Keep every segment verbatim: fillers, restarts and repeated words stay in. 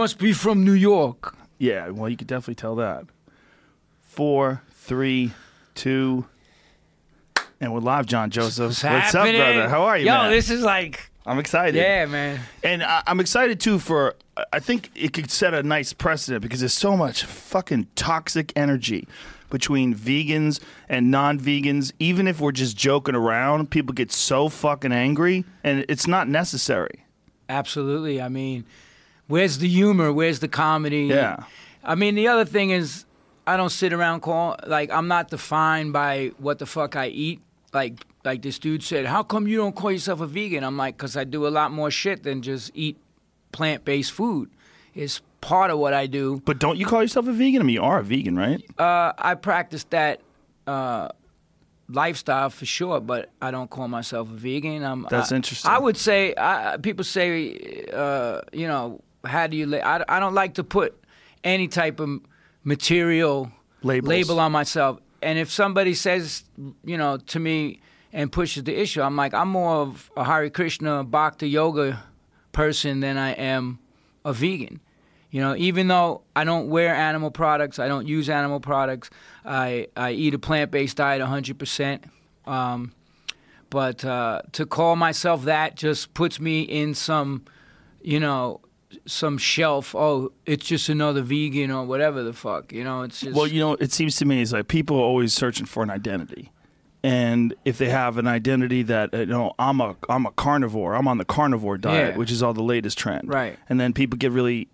Must be from New York. Yeah, well, you could definitely tell that. Four, three, two, and we're live, John Joseph. What's, What's up, brother? How are you, Yo, man? Yo, this is like... I'm excited. Yeah, man. And I I'm excited, too, for... I think it could set a nice precedent because there's so much fucking toxic energy between vegans and non-vegans. Even if we're just joking around, people get so fucking angry, and it's not necessary. Absolutely. I mean... Where's the humor? Where's the comedy? Yeah. I mean, the other thing is, I don't sit around call like I'm not defined by what the fuck I eat. Like, like this dude said, how come you don't call yourself a vegan? I'm like, because I do a lot more shit than just eat plant-based food. It's part of what I do. But don't you call yourself a vegan? I mean, you are a vegan, right? Uh, I practice that uh, lifestyle for sure, but I don't call myself a vegan. I'm, That's I, interesting. I would say I, people say, uh, you know. How do you? La I I don't like to put any type of material Labels. label on myself. And if somebody says, you know, to me and pushes the issue, I'm like, I'm more of a Hare Krishna Bhakti Yoga person than I am a vegan. You know, even though I don't wear animal products, I don't use animal products. I I eat a plant-based diet one hundred percent. Um, but uh, to call myself that just puts me in some, you know. some shelf, oh, it's just another vegan or whatever the fuck, you know, it's just... Well, you know, it seems to me it's like people are always searching for an identity. And if they have an identity that, you know, I'm a, I'm a carnivore, I'm on the carnivore diet, yeah. which is all the latest trend. Right. And then people get really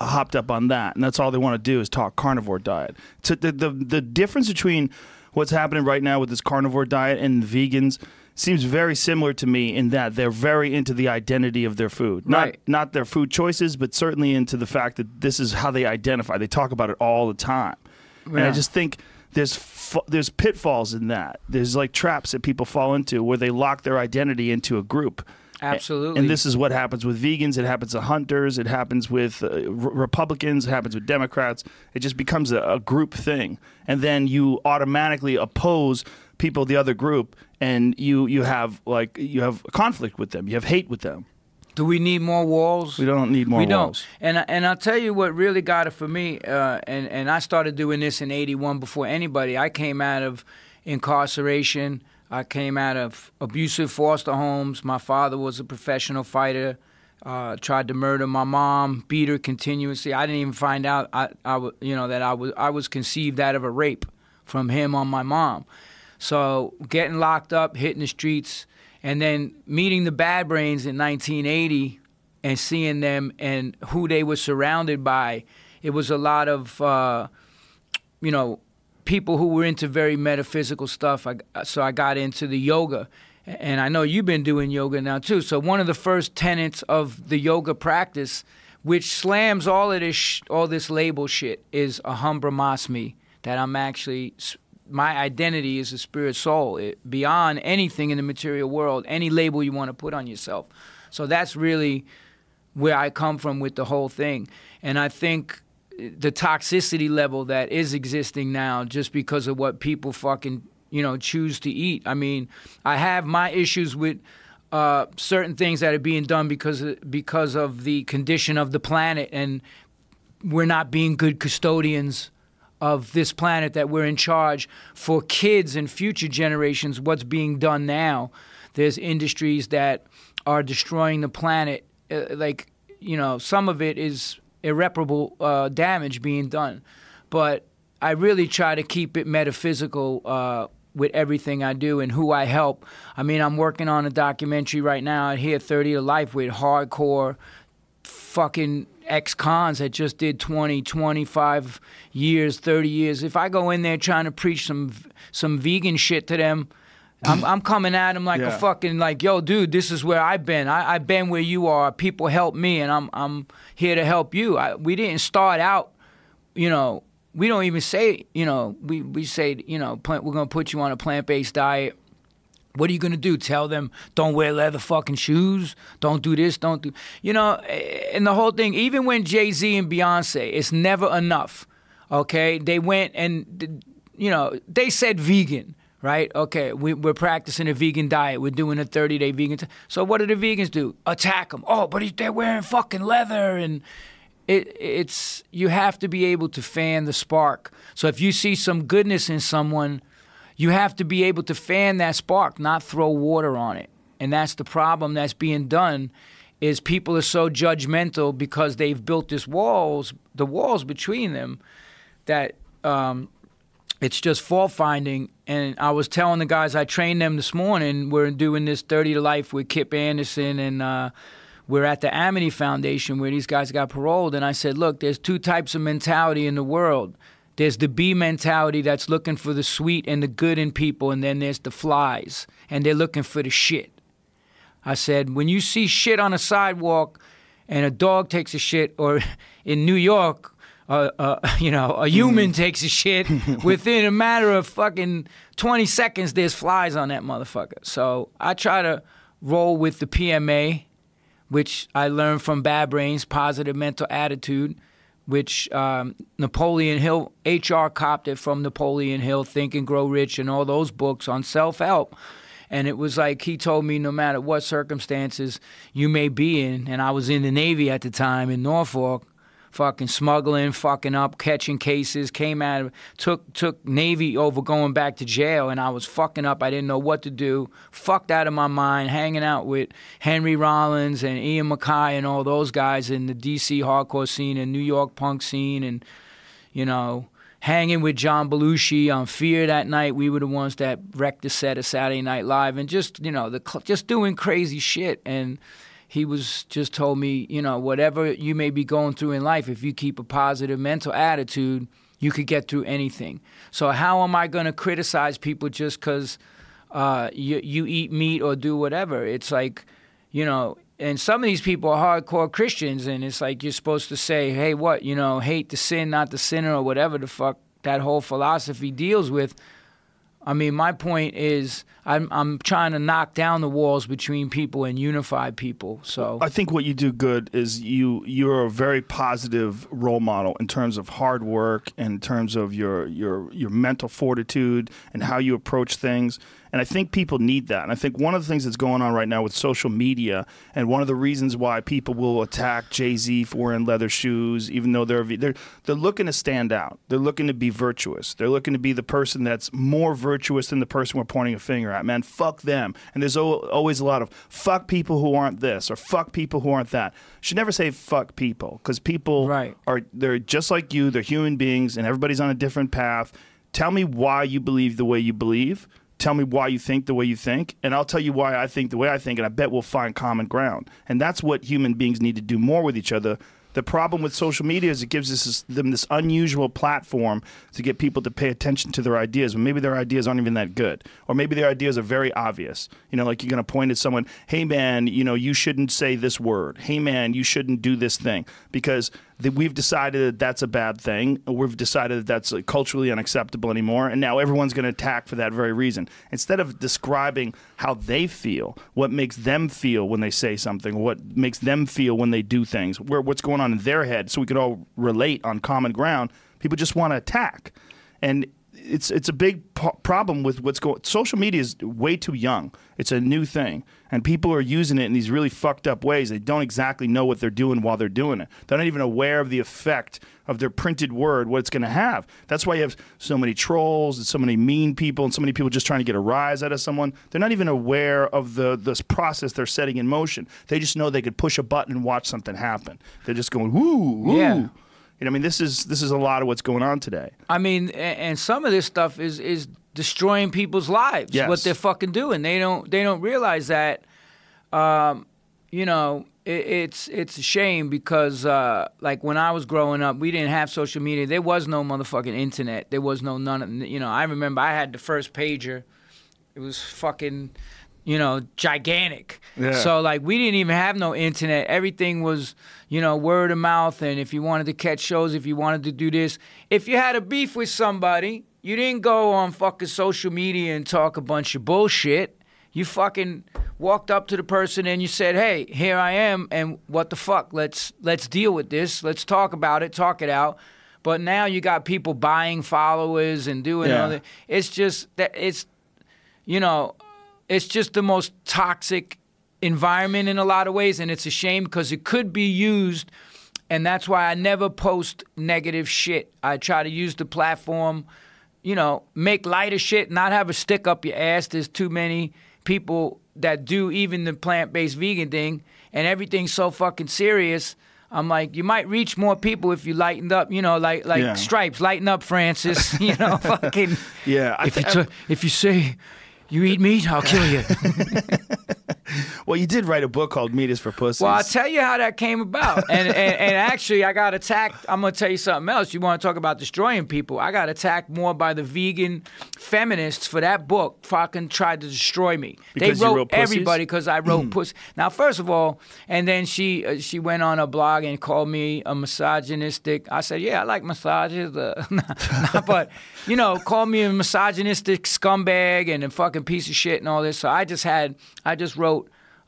hopped up on that, and that's all they want to do is talk carnivore diet. So the, the, the difference between what's happening right now with this carnivore diet and vegans... Seems very similar to me in that they're very into the identity of their food. Not, right. not their food choices, but certainly into the fact that this is how they identify. They talk about it all the time. Yeah. And I just think there's, f there's pitfalls in that. There's like traps that people fall into where they lock their identity into a group. Absolutely. And this is what happens with vegans. It happens to hunters. It happens with uh, re Republicans. It happens with Democrats. It just becomes a, a group thing. And then you automatically oppose people of the other group, and you you have like you have conflict with them. You have hate with them. Do we need more walls? We don't need more we walls. We don't. And and I'll tell you what really got it for me. Uh, and and I started doing this in eighty-one before anybody. I came out of incarceration. I came out of abusive foster homes. My father was a professional fighter. Uh, tried to murder my mom. Beat her continuously. I didn't even find out. I I you know that I was I was conceived out of a rape from him on my mom. So getting locked up, hitting the streets, and then meeting the Bad Brains in nineteen eighty and seeing them and who they were surrounded by. It was a lot of, uh, you know, people who were into very metaphysical stuff. I, so I got into the yoga. And I know you've been doing yoga now, too. So one of the first tenets of the yoga practice, which slams all of this, sh all this label shit, is aham brahmasmi, that I'm actually... My identity is a spirit soul, it, beyond anything in the material world, any label you want to put on yourself. So that's really where I come from with the whole thing. And I think the toxicity level that is existing now just because of what people fucking, you know, choose to eat. I mean, I have my issues with uh, certain things that are being done because of, because of the condition of the planet, and we're not being good custodians of this planet, that we're in charge for kids and future generations. What's being done now, there's industries that are destroying the planet. Uh, like, you know, some of it is irreparable uh, damage being done. But I really try to keep it metaphysical uh, with everything I do and who I help. I mean, I'm working on a documentary right now at Here thirty to Life with hardcore fucking ex-cons that just did twenty, twenty-five years, thirty years. If I go in there trying to preach some some vegan shit to them, I'm, I'm coming at them like yeah. a fucking, like, yo, dude, this is where I've been. I, I've been where you are. People help me, and I'm, I'm here to help you. I, we didn't start out, you know, we don't even say, you know, we, we say, you know, plant, we're going to put you on a plant-based diet. What are you going to do? Tell them, don't wear leather fucking shoes. Don't do this. Don't do... You know, and the whole thing, even when Jay-Z and Beyonce, it's never enough, okay? They went and, you know, they said vegan, right? Okay, we, we're practicing a vegan diet. We're doing a thirty-day vegan... So what do the vegans do? Attack them. Oh, but they're wearing fucking leather and... it, it's you have to be able to fan the spark. So if you see some goodness in someone, you have to be able to fan that spark, not throw water on it. And that's the problem that's being done, is people are so judgmental because they've built this walls, the walls between them, that um, it's just fault finding. And I was telling the guys I trained them this morning, we're doing this thirty to life with Kip Anderson, and uh, we're at the Amity Foundation where these guys got paroled. And I said, look, there's two types of mentality in the world. There's the bee mentality that's looking for the sweet and the good in people, and then there's the flies, and they're looking for the shit. I said, when you see shit on a sidewalk and a dog takes a shit, or in New York, uh, uh, you know, a human takes a shit, within a matter of fucking twenty seconds, there's flies on that motherfucker. So I try to roll with the P M A, which I learned from Bad Brains, Positive Mental Attitude, which um, Napoleon Hill, H R copped it from Napoleon Hill, Think and Grow Rich, and all those books on self-help. And it was like he told me, no matter what circumstances you may be in, and I was in the Navy at the time in Norfolk, fucking smuggling, fucking up, catching cases, came out of, took, took Navy over going back to jail, and I was fucking up. I didn't know what to do, fucked out of my mind, hanging out with Henry Rollins and Ian Mackay and all those guys in the D C hardcore scene and New York punk scene, and, you know, hanging with John Belushi on Fear that night. We were the ones that wrecked the set of Saturday Night Live, and just, you know, the just doing crazy shit. And he was just told me, you know, whatever you may be going through in life, if you keep a positive mental attitude, you could get through anything. So how am I going to criticize people just because uh, you, you eat meat or do whatever? It's like, you know, and some of these people are hardcore Christians, and it's like you're supposed to say, hey, what, you know, hate the sin, not the sinner, or whatever the fuck that whole philosophy deals with. I mean, my point is I'm, I'm trying to knock down the walls between people and unify people. So I think what you do good is you you're a very positive role model in terms of hard work, in terms of your your your mental fortitude and how you approach things. And I think people need that. And I think one of the things that's going on right now with social media, and one of the reasons why people will attack Jay-Z for wearing leather shoes, even though they're they're they're looking to stand out, they're looking to be virtuous, they're looking to be the person that's more virtuous than the person we're pointing a finger at. Man, fuck them. And there's always a lot of fuck people who aren't this, or fuck people who aren't that. You should never say fuck people, because people right. are they're just like you. They're human beings, and everybody's on a different path. Tell me why you believe the way you believe. Tell me why you think the way you think, and I'll tell you why I think the way I think, and I bet we'll find common ground. And that's what human beings need to do more with each other. The problem with social media is it gives us this, them this unusual platform to get people to pay attention to their ideas, when maybe their ideas aren't even that good, or maybe their ideas are very obvious. You know, like you're going to point at someone, hey, man, you know, you shouldn't say this word. Hey, man, you shouldn't do this thing, because that we've decided that that's a bad thing. We've decided that that's culturally unacceptable anymore, and now everyone's going to attack for that very reason. Instead of describing how they feel, what makes them feel when they say something, what makes them feel when they do things, where, what's going on in their head, so we could all relate on common ground, people just want to attack. And it's it's a big po problem with what's going on. Social media is way too young. It's a new thing, and people are using it in these really fucked up ways. They don't exactly know what they're doing while they're doing it. They're not even aware of the effect of their printed word, what it's going to have. That's why you have so many trolls and so many mean people and so many people just trying to get a rise out of someone. They're not even aware of the this process they're setting in motion. They just know they could push a button and watch something happen. They're just going, woo, woo. Yeah. You know, I mean, this is this is a lot of what's going on today. I mean, and some of this stuff is is destroying people's lives. Yes. What they're fucking doing, they don't they don't realize that. Um, you know, it, it's it's a shame, because uh, like when I was growing up, we didn't have social media. There was no motherfucking internet. There was no none of, you know. I remember I had the first pager. It was fucking, you know, gigantic. Yeah. So like we didn't even have no internet. Everything was, you know, word of mouth. And if you wanted to catch shows, if you wanted to do this, if you had a beef with somebody, you didn't go on fucking social media and talk a bunch of bullshit. You fucking walked up to the person and you said, hey, here I am, and what the fuck, let's let's deal with this. Let's talk about it, talk it out. But now you got people buying followers and doing yeah. other. It's just that it's, you know, it's just the most toxic environment in a lot of ways, and it's a shame because it could be used And that's why I never post negative shit. I try to use the platform, you know, make light of shit, not have a stick up your ass. There's too many people that do even the plant-based vegan thing, and everything's so fucking serious. I'm like, you might reach more people if you lightened up, you know, like like yeah. Stripes, lighten up, Francis, you know, fucking. Yeah. I if, you t- if you say you eat meat, I'll kill you. Well, you did write a book called Meat is for Pussies. Well, I'll tell you how that came about. And, and, and actually, I got attacked. I'm going to tell you something else. You want to talk about destroying people. I got attacked more by the vegan feminists for that book. Fucking tried to destroy me. Because they wrote, you wrote everybody because I wrote pussy. Now, first of all, and then she uh, she went on her blog and called me a misogynistic. I said, yeah, I like massages. Uh, but, you know, called me a misogynistic scumbag and a fucking piece of shit and all this. So I just had, I just wrote,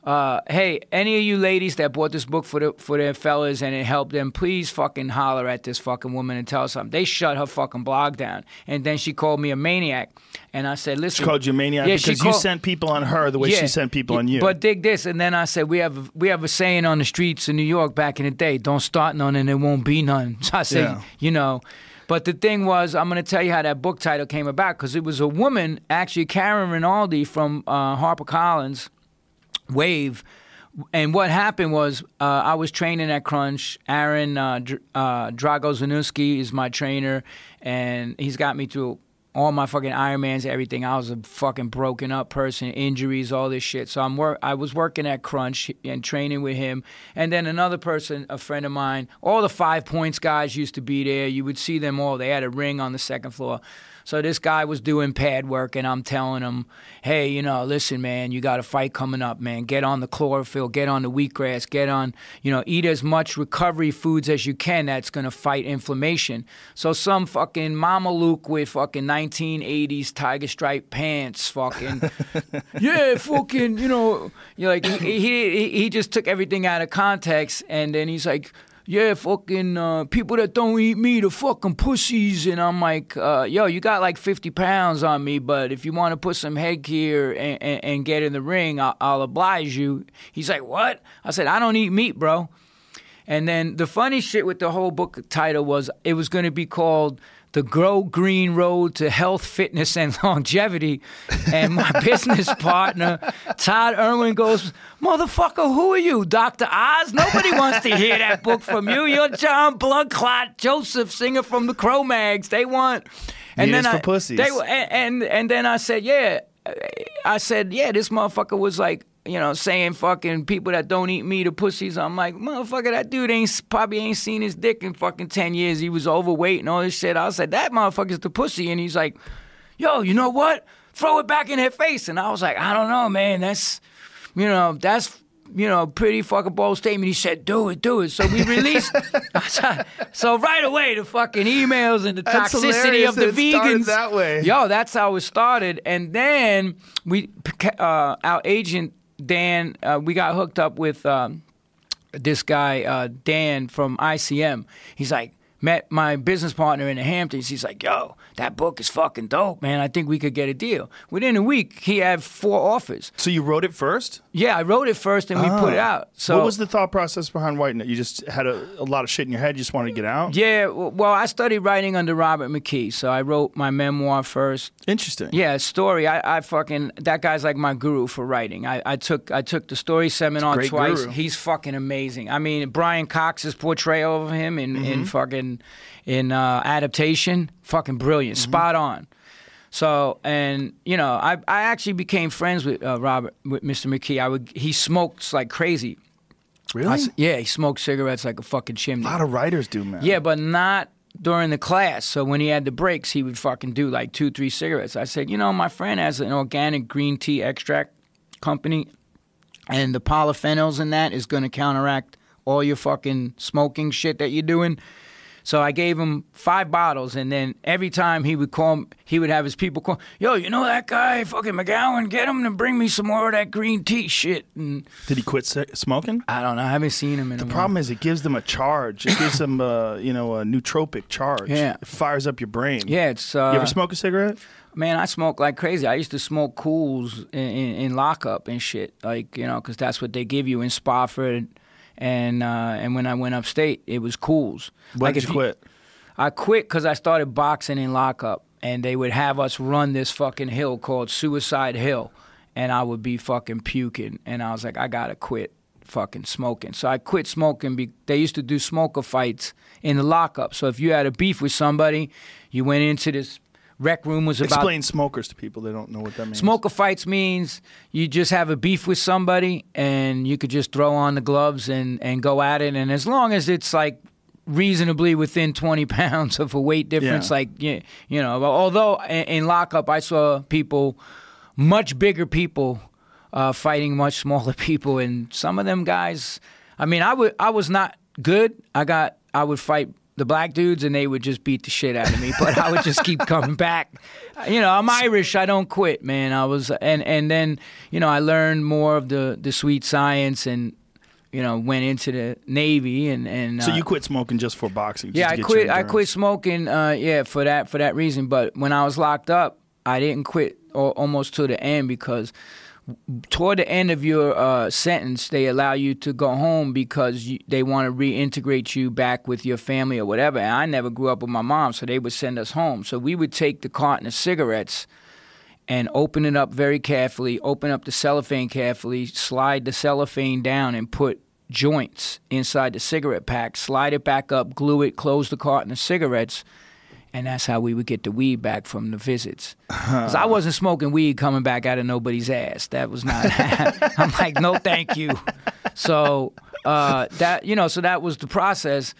Uh, hey, any of you ladies that bought this book for the, for their fellas and it helped them, please fucking holler at this fucking woman and tell her something. They shut her fucking blog down. And then she called me a maniac. And I said, listen. She called you a maniac yeah, because called, you sent people on her the way yeah, she sent people on you. But dig this. And then I said, we have we have a saying on the streets in New York back in the day, don't start none and there won't be none. So I said, yeah. you know. But the thing was, I'm going to tell you how that book title came about, because it was a woman, actually Karen Rinaldi from uh, HarperCollins, Wave. And what happened was uh, I was training at Crunch. Aaron uh, Dr- uh, Dragozowski is my trainer, and he's got me through all my fucking Ironmans, everything. I was a fucking broken up person, injuries, all this shit. So I'm wor- I was working at Crunch and training with him. And then another person, a friend of mine, all the Five Points guys used to be there. You would see them all. They had a ring on the second floor. So this guy was doing pad work, and I'm telling him, hey, you know, listen, man, you got a fight coming up, man. Get on the chlorophyll, get on the wheatgrass, get on, you know, eat as much recovery foods as you can. That's going to fight inflammation. So some fucking Mameluke with fucking nineteen eighties tiger stripe pants fucking, yeah, fucking, you know, you're like, he, he, he just took everything out of context, and then he's like, yeah, fucking uh, people that don't eat meat are fucking pussies. And I'm like, uh, yo, you got like fifty pounds on me, but if you want to put some headgear and, and, and get in the ring, I'll, I'll oblige you. He's like, what? I said, I don't eat meat, bro. And then the funny shit with the whole book title was it was going to be called The Grow Green Road to Health, Fitness, and Longevity. And my business partner, Todd Irwin, goes, motherfucker, who are you, Doctor Oz? Nobody wants to hear that book from you. You're John Bloodclot Joseph, singer from the Cro-Mags. They want... And then I, for pussies. They, and, and, and then I said, yeah. I said, yeah, this motherfucker was like, you know, saying fucking people that don't eat meat are pussies. I'm like, motherfucker, that dude ain't probably ain't seen his dick in fucking ten years. He was overweight and all this shit. I said, that motherfucker's the pussy. And he's like, yo, you know what? Throw it back in their face. And I was like, I don't know, man. That's, you know, that's, you know, pretty fucking bold statement. He said, do it, do it. So we released. So right away, the fucking emails and the that's toxicity of the it vegans. That way. Yo, that's how it started. And then we, uh, our agent, Dan, uh, we got hooked up with um, this guy, uh, Dan, from I C M. He's like, met my business partner in the Hamptons. He's like, yo, that book is fucking dope, man. I think we could get a deal. Within a week, he had four offers. So you wrote it first? Yeah, I wrote it first, and ah. we put it out. So what was the thought process behind writing it? You just had a, a lot of shit in your head. You just wanted to get out? Yeah, well, I studied writing under Robert McKee, so I wrote my memoir first. Interesting. Yeah, story. I, I fucking, that guy's like my guru for writing. I, I took I took the story seminar great twice. Guru. He's fucking amazing. I mean, Brian Cox's portrayal of him in, mm-hmm. in fucking... in uh, adaptation, fucking brilliant, mm-hmm. spot on. So, and you know, I I actually became friends with uh, Robert, with Mister McKee. I would he smokes like crazy. Really? I, yeah, he smoked cigarettes like a fucking chimney. A lot of writers do, man. Yeah, but not during the class. So when he had the breaks, he would fucking do like two, three cigarettes. I said, you know, my friend has an organic green tea extract company, and the polyphenols in that is going to counteract all your fucking smoking shit that you're doing. So I gave him five bottles, and then every time he would call, he would have his people call, yo, you know that guy, fucking McGowan, get him to bring me some more of that green tea shit. And did he quit smoking? I don't know. I haven't seen him in the a The problem moment. Is it gives them a charge. It gives them, uh, you know, a nootropic charge. Yeah. It fires up your brain. Yeah, it's... Uh, you ever smoke a cigarette? Man, I smoke like crazy. I used to smoke Cools in, in, in lockup and shit, like, you know, because that's what they give you in Spofford. and uh, and when I went upstate, it was Cools. Why did you quit? I quit because I started boxing in lockup, and they would have us run this fucking hill called Suicide Hill, and I would be fucking puking, and I was like, I gotta quit fucking smoking. So I quit smoking. Be- they used to do smoker fights in the lockup. So if you had a beef with somebody, you went into this rec room was about... Explain smokers to people that don't know what that means. Smoker fights means you just have a beef with somebody, and you could just throw on the gloves and, and go at it, and as long as it's like reasonably within twenty pounds of a weight difference, yeah. like, you, you know, although in, in lockup I saw people, much bigger people, uh, fighting much smaller people, and some of them guys, I mean, I, would, I was not good. I got, I would fight the black dudes, and they would just beat the shit out of me, but I would just keep coming back. You know, I'm Irish, I don't quit, man. I was, and, and then, you know, I learned more of the, the sweet science, and, you know, went into the Navy, and and uh, so you quit smoking just for boxing? Just yeah, to get I quit. I quit smoking. Uh, yeah, for that for that reason. But when I was locked up, I didn't quit or, almost to the end, because toward the end of your uh, sentence, they allow you to go home because you, they want to reintegrate you back with your family or whatever. And I never grew up with my mom, so they would send us home. So we would take the carton of cigarettes and open it up very carefully, open up the cellophane carefully, slide the cellophane down and put joints inside the cigarette pack, slide it back up, glue it, close the carton of cigarettes, and that's how we would get the weed back from the visits. Because I wasn't smoking weed coming back out of nobody's ass. That was not – I'm like, no, thank you. So uh, that, you know, so that was the process.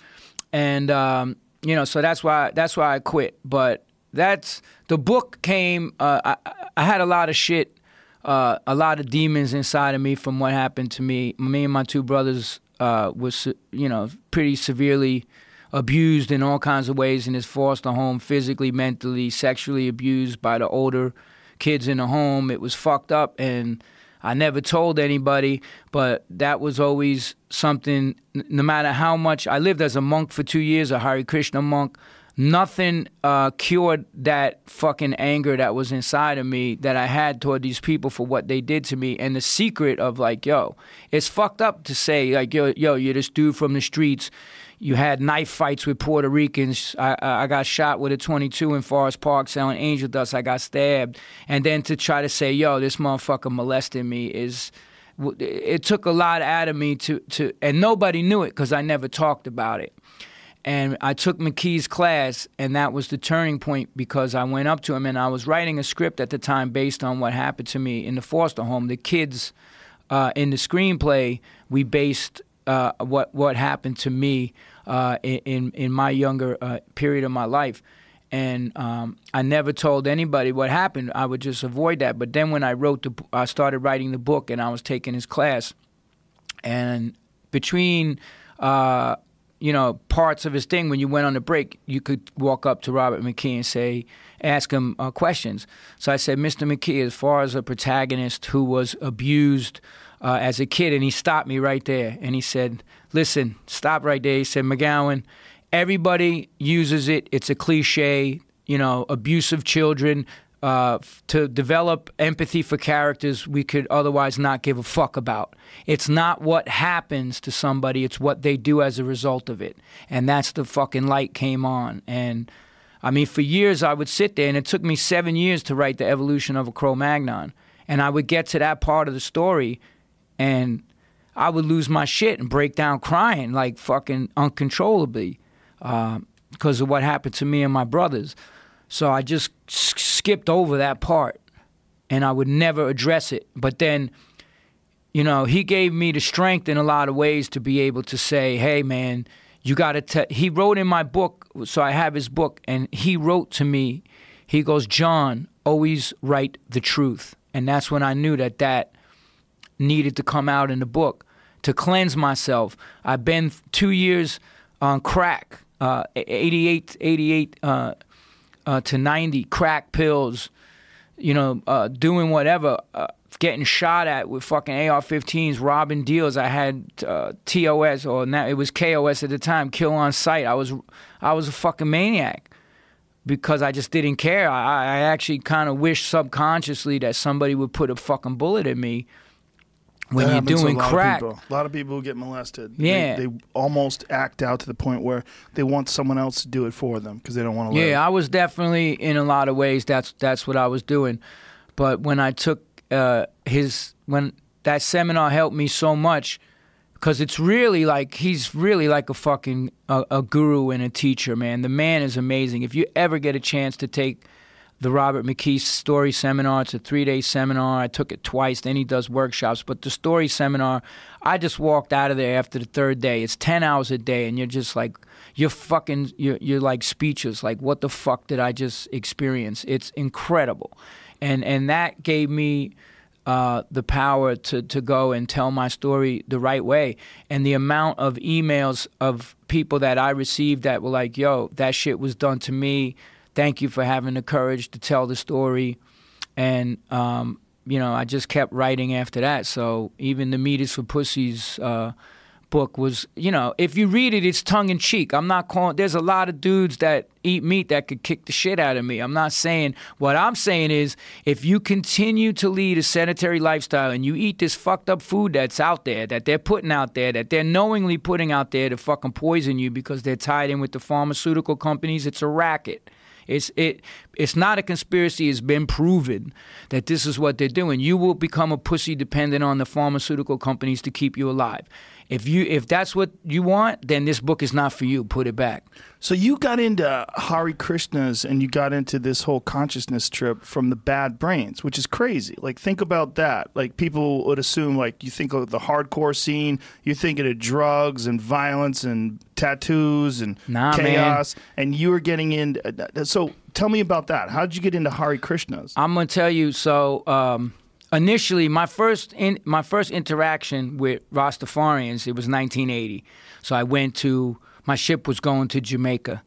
And, um, you know, so that's why that's why I quit. But that's – the book came uh, – I, I had a lot of shit, uh, a lot of demons inside of me from what happened to me. Me and my two brothers uh, was, you know, pretty severely abused in all kinds of ways in this foster home, physically, mentally, sexually abused by the older kids in the home. It was fucked up, and I never told anybody, but that was always something, no matter how much. I lived as a monk for two years, a Hare Krishna monk. Nothing uh, cured that fucking anger that was inside of me that I had toward these people for what they did to me. And the secret of, like, yo, it's fucked up to say, like, yo, yo, you're this dude from the streets. You had knife fights with Puerto Ricans. I, I got shot with a twenty-two in Forest Park selling angel dust. I got stabbed. And then to try to say, yo, this motherfucker molested me is... It took a lot out of me to... to and nobody knew it because I never talked about it. And I took McKee's class, and that was the turning point, because I went up to him, and I was writing a script at the time based on what happened to me in the foster home. The kids uh, in the screenplay, we based uh, what what happened to me uh, in in my younger uh, period of my life. And um, I never told anybody what happened. I would just avoid that. But then when I wrote the, I started writing the book, and I was taking his class, and between. Uh, you know, parts of his thing, when you went on the break, you could walk up to Robert McKee and say, ask him uh, questions. So I said, Mister McKee, as far as a protagonist who was abused uh, as a kid, and he stopped me right there. And he said, listen, stop right there. He said, McGowan, everybody uses it. It's a cliche, you know, abusive children. Uh, to develop empathy for characters we could otherwise not give a fuck about. It's not what happens to somebody, it's what they do as a result of it. And that's the fucking light came on. And I mean, for years I would sit there, and it took me seven years to write The Evolution of a Cro-Magnon. And I would get to that part of the story, and I would lose my shit and break down crying, like fucking uncontrollably, uh, because of what happened to me and my brothers. So I just skipped over that part, and I would never address it. But then, you know, he gave me the strength in a lot of ways to be able to say, hey, man, you got to tell. He wrote in my book, so I have his book, and he wrote to me, he goes, John, always write the truth. And that's when I knew that that needed to come out in the book to cleanse myself. I've been two years on crack, uh, eighty-eight, eighty-eight, uh, Uh, to ninety, crack pills, you know, uh, doing whatever, uh, getting shot at with fucking A R fifteens, robbing deals. I had uh, T O S, or now it was K O S at the time, kill on sight. I was, I was a fucking maniac because I just didn't care. I, I actually kind of wished subconsciously that somebody would put a fucking bullet in me when that you're doing to a crack. Lot a lot of people who get molested, yeah, they, they almost act out to the point where they want someone else to do it for them because they don't want to. Yeah, live. I was definitely in a lot of ways. That's that's what I was doing. But when I took uh, his when that seminar helped me so much. Because it's really like, he's really like a fucking, a, a guru and a teacher, man. The man is amazing. If you ever get a chance to take the Robert McKee story seminar, it's a three-day seminar. I took it twice, then he does workshops. But the story seminar, I just walked out of there after the third day. It's ten hours a day, and you're just like, you're fucking, you're, you're like speechless. Like, what the fuck did I just experience? It's incredible. And, and that gave me... Uh, the power to, to go and tell my story the right way. And the amount of emails of people that I received that were like, yo, that shit was done to me. Thank you for having the courage to tell the story. And, um, you know, I just kept writing after that. So even the Meat is for Pussies uh, book was, you know, if you read it, it's tongue-in-cheek. I'm not calling, there's a lot of dudes that eat meat that could kick the shit out of me. I'm not saying, what I'm saying is, if you continue to lead a sedentary lifestyle and you eat this fucked up food that's out there, that they're putting out there, that they're knowingly putting out there to fucking poison you because they're tied in with the pharmaceutical companies, it's a racket. It's it. It's not a conspiracy. It's been proven that this is what they're doing. You will become a pussy dependent on the pharmaceutical companies to keep you alive. If you if that's what you want, then this book is not for you. Put it back. So you got into Hare Krishnas and you got into this whole consciousness trip from the Bad Brains, which is crazy. Like, think about that. Like, people would assume, like, you think of the hardcore scene, you're thinking of drugs and violence and tattoos and nah, chaos, man. And you were getting in. So tell me about that. How did you get into Hare Krishnas? I'm gonna tell you. So. Um, Initially, my first in, my first interaction with Rastafarians, it was nineteen eighty. So I went to, my ship was going to Jamaica.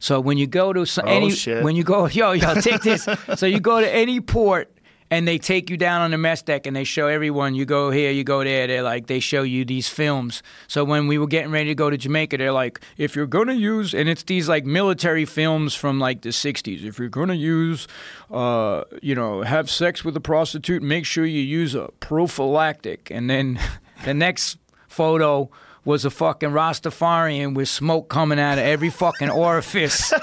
So when you go to some, oh, any shit. when you go yo yo take this. So you go to any port and they take you down on the mess deck and they show everyone, you go here, you go there. They're like, they show you these films. So when we were getting ready to go to Jamaica, they're like, if you're going to use, and it's these like military films from like the sixties. If you're going to use, uh, you know, have sex with a prostitute, make sure you use a prophylactic. And then the next photo was a fucking Rastafarian with smoke coming out of every fucking orifice.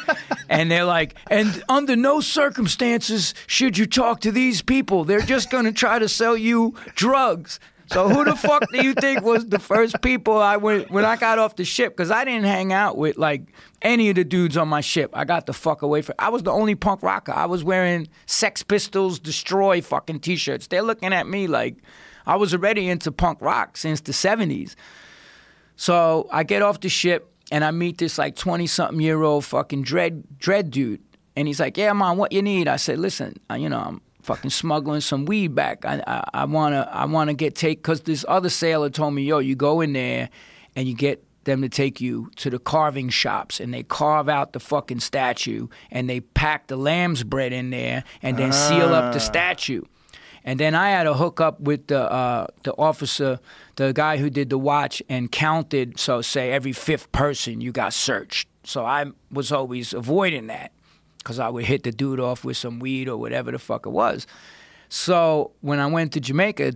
And they're like, and under no circumstances should you talk to these people. They're just going to try to sell you drugs. So who the fuck do you think was the first people I went, when I got off the ship? Because I didn't hang out with, like, any of the dudes on my ship. I got the fuck away from I was the only punk rocker. I was wearing Sex Pistols Destroy fucking T-shirts. They're looking at me like I was already into punk rock since the seventies. So I get off the ship. And I meet this like twenty-something-year-old fucking dread dread dude. And he's like, yeah, man, what you need? I said, listen, I, you know, I'm fucking smuggling some weed back. I I, I want to I wanna get take, because this other sailor told me, yo, you go in there and you get them to take you to the carving shops. And they carve out the fucking statue. And they pack the lamb's bread in there and then ah. seal up the statue. And then I had a hookup with the uh, the officer, the guy who did the watch and counted. So say every fifth person you got searched. So I was always avoiding that because I would hit the dude off with some weed or whatever the fuck it was. So when I went to Jamaica,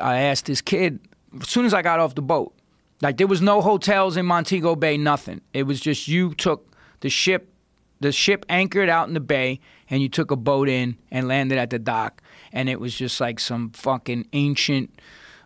I asked this kid, as soon as I got off the boat, like there was no hotels in Montego Bay, nothing. It was just you took the ship, the ship anchored out in the bay and you took a boat in and landed at the dock. And it was just like some fucking ancient,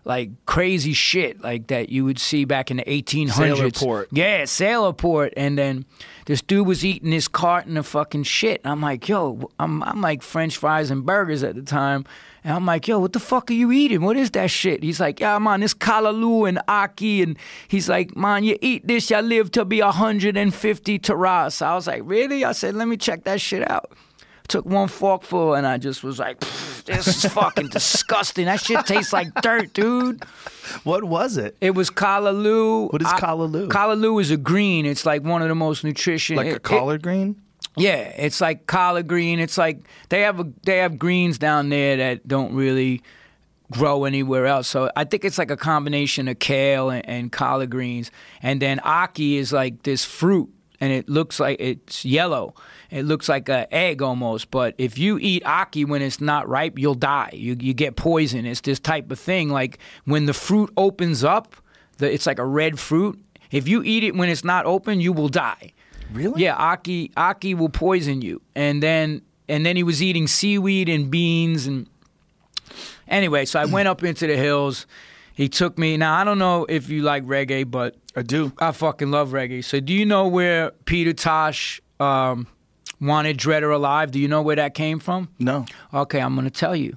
like crazy shit like that you would see back in the eighteen hundreds. Sailor port. Yeah, sailor port. And then this dude was eating this carton of fucking shit. And I'm like, yo, I'm, I'm like French fries and burgers at the time. And I'm like, yo, what the fuck are you eating? What is that shit? He's like, yeah, man, it's kalaloo and aki. And he's like, man, you eat this, you live to be one hundred fifty taras. I was like, really? I said, let me check that shit out. Took one forkful and I just was like, this is fucking disgusting. That shit tastes like dirt, dude. What was it? It was kalaloo. What is kalaloo? Kalaloo is a green. It's like one of the most nutrition. Like it, a collard it, green? Yeah, it's like collard green. It's like they have a, they have greens down there that don't really grow anywhere else. So I think it's like a combination of kale and, and collard greens. And then aki is like this fruit. and it looks like it's yellow. It looks like an egg almost. But if you eat ackee when it's not ripe, you'll die. You you get poison. It's this type of thing. Like when the fruit opens up, the, it's like a red fruit. If you eat it when it's not open, you will die. Really? Yeah, ackee ackee will poison you. And then and then he was eating seaweed and beans and anyway. So I went up into the hills. He took me. Now, I don't know if you like reggae, but I do. I fucking love reggae. So do you know where Peter Tosh um, wanted Dead or Alive? Do you know where that came from? No. Okay, I'm going to tell you.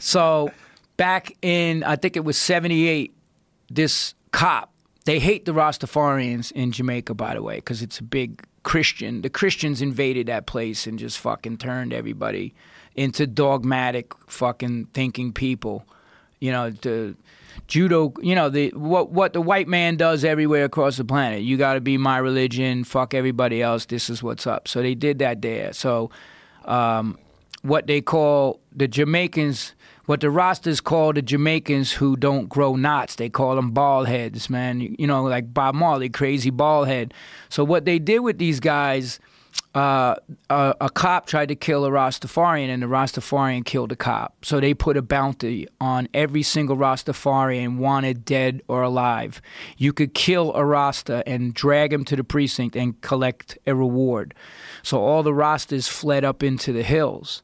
So back in, I think it was seventy-eight, this cop, they hate the Rastafarians in Jamaica, by the way, because it's a big Christian. The Christians invaded that place and just fucking turned everybody into dogmatic fucking thinking people. You know, the judo, you know, the what what the white man does everywhere across the planet. You got to be my religion. Fuck everybody else. This is what's up. So they did that there. So um, what they call the Jamaicans, what the Rastas call the Jamaicans who don't grow knots, they call them bald heads, man. You know, like Bob Marley, crazy bald head. So what they did with these guys, uh, a, a cop tried to kill a Rastafarian, and the Rastafarian killed a cop. So they put a bounty on every single Rastafarian wanted dead or alive. You could kill a Rasta and drag him to the precinct and collect a reward. So all the Rastas fled up into the hills.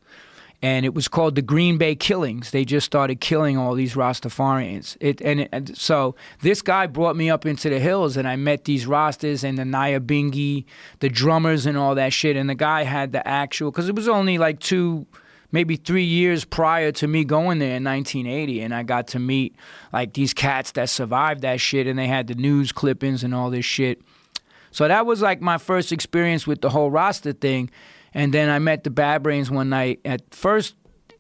And it was called the Green Bay Killings. They just started killing all these Rastafarians. It, and, it, and so this guy brought me up into the hills, and I met these Rastas and the Naya Bingi, the drummers and all that shit. And the guy had the actual, because it was only like two, maybe three years prior to me going there in nineteen eighty. And I got to meet like these cats that survived that shit, and they had the news clippings and all this shit. So that was like my first experience with the whole Rasta thing. And then I met the Bad Brains one night. At first,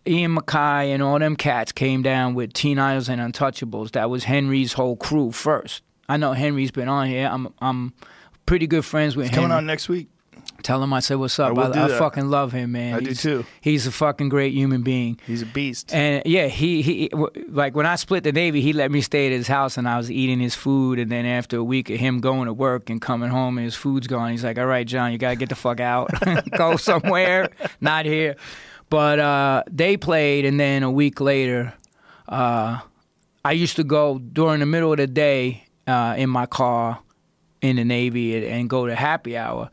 Ian Mackay and all them cats came down with Teen Idols and Untouchables. That was Henry's whole crew first. I know Henry's been on here. I'm I'm pretty good friends with He's Henry. Coming on next week. Tell him I said what's up. I, I, I fucking love him, man. I he's, do too. He's a fucking great human being. He's a beast. And yeah, he he like when I split the Navy, he let me stay at his house, and I was eating his food. And then after a week of him going to work and coming home, and his food's gone, he's like, "All right, John, you gotta get the fuck out, go somewhere, not here." But uh, they played, and then a week later, uh, I used to go during the middle of the day uh, in my car in the Navy and, and go to happy hour.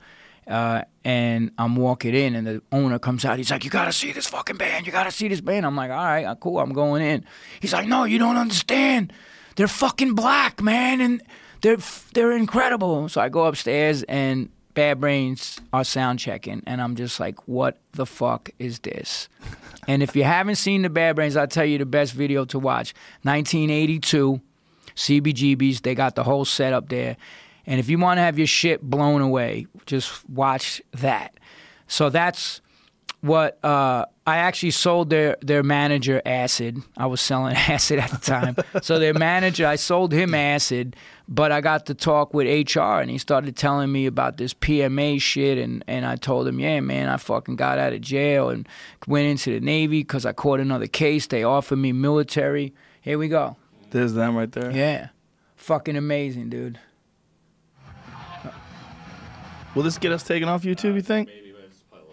Uh, and I'm walking in, and the owner comes out. He's like, "You gotta see this fucking band. You gotta see this band." I'm like, "All right, cool. I'm going in." He's like, "No, you don't understand. They're fucking black, man, and they're they're incredible." So I go upstairs, and Bad Brains are sound checking, and I'm just like, "What the fuck is this?" And if you haven't seen the Bad Brains, I'll tell you the best video to watch. nineteen eighty-two, C B G B's. They got the whole set up there. And if you want to have your shit blown away, just watch that. So that's what uh, I actually sold their, their manager acid. I was selling acid at the time. So their manager, I sold him acid, but I got to talk with H R, and he started telling me about this P M A shit. And, and I told him, yeah, man, I fucking got out of jail and went into the Navy because I caught another case. They offered me military. Here we go. There's them right there. Yeah. Fucking amazing, dude. Will this get us taken off YouTube, you think? Uh, maybe,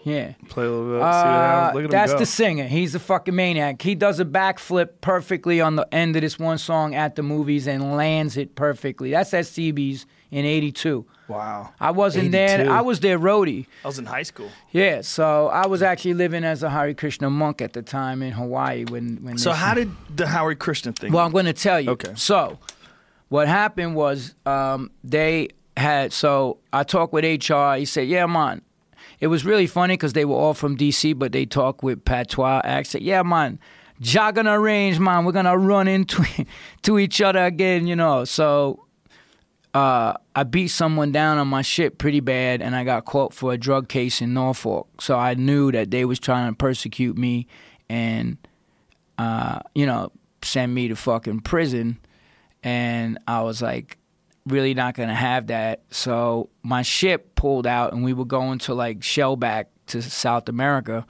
yeah. Play a little bit, see what happens. Look at him go. That's the singer. He's a fucking maniac. He does a backflip perfectly on the end of this one song at the movies and lands it perfectly. That's at C B's in eighty-two. Wow. I wasn't there. I was their roadie. I was in high school. Yeah, so I was actually living as a Hare Krishna monk at the time in Hawaii. when. when so how thing. did the Hare Krishna thing? Well, I'm going to tell you. Okay. So what happened was um, they... Had so I talked with H R. He said, "Yeah, man." It was really funny because they were all from D C, but they talked with patois accent. "Yeah, man. Ja gonna arrange, man. We're gonna run into to each other again, you know." So uh, I beat someone down on my shit pretty bad, and I got caught for a drug case in Norfolk. So I knew that they was trying to persecute me, and uh, you know, send me to fucking prison. And I was like, really not gonna have that. So my ship pulled out, and we were going to like Shellback to South America,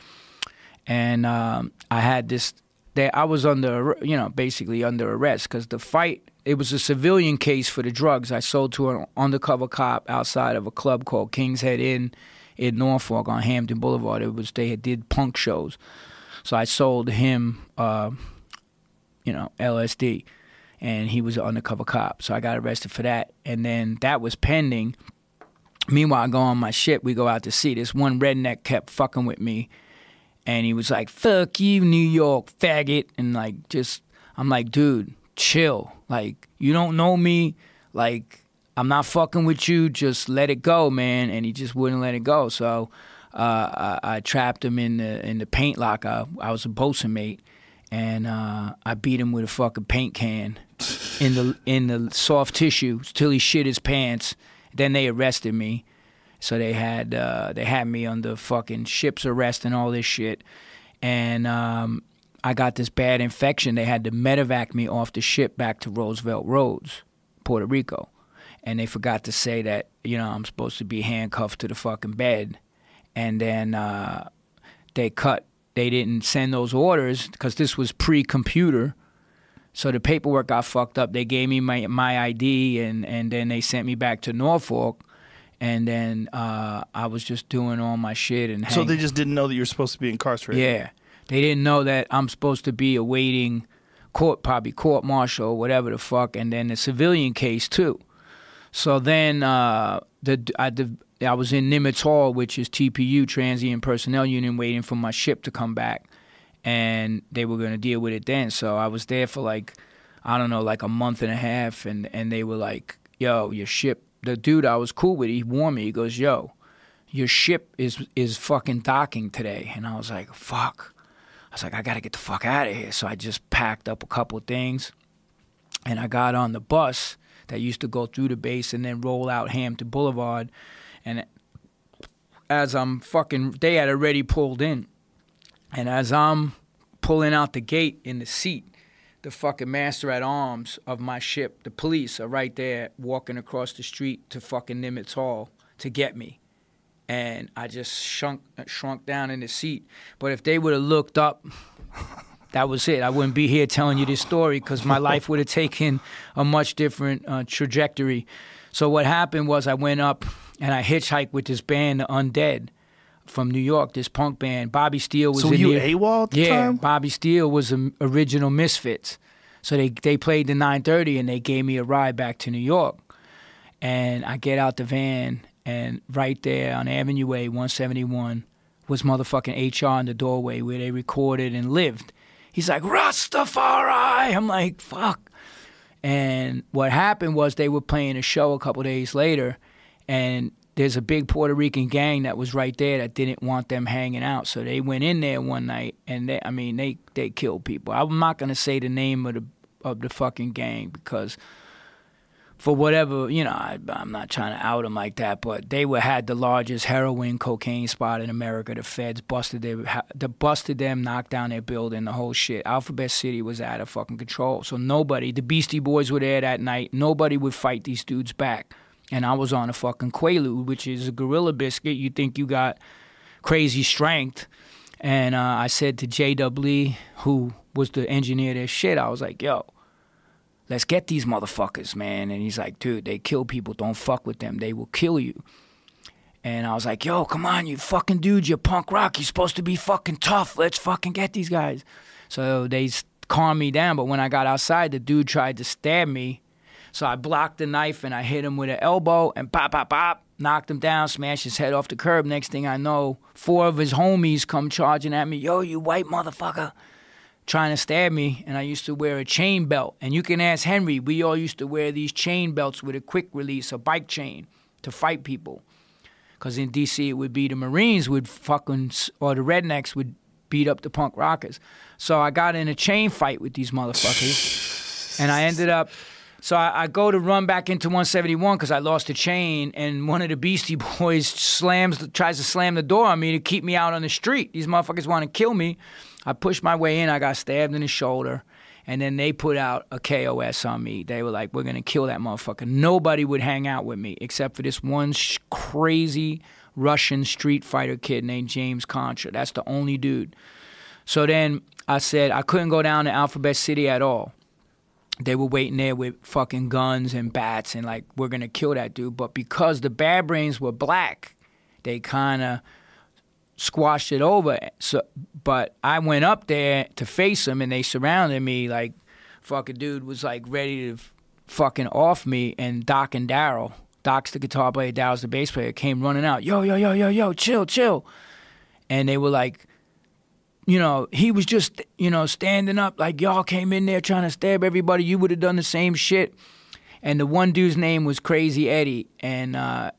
and um, I had this. They, I was under, you know, basically under arrest because the fight It was a civilian case for the drugs I sold to an undercover cop outside of a club called King's Head Inn in Norfolk on Hampton Boulevard. It was, they had did punk shows. So I sold him, uh, you know, L S D, and he was an undercover cop. So I got arrested for that, and then that was pending. Meanwhile, I go on my ship. We go out to sea. This one redneck kept fucking with me, and he was like, "Fuck you, New York faggot," and like, just, I'm like, dude, chill. Like, you don't know me. Like, I'm not fucking with you. Just let it go, man. And he just wouldn't let it go. So uh, I, I trapped him in the in the paint locker. I was a bosun mate, and uh, I beat him with a fucking paint can in the in the soft tissue till he shit his pants. Then they arrested me, so they had uh, they had me under fucking ship's arrest and all this shit, and um, I got this bad infection. They had to medevac me off the ship back to Roosevelt Roads, Puerto Rico, and they forgot to say that, you know, I'm supposed to be handcuffed to the fucking bed, and then uh, they cut. They didn't send those orders because this was pre-computer. So the paperwork got fucked up. They gave me my my I D, and, and then they sent me back to Norfolk, and then uh, I was just doing all my shit and hanging. So they just didn't know that you were supposed to be incarcerated. Yeah, they didn't know that I'm supposed to be awaiting court, probably court martial, whatever the fuck, and then the civilian case too. So then uh, the I the, I was in Nimitz Hall, which is T P U, Transient Personnel Unit, waiting for my ship to come back. And they were going to deal with it then. So I was there for like, I don't know, like a month and a half. And, and they were like, yo, your ship, the dude I was cool with, he warned me. He goes, yo, your ship is is fucking docking today. And I was like, fuck. I was like, I got to get the fuck out of here. So I just packed up a couple things. And I got on the bus that used to go through the base and then roll out Hampton Boulevard. And as I'm fucking, they had already pulled in. And as I'm pulling out the gate in the seat, the fucking master at arms of my ship, the police, are right there walking across the street to fucking Nimitz Hall to get me. And I just shrunk, shrunk down in the seat. But if they would have looked up, that was it. I wouldn't be here telling you this story because my life would have taken a much different uh, trajectory. So what happened was I went up and I hitchhiked with this band, The Undead, from New York, this punk band. Bobby Steele was so in there. So you AWOL at the yeah, time? Yeah, Bobby Steele was an original Misfits. So they, they played the nine thirty, and they gave me a ride back to New York. And I get out the van, and right there on Avenue A, one seventy-one, was motherfucking H R in the doorway where they recorded and lived. He's like, Rastafari! I'm like, fuck. And what happened was they were playing a show a couple days later, and there's a big Puerto Rican gang that was right there that didn't want them hanging out. So they went in there one night, and they, I mean, they, they killed people. I'm not going to say the name of the of the fucking gang because for whatever, you know, I, I'm not trying to out them like that, but they were had the largest heroin cocaine spot in America. The feds busted, their, the busted them, knocked down their building, the whole shit. Alphabet City was out of fucking control. So nobody, the Beastie Boys were there that night. Nobody would fight these dudes back. And I was on a fucking Quaalude, which is a gorilla biscuit. You think you got crazy strength. And uh, I said to J W E, who was the engineer of their shit, I was like, yo, let's get these motherfuckers, man. And he's like, dude, they kill people. Don't fuck with them. They will kill you. And I was like, yo, come on, you fucking dude. You're punk rock. You're supposed to be fucking tough. Let's fucking get these guys. So they calmed me down. But when I got outside, the dude tried to stab me. So I blocked the knife, and I hit him with an elbow, and pop, pop, pop, knocked him down, smashed his head off the curb. Next thing I know, four of his homies come charging at me. Yo, you white motherfucker, trying to stab me. And I used to wear a chain belt. And you can ask Henry, we all used to wear these chain belts with a quick release, a bike chain, to fight people. Because in D C, it would be the Marines would fucking, or the rednecks would beat up the punk rockers. So I got in a chain fight with these motherfuckers, and I ended up... So I, I go to run back into one seventy-one because I lost a chain, and one of the Beastie Boys slams, tries to slam the door on me to keep me out on the street. These motherfuckers want to kill me. I pushed my way in. I got stabbed in the shoulder, and then they put out a K O S on me. They were like, we're going to kill that motherfucker. Nobody would hang out with me except for this one sh- crazy Russian street fighter kid named James Contra. That's the only dude. So then I said I couldn't go down to Alphabet City at all. They were waiting there with fucking guns and bats and like, we're going to kill that dude. But because the Bad Brains were black, they kind of squashed it over. So, but I went up there to face them and they surrounded me like fucking dude was like ready to fucking off me. And Doc and Darryl, Doc's the guitar player, Daryl's the bass player, came running out. Yo, yo, yo, yo, yo, chill, chill. And they were like, you know, he was just, you know, standing up like y'all came in there trying to stab everybody. You would have done the same shit. And the one dude's name was Crazy Eddie. And uh,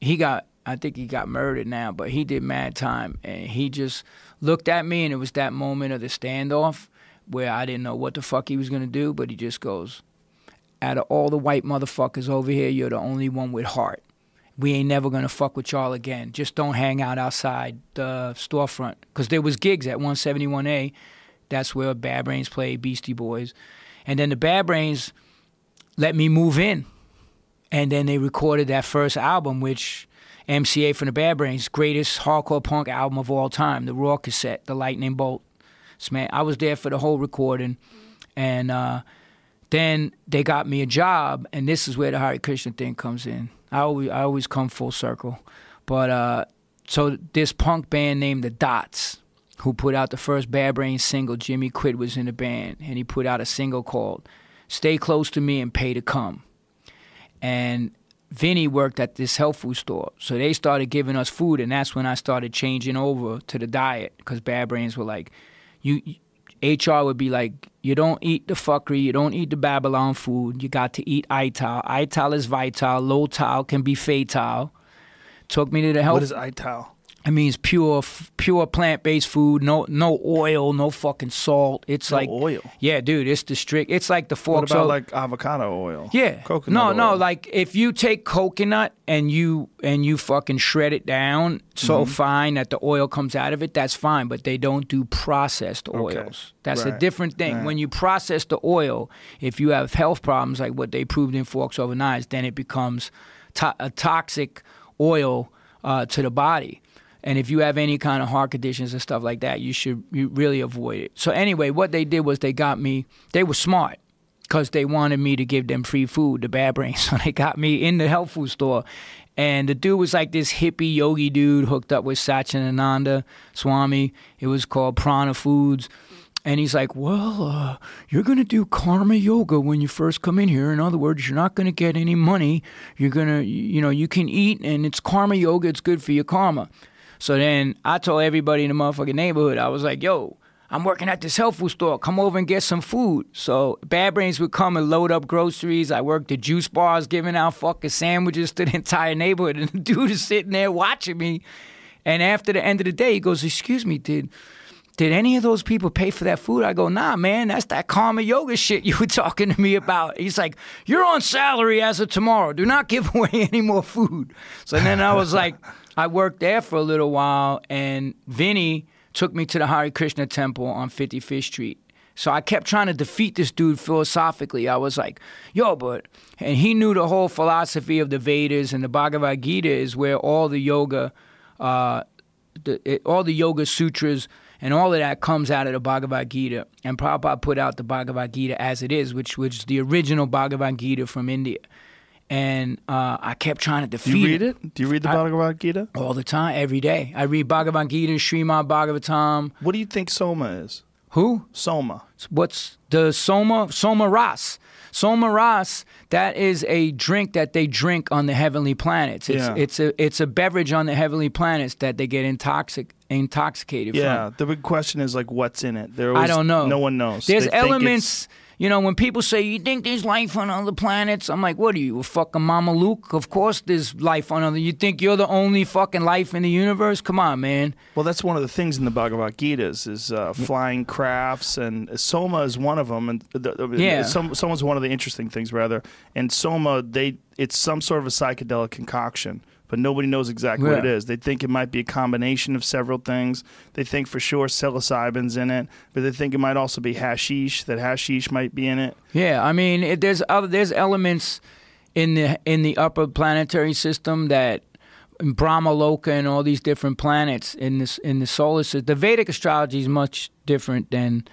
he got, I think he got murdered now, but he did mad time. And he just looked at me, and it was that moment of the standoff where I didn't know what the fuck he was going to do, but he just goes, out of all the white motherfuckers over here, you're the only one with heart. We ain't never going to fuck with y'all again. Just don't hang out outside the storefront. Because there was gigs at one seventy-one A. That's where Bad Brains played, Beastie Boys. And then the Bad Brains let me move in. And then they recorded that first album, which M C A from the Bad Brains, greatest hardcore punk album of all time, the Raw cassette, the Lightning Bolt. Man, I was there for the whole recording. And uh, then they got me a job. And this is where the Hare Krishna thing comes in. I always, I always come full circle. But uh, so this punk band named The Dots, who put out the first Bad Brains single, Jimmy Quid was in the band, and he put out a single called Stay Close to Me and Pay to Come. And Vinny worked at this health food store, so they started giving us food, and that's when I started changing over to the diet, because Bad Brains were like, you, H R would be like, you don't eat the fuckery, you don't eat the Babylon food, you got to eat ital. Ital is vital, low tal can be fatal. Took me to the health. What is ital? It means pure pure plant-based food, no no oil, no fucking salt. It's no like oil. Yeah, dude, it's the strict. It's like the Forks. What about oil. Like avocado oil? Yeah. Coconut. No, oil. No, like if you take coconut and you and you fucking shred it down so mm-hmm. fine that the oil comes out of it, that's fine, but they don't do processed oils. Okay. That's right. A different thing. Right. When you process the oil, if you have health problems like what they proved in Forks Over Knives, then it becomes to- a toxic oil uh, to the body. And if you have any kind of heart conditions and stuff like that, you should you really avoid it. So anyway, what they did was they got me, they were smart because they wanted me to give them free food, the Bad Brains. So they got me in the health food store. And the dude was like this hippie yogi dude hooked up with Satchinananda Swami. It was called Prana Foods. And he's like, well, uh, you're going to do karma yoga when you first come in here. In other words, you're not going to get any money. You're going to, you know, you can eat and it's karma yoga. It's good for your karma. So then I told everybody in the motherfucking neighborhood, I was like, yo, I'm working at this health food store. Come over and get some food. So Bad Brains would come and load up groceries. I worked at juice bars, giving out fucking sandwiches to the entire neighborhood. And the dude is sitting there watching me. And after the end of the day, he goes, excuse me, did did any of those people pay for that food? I go, nah, man, that's that karma yoga shit you were talking to me about. He's like, you're on salary as of tomorrow. Do not give away any more food. So then I was like... I worked there for a little while, and Vinny took me to the Hare Krishna temple on fifty-fifth street. So I kept trying to defeat this dude philosophically. I was like, yo, but... And he knew the whole philosophy of the Vedas, and the Bhagavad Gita is where all the yoga, uh, the, it, all the yoga sutras and all of that comes out of the Bhagavad Gita. And Prabhupada put out the Bhagavad Gita as it is, which was the original Bhagavad Gita from India. And uh, I kept trying to defeat it. Do you read it? it? Do you read the I, Bhagavad Gita? All the time, every day. I read Bhagavad Gita, Srimad Bhagavatam. What do you think Soma is? Who? Soma. What's the Soma? Soma Ras. Soma Ras, that is a drink that they drink on the heavenly planets. It's, yeah. it's, a, it's a beverage on the heavenly planets that they get intoxic, intoxicated yeah, from. Yeah, the big question is, like, what's in it? There always, I don't know. No one knows. There's they elements... You know, when people say, you think there's life on other planets? I'm like, what are you, a fucking Mama Luke? Of course there's life on other... You think you're the only fucking life in the universe? Come on, man. Well, that's one of the things in the Bhagavad Gita is, is uh, flying crafts, and Soma is one of them. And the, yeah. Some, Soma's one of the interesting things, rather. And Soma, they it's some sort of a psychedelic concoction, but nobody knows exactly yeah. what it is. They think it might be a combination of several things. They think for sure psilocybin's in it, but they think it might also be hashish, that hashish might be in it. Yeah, I mean, it, there's other, there's elements in the in the upper planetary system that Brahma Loka and all these different planets in this in the solar system. The Vedic astrology is much different than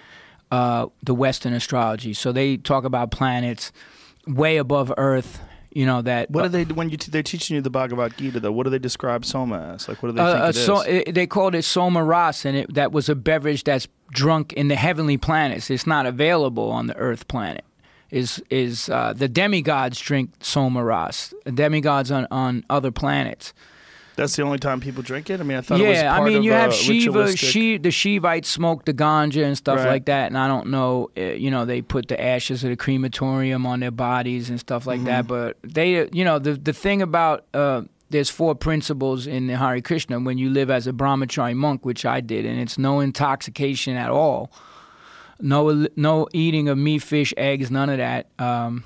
uh, the Western astrology. So they talk about planets way above Earth. You know that. What are they when you t they're teaching you the Bhagavad Gita though? What do they describe soma as? Like what do they uh, think it so, is? It, they called it soma ras, and it, that was a beverage that's drunk in the heavenly planets. It's not available on the Earth planet. Is is uh, the demigods drink soma ras? Demigods on on other planets. That's the only time people drink it. I mean, I thought yeah, it was part I mean, you of have Shiva. She, the Shivites smoke the ganja and stuff right. like that, and I don't know. You know, they put the ashes of the crematorium on their bodies and stuff like mm-hmm. that. But they, you know, the the thing about uh, there's four principles in the Hare Krishna when you live as a brahmachari monk, which I did, and it's no intoxication at all, no no eating of meat, fish, eggs, none of that. Um,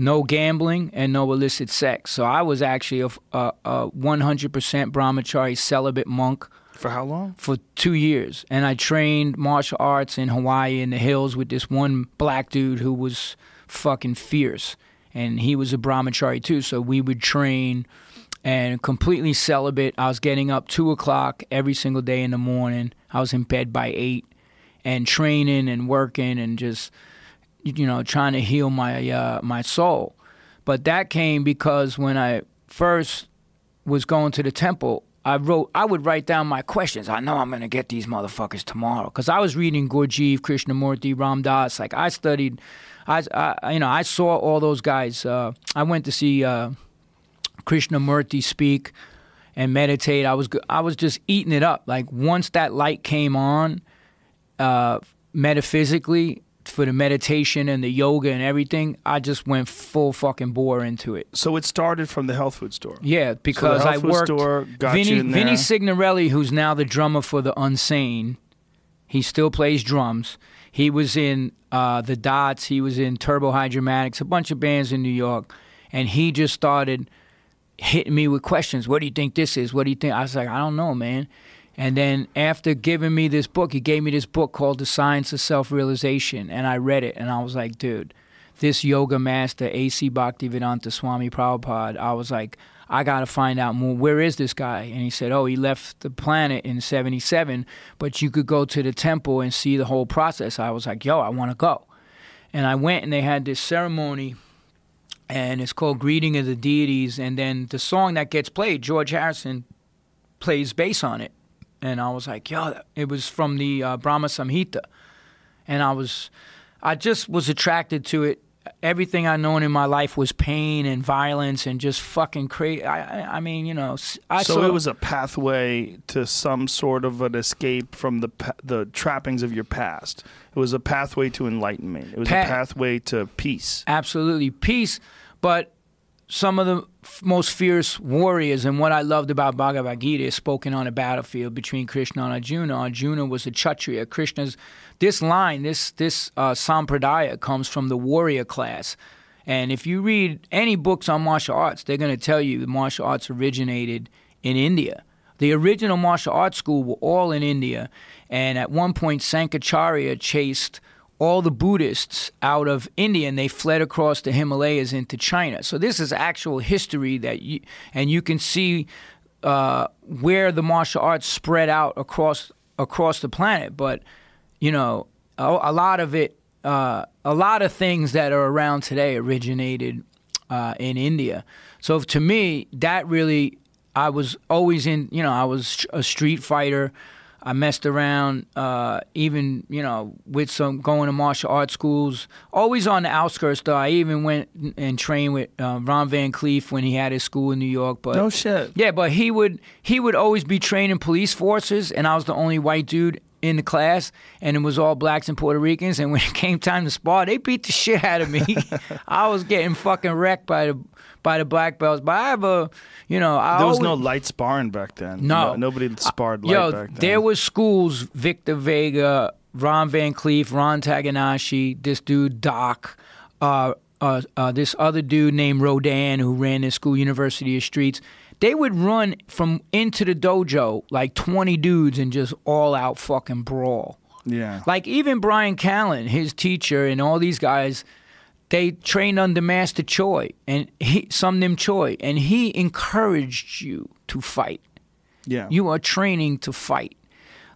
No gambling and no illicit sex. So I was actually a one hundred percent brahmachari celibate monk. For how long? For two years. And I trained martial arts in Hawaii in the hills with this one black dude who was fucking fierce. And he was a brahmachari too. So we would train and completely celibate. I was getting up two o'clock every single day in the morning. I was in bed by eight and training and working and just... you know, trying to heal my uh, my soul. But that came because when I first was going to the temple, I wrote, I would write down my questions. I know I'm going to get these motherfuckers tomorrow. Because I was reading Gurdjieff, Krishnamurti, Ram Dass. Like, I studied, I, I, you know, I saw all those guys. Uh, I went to see uh, Krishnamurti speak and meditate. I was, I was just eating it up. Like, once that light came on, uh, metaphysically, for the meditation and the yoga and everything, I just went full fucking bore into it. So it started from the health food store. Yeah, because so I worked. Store got Vinny, you in there. Vinny Signorelli, who's now the drummer for the Unsane, he still plays drums. He was in uh, the Dots. He was in Turbo Hydromatics, a bunch of bands in New York, and he just started hitting me with questions. What do you think this is? What do you think? I was like, I don't know, man. And then after giving me this book, he gave me this book called The Science of Self-Realization. And I read it, and I was like, dude, this yoga master, A C Bhaktivedanta Swami Prabhupada, I was like, I got to find out more. Where is this guy? And he said, oh, he left the planet in seventy-seven, but you could go to the temple and see the whole process. I was like, yo, I want to go. And I went, and they had this ceremony, and it's called Greeting of the Deities. And then the song that gets played, George Harrison plays bass on it. And I was like, yo, it was from the uh, Brahma Samhita. And I was, I just was attracted to it. Everything I known in my life was pain and violence and just fucking crazy. I, I mean, you know. I so saw, it was a pathway to some sort of an escape from the the trappings of your past. It was a pathway to enlightenment. It was pa a pathway to peace. Absolutely, peace. But some of the most fierce warriors, and what I loved about Bhagavad Gita is spoken on a battlefield between Krishna and Arjuna. Arjuna was a Kshatriya. Krishna's, this line, this this uh, sampradaya comes from the warrior class. And if you read any books on martial arts, they're going to tell you the martial arts originated in India. The original martial arts school were all in India. And at one point, Sankacharya chased all the Buddhists out of India, and they fled across the Himalayas into China. So this is actual history that you, and you can see uh, where the martial arts spread out across across the planet. But you know, a, a lot of it, uh, a lot of things that are around today originated uh, in India. So to me, that really, I was always in. You know, I was a street fighter. I messed around, uh, even, you know, with some going to martial arts schools, always on the outskirts, though. I even went and trained with uh, Ron Van Cleef when he had his school in New York. But, no shit. Yeah, but he would, he would always be training police forces, and I was the only white dude in the class, and it was all blacks and Puerto Ricans, and when it came time to spar, they beat the shit out of me. I was getting fucking wrecked by the by the black belts. But I have a, you know, I there was always, no light sparring back then. No, no nobody sparred light yo, back then. There was schools: Victor Vega, Ron Van Cleef, Ron Taganashi, this dude Doc, uh, uh, uh, this other dude named Rodan who ran this school, University of Streets. They would run from into the dojo like twenty dudes and just all out fucking brawl. Yeah. Like even Brian Callen, his teacher, and all these guys, they trained under Master Choi and he, some named Choi, and he encouraged you to fight. Yeah. You are training to fight.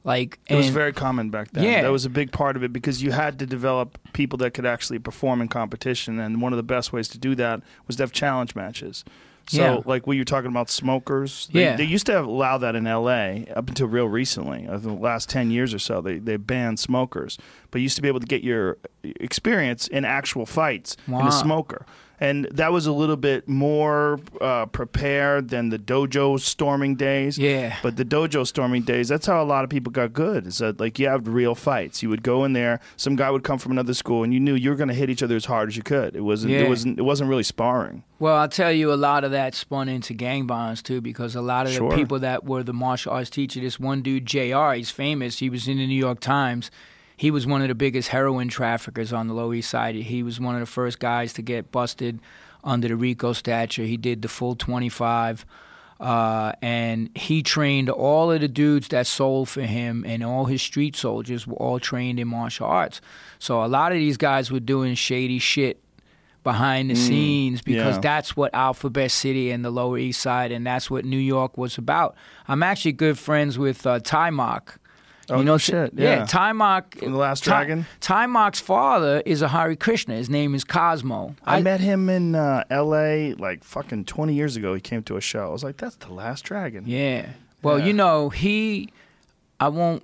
Like It and, was very common back then. Yeah. That was a big part of it because you had to develop people that could actually perform in competition, and one of the best ways to do that was to have challenge matches. So, yeah. like, when you're talking about smokers, they, yeah. they used to have, allow that in L A up until real recently. In the last ten years or so, they, they banned smokers. But you used to be able to get your experience in actual fights wow. in a smoker. And that was a little bit more uh, prepared than the dojo storming days. Yeah. But the dojo storming days, that's how a lot of people got good. Is that, like, you had real fights. You would go in there. Some guy would come from another school, and you knew you were going to hit each other as hard as you could. It wasn't, yeah. it wasn't, it wasn't really sparring. Well, I'll tell you, a lot of that spun into gang bonds, too, because a lot of sure. the people that were the martial arts teacher, this one dude, J R, he's famous. He was in the New York Times. He was one of the biggest heroin traffickers on the Lower East Side. He was one of the first guys to get busted under the RICO statute. He did the full twenty-five, uh, and he trained all of the dudes that sold for him, and all his street soldiers were all trained in martial arts. So a lot of these guys were doing shady shit behind the mm, scenes because yeah. that's what Alphabet City and the Lower East Side, and that's what New York was about. I'm actually good friends with uh, Ty Mock. Oh, you know, shit. Yeah, yeah Ty Mock, from The Last Dragon? Ty Mock's father is a Hare Krishna. His name is Cosmo. I, I met him in uh, L A like fucking twenty years ago. He came to a show. I was like, that's The Last Dragon. Yeah. Well, yeah. you know, he, I won't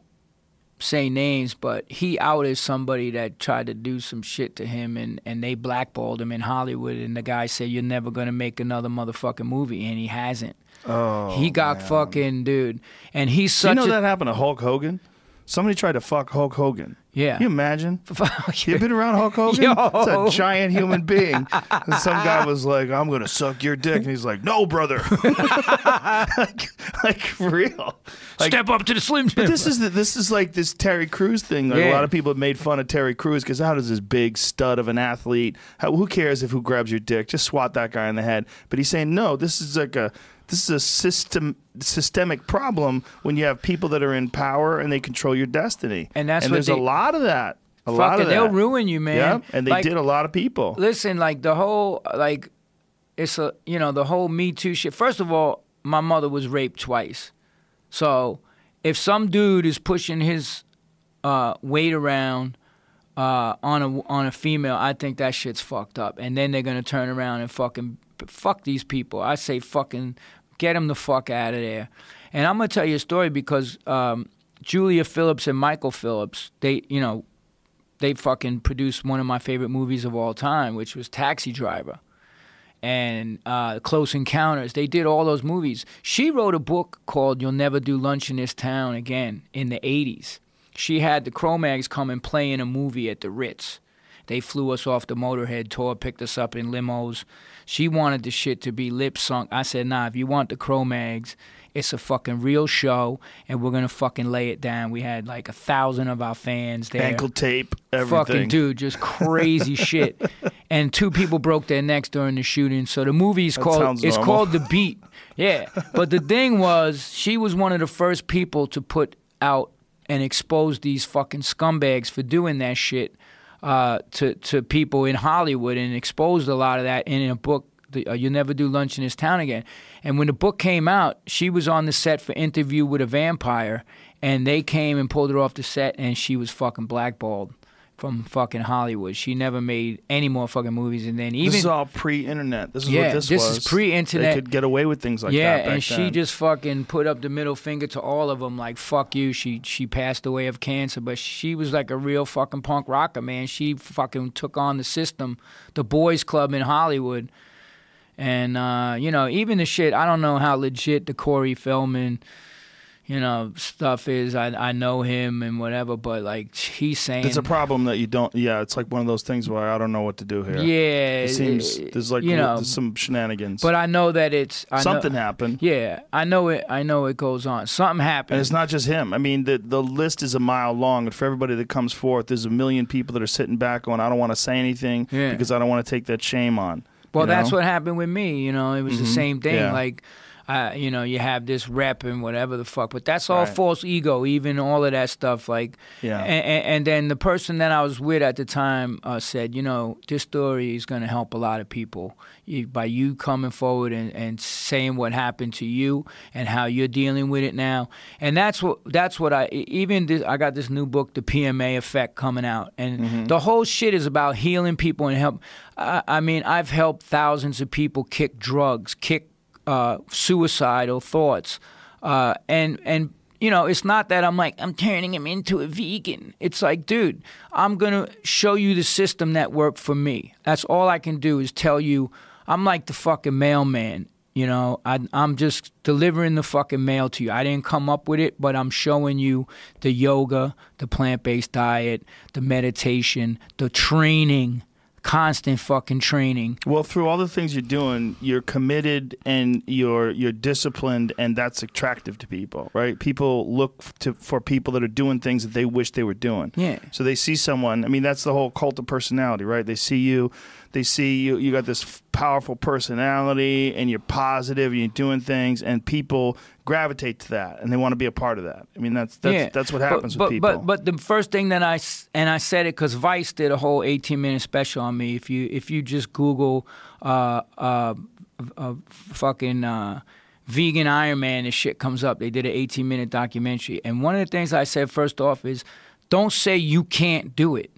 say names, but he outed somebody that tried to do some shit to him, and, and they blackballed him in Hollywood, and the guy said, you're never going to make another motherfucking movie, and he hasn't. Oh, He got man. fucking, dude. And he's such You know a, that happened to Hulk Hogan? Somebody tried to fuck Hulk Hogan. Yeah. Can you imagine? You've been around Hulk Hogan? Yo. It's a giant human being. And some guy was like, I'm going to suck your dick. And he's like, no, brother. like, like, for real. Like, step up to the Slim Jim. But this is, the, this is like this Terry Crews thing. Like, yeah. A lot of people have made fun of Terry Crews because how does this big stud of an athlete, how, who cares if who grabs your dick? Just swat that guy in the head. But he's saying, no, this is like a... This is a system systemic problem when you have people that are in power and they control your destiny. And that's and what there's they, a lot of that. A lot it, of that. They'll ruin you, man. Yep. And they like, did a lot of people. Listen, like the whole like it's a you know the whole Me Too shit. First of all, my mother was raped twice. So if some dude is pushing his uh, weight around uh, on a on a female, I think that shit's fucked up. And then they're gonna turn around and fucking fuck these people. I say fucking. Get him the fuck out of there. And I'm going to tell you a story because um, Julia Phillips and Michael Phillips, they, you know, they fucking produced one of my favorite movies of all time, which was Taxi Driver and uh, Close Encounters. They did all those movies. She wrote a book called You'll Never Do Lunch in This Town Again in the eighties. She had the Cro-Mags come and play in a movie at the Ritz. They flew us off the Motorhead tour, picked us up in limos. She wanted the shit to be lip-sunk. I said, nah, if you want the Cro-Mags, it's a fucking real show, and we're going to fucking lay it down. We had like a thousand of our fans there. Ankle tape, everything. Fucking dude, just crazy shit. And two people broke their necks during the shooting, so the movie's called, it's called The Beat. Yeah, but the thing was, she was one of the first people to put out and expose these fucking scumbags for doing that shit. Uh, to, to people in Hollywood and exposed a lot of that in a book, the, uh, You'll Never Do Lunch in This Town Again. And when the book came out, she was on the set for Interview with a Vampire, and they came and pulled her off the set, and she was fucking blackballed from fucking Hollywood. She never made any more fucking movies. And then even this is all pre-internet. This is yeah, what this, this was. This is pre-internet. They could get away with things like yeah, that. Yeah, and she then. just fucking put up the middle finger to all of them, like fuck you. She she passed away of cancer, but she was like a real fucking punk rocker, man. She fucking took on the system, the Boys Club in Hollywood, and uh, you know even the shit. I don't know how legit the Corey Feldman. You know, stuff is, I I know him and whatever, but like he's saying. It's a problem that you don't, yeah, it's like one of those things where I don't know what to do here. Yeah. It seems, it, there's like you know, there's some shenanigans. But I know that it's. I Something know, happened. Yeah, I know it I know it goes on. Something happened. And it's not just him. I mean, the, the list is a mile long, and for everybody that comes forth, there's a million people that are sitting back going, I don't want to say anything yeah. because I don't want to take that shame on. Well, that's know? what happened with me, you know, it was mm-hmm. the same thing. Yeah. Like. I, you know, you have this rep and whatever the fuck. But that's all right. false ego, even all of that stuff. Like, yeah. And, and then the person that I was with at the time uh, said, you know, this story is going to help a lot of people you, by you coming forward and, and saying what happened to you and how you're dealing with it now. And that's what that's what I even this, I got this new book, The P M A Effect, coming out, and mm-hmm. the whole shit is about healing people and help. I, I mean, I've helped thousands of people kick drugs, kick. Uh, suicidal thoughts, uh, and and you know, it's not that I'm like I'm turning him into a vegan. It's like, dude, I'm gonna show you the system that worked for me. That's all I can do is tell you. I'm like the fucking mailman, you know. I, I'm just delivering the fucking mail to you. I didn't come up with it, but I'm showing you the yoga, the plant-based diet, the meditation, the training. Constant fucking training. Well, through all the things you're doing, you're committed and you're you're disciplined, and that's attractive to people, right? People look to for people that are doing things that they wish they were doing. Yeah. So they see someone. I mean, that's the whole cult of personality, right? They see you. They see you. You got this powerful personality, and you're positive, and you're doing things, and people gravitate to that, and they want to be a part of that. I mean, that's that's, yeah. that's what happens but, but, with people. But but the first thing that I and I said it because Vice did a whole eighteen minute special on me. If you if you just Google uh uh, uh fucking uh, vegan Iron Man, and shit comes up. They did an eighteen minute documentary, and one of the things I said first off is, don't say you can't do it.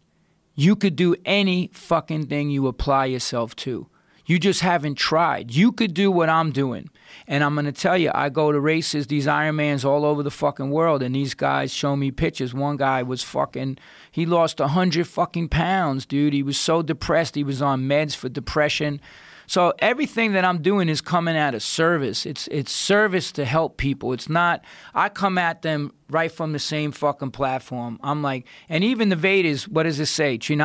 You could do any fucking thing you apply yourself to. You just haven't tried. You could do what I'm doing. And I'm going to tell you, I go to races, these Ironmans all over the fucking world, and these guys show me pictures. One guy was fucking, he lost one hundred fucking pounds, dude. He was so depressed. He was on meds for depression. So everything that I'm doing is coming out of service. It's it's service to help people. It's not, I come at them right from the same fucking platform. I'm like, and even the Vedas, what does it say? You should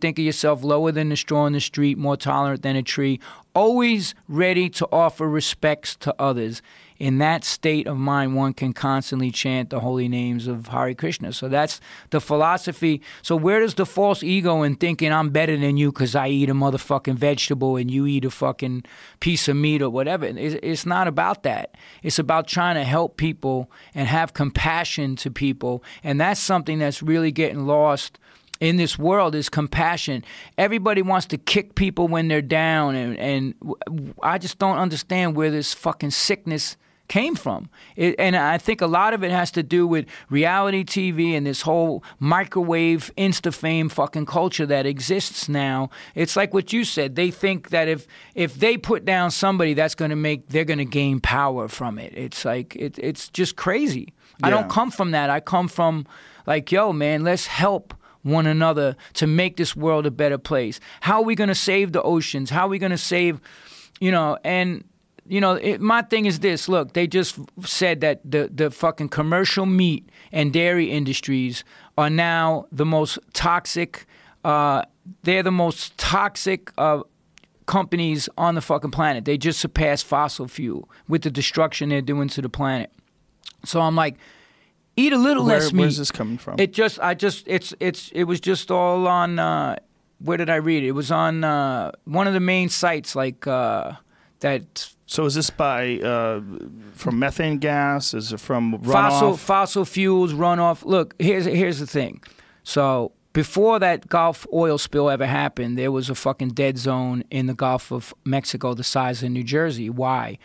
think of yourself lower than the straw in the street, more tolerant than a tree, always ready to offer respects to others. In that state of mind, one can constantly chant the holy names of Hare Krishna. So that's the philosophy. So where does the false ego in thinking I'm better than you because I eat a motherfucking vegetable and you eat a fucking piece of meat or whatever? It's not about that. It's about trying to help people and have compassion to people. And that's something that's really getting lost in this world is compassion. Everybody wants to kick people when they're down. And, and I just don't understand where this fucking sickness came from. It, and I think a lot of it has to do with reality T V and this whole microwave Insta-fame fucking culture that exists now. It's like what you said. They think that if if they put down somebody, that's going to make, they're going to gain power from it. It's like, it, it's just crazy. Yeah. I don't come from that. I come from like, yo, man, let's help one another to make this world a better place. How are we going to save the oceans? How are we going to save, you know, and, you know, it, my thing is this. Look, they just said that the, the fucking commercial meat and dairy industries are now the most toxic, uh, they're the most toxic uh, companies on the fucking planet. They just surpassed fossil fuel with the destruction they're doing to the planet. So I'm like, eat a little Where, less meat. Where's this coming from? It just, I just, it's, it's, it was just all on. Uh, where did I read it? It was on uh, one of the main sites, like uh, that. So is this by uh, from methane gas? Is it from runoff? Fossil fossil fuels runoff? Look, here's here's the thing. So before that Gulf oil spill ever happened, there was a fucking dead zone in the Gulf of Mexico the size of New Jersey. Why?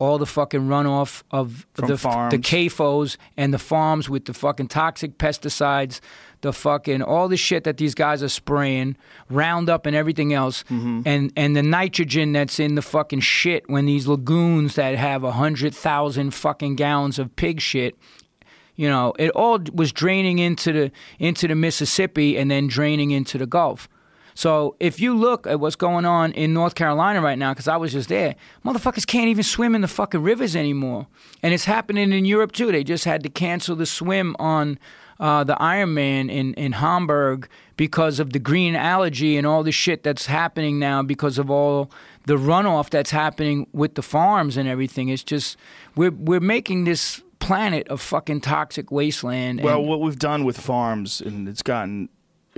All the fucking runoff of the, the C A F Os and the farms with the fucking toxic pesticides, the fucking, all the shit that these guys are spraying, Roundup and everything else, mm-hmm. and, and the nitrogen that's in the fucking shit when these lagoons that have one hundred thousand fucking gallons of pig shit, you know, it all was draining into the into the Mississippi and then draining into the Gulf. So if you look at what's going on in North Carolina right now, because I was just there, motherfuckers can't even swim in the fucking rivers anymore. And it's happening in Europe, too. They just had to cancel the swim on uh, the Ironman in, in Hamburg because of the green algae and all the shit that's happening now because of all the runoff that's happening with the farms and everything. It's just we're we're making this planet a fucking toxic wasteland. Well, what we've done with farms, and it's gotten...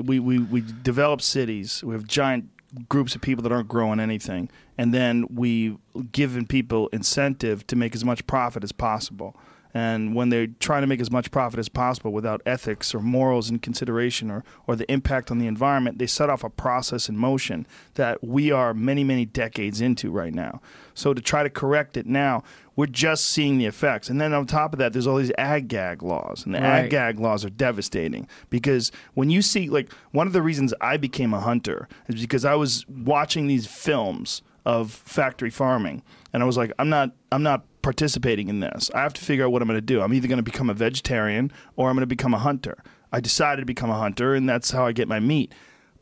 We, we we develop cities. We have giant groups of people that aren't growing anything, and then we've given people incentive to make as much profit as possible. And when they're trying to make as much profit as possible without ethics or morals in consideration or, or the impact on the environment, they set off a process in motion that we are many, many decades into right now. So to try to correct it now, we're just seeing the effects. And then on top of that, there's all these ag-gag laws. And the right. ag-gag laws are devastating. Because when you see, like, one of the reasons I became a hunter is because I was watching these films of factory farming. And I was like, I'm not, I'm not participating in this. I have to figure out what I'm going to do. I'm either going to become a vegetarian or I'm going to become a hunter. I decided to become a hunter, and that's how I get my meat.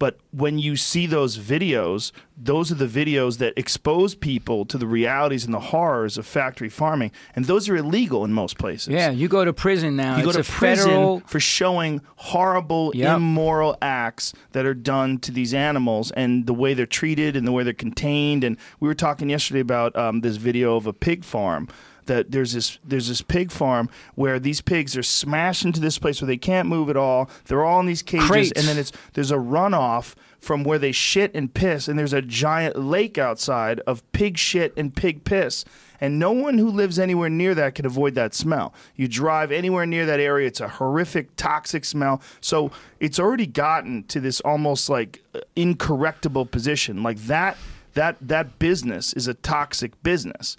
But when you see those videos, those are the videos that expose people to the realities and the horrors of factory farming, and those are illegal in most places. Yeah, you go to prison now. You it's go to prison federal... for showing horrible, yep. immoral acts that are done to these animals and the way they're treated and the way they're contained. And we were talking yesterday about um, this video of a pig farm. That there's this there's this pig farm where these pigs are smashed into this place where they can't move at all. They're all in these cages, Crates. and then it's there's a runoff from where they shit and piss, and there's a giant lake outside of pig shit and pig piss. And no one who lives anywhere near that can avoid that smell. You drive anywhere near that area, it's a horrific, toxic smell. So it's already gotten to this almost like incorrectable position. Like that that that business is a toxic business.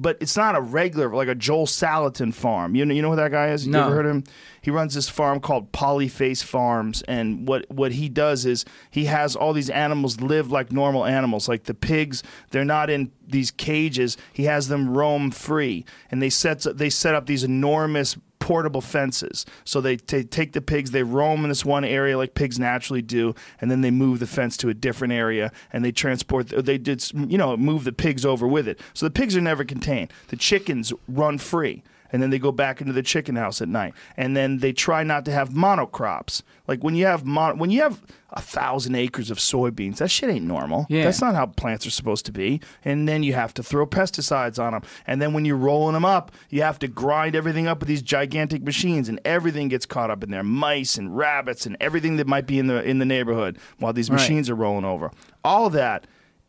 But it's not a regular, like a Joel Salatin farm. You know, you know who that guy is? You no. ever heard of him? He runs this farm called Polyface Farms, and what, what he does is he has all these animals live like normal animals. Like the pigs, they're not in these cages. He has them roam free, and they set, they set up these enormous portable fences. So they t take the pigs, they roam in this one area like pigs naturally do, and then they move the fence to a different area, and they transport, th they did, you know, move the pigs over with it. So the pigs are never contained. The chickens run free, and then they go back into the chicken house at night. And then they try not to have monocrops. Like when you have mon when you have a thousand acres of soybeans, that shit ain't normal. Yeah. That's not how plants are supposed to be. And then you have to throw pesticides on them. And then when you're rolling them up, you have to grind everything up with these gigantic machines, and everything gets caught up in there. Mice and rabbits and everything that might be in the in the neighborhood while these right. machines are rolling over. All that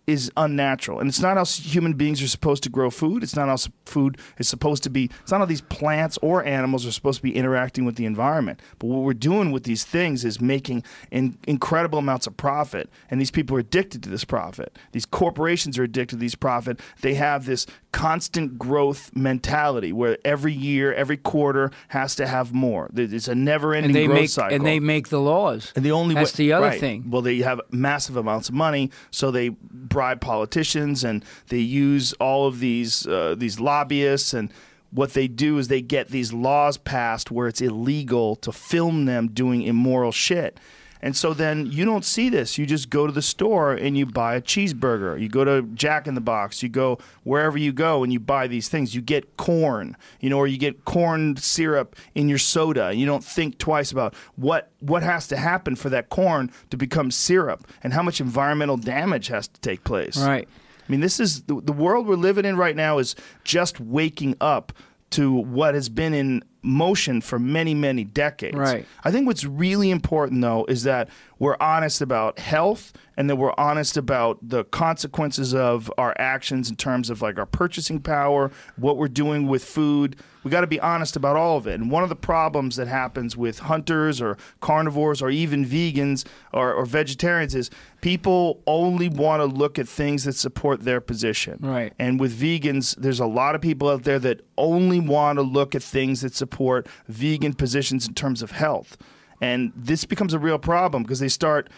is unnatural, and it's not how human beings are supposed to grow food. It's not how food is supposed to be. It's not how these plants or animals are supposed to be interacting with the environment. But what we're doing with these things is making in incredible amounts of profit, and these people are addicted to this profit. These corporations are addicted to these profit. They have this constant growth mentality where every year, every quarter has to have more. It's a never-ending growth make, cycle. And they make the laws. And the only that's way, the other right, thing. Well, they have massive amounts of money, so they bribe politicians, and they use all of these uh, these lobbyists, and what they do is they get these laws passed where it's illegal to film them doing immoral shit. And so then you don't see this. You just go to the store and you buy a cheeseburger. You go to Jack in the Box. You go wherever you go and you buy these things. You get corn, you know, or you get corn syrup in your soda. You don't think twice about what what has to happen for that corn to become syrup and how much environmental damage has to take place. Right. I mean, this is the, the world we're living in right now is just waking up to what has been in motion for many, many decades. Right. I think what's really important, though, is that we're honest about health and that we're honest about the consequences of our actions in terms of, like, our purchasing power, what we're doing with food. We got to be honest about all of it. And one of the problems that happens with hunters or carnivores or even vegans or, or vegetarians is people only want to look at things that support their position. Right. And with vegans, there's a lot of people out there that only want to look at things that support vegan positions in terms of health. And this becomes a real problem because they start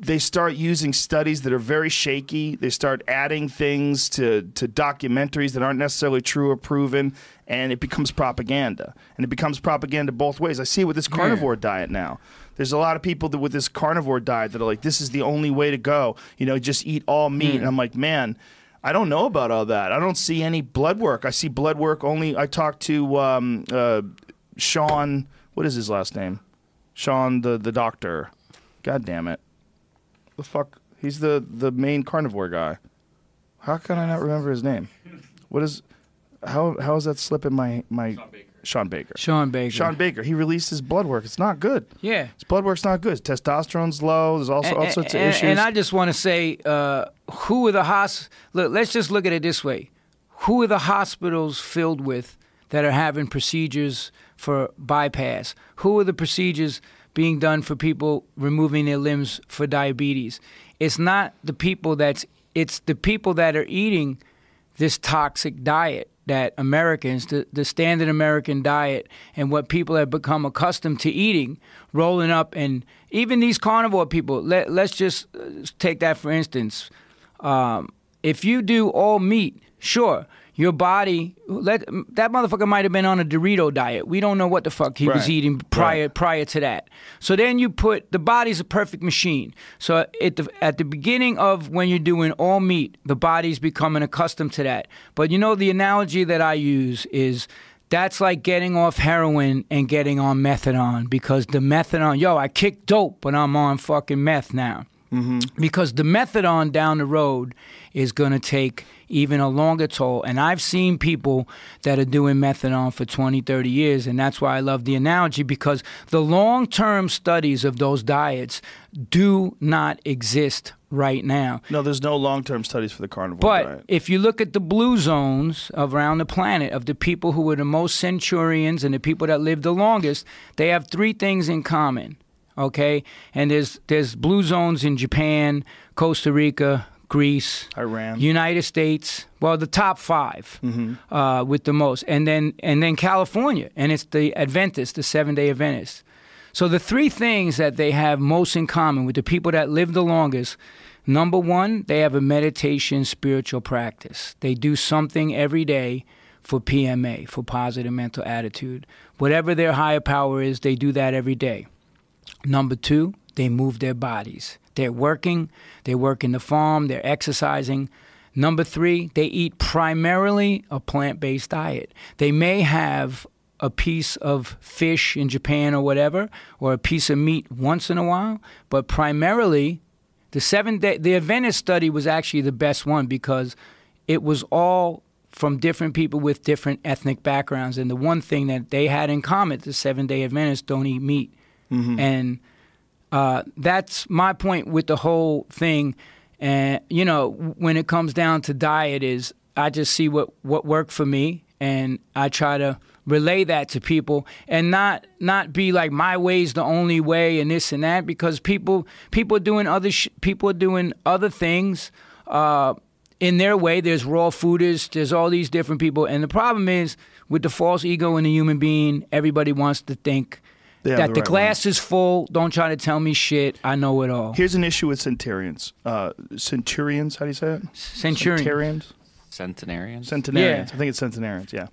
they start using studies that are very shaky. They start adding things to, to documentaries that aren't necessarily true or proven, and it becomes propaganda. And it becomes propaganda both ways. I see it with this carnivore yeah. diet now. There's a lot of people that with this carnivore diet that are like, this is the only way to go. You know, just eat all meat. Mm. And I'm like, man, I don't know about all that. I don't see any blood work. I see blood work only. I talked to um, uh, Sean. What is his last name? Sean, the, the doctor. God damn it. The fuck? He's the, the main carnivore guy. How can I not remember his name? What is... How How is that slipping my... my Sean Baker. Sean Baker. Sean Baker. Sean Baker. He released his blood work. It's not good. Yeah. His blood work's not good. His testosterone's low. There's also and, all sorts and, of issues. And I just want to say, uh, who are the hos- look, let's just look at it this way. Who are the hospitals filled with that are having procedures for bypass? Who are the procedures being done for people removing their limbs for diabetes? It's not the people that's, it's the people that are eating this toxic diet that Americans, the, the standard American diet and what people have become accustomed to eating, rolling up, and even these carnivore people, let, let's just take that for instance. Um, if you do all meat, sure, your body, let, that motherfucker might have been on a Dorito diet. We don't know what the fuck he right. was eating prior right. prior to that. So then you put, the body's a perfect machine. So at the, at the beginning of when you're doing all meat, the body's becoming accustomed to that. But you know, the analogy that I use is that's like getting off heroin and getting on methadone, because the methadone, yo, I kicked dope, but I'm on fucking meth now. Mm-hmm. Because the methadone down the road is going to take even a longer toll. And I've seen people that are doing methadone for twenty, thirty years, and that's why I love the analogy, because the long-term studies of those diets do not exist right now. No, there's no long-term studies for the carnivore diet. But if you look at the blue zones around the planet, of the people who were the most centurions and the people that lived the longest, they have three things in common. Okay, and there's there's blue zones in Japan, Costa Rica, Greece, Iran, United States. Well, the top five mm-hmm. uh, with the most, and then and then California, and it's the Adventists, the Seventh Day Adventists. So the three things that they have most in common with the people that live the longest: number one, they have a meditation, spiritual practice. They do something every day for P M A, for positive mental attitude. Whatever their higher power is, they do that every day. Number two, they move their bodies. They're working, they work in the farm, they're exercising. Number three, they eat primarily a plant-based diet. They may have a piece of fish in Japan or whatever, or a piece of meat once in a while, but primarily, the seven-day, the Adventist study was actually the best one, because it was all from different people with different ethnic backgrounds, and the one thing that they had in common, the seven-day Adventists don't eat meat. Mm-hmm. And uh, that's my point with the whole thing. And, you know, when it comes down to diet is I just see what, what worked for me, and I try to relay that to people, and not not be like my way's the only way and this and that, because people people are doing other sh- people are doing other things uh, in their way. There's raw fooders, there's all these different people, and the problem is with the false ego in the human being, everybody wants to think that the, the right glass one. Is full. Don't try to tell me shit. I know it all. Here's an issue with centurions. Uh, centurions, how do you say it? Centurions. Centurions. Centenarians. Centenarians. Yeah. I think it's centenarians, yeah.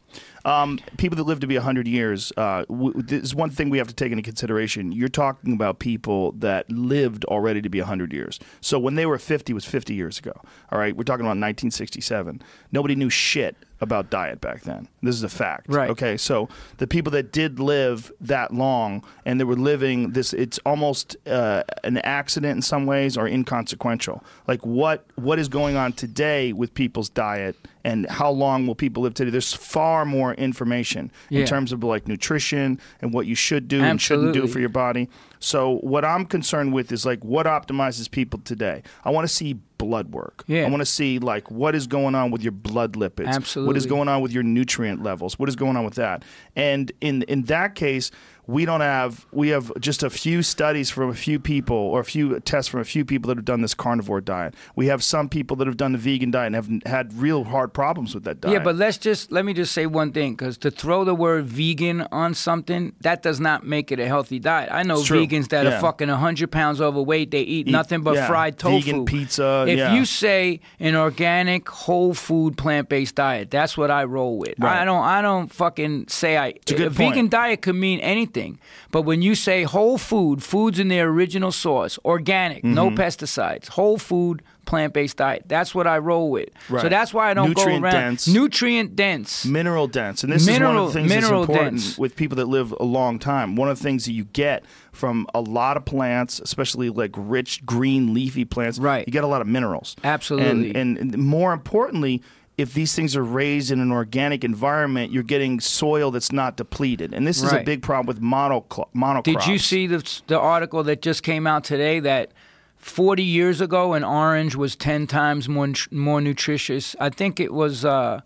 Um, people that live to be one hundred years, uh, w- this is one thing we have to take into consideration. You're talking about people that lived already to be one hundred years. So when they were fifty, it was fifty years ago. All right, we're talking about nineteen sixty-seven. Nobody knew shit about diet back then. This is a fact. Right. Okay, so the people that did live that long, and they were living this, it's almost uh, an accident in some ways, or inconsequential. Like what what is going on today with people's diet, and how long will people live today? There's far more information yeah. in terms of like nutrition and what you should do Absolutely. And shouldn't do for your body. So what I'm concerned with is like what optimizes people today. I want to see blood work. Yeah. I want to see like what is going on with your blood lipids. Absolutely. What is going on with your nutrient levels? What is going on with that? And in in that case, we don't have we have just a few studies from a few people, or a few tests from a few people that have done this carnivore diet. We have some people that have done the vegan diet and have had real hard problems with that diet. Yeah, but let's just let me just say one thing, because to throw the word vegan on something, that does not make it a healthy diet. I know vegans that yeah. are fucking one hundred pounds overweight. They eat, eat nothing but yeah. fried tofu, vegan pizza. If yeah. you say an organic, whole food, plant-based diet, that's what I roll with. Right. I don't I don't fucking say I it's a good a point. Vegan diet could mean anything. Thing. But when you say whole food, foods in their original source, organic, mm-hmm. no pesticides, whole food, plant-based diet, that's what I roll with. Right. So that's why I don't nutrient go around. Dense, nutrient dense. Mineral dense. And this mineral, is one of the things that's important dense. With people that live a long time. One of the things that you get from a lot of plants, especially like rich, green, leafy plants, right. you get a lot of minerals. Absolutely. And, and more importantly, if these things are raised in an organic environment, you're getting soil that's not depleted. And this right. is a big problem with monocro monocrops. Did you see the, the article that just came out today that forty years ago an orange was ten times more, more nutritious? I think it was... Uh,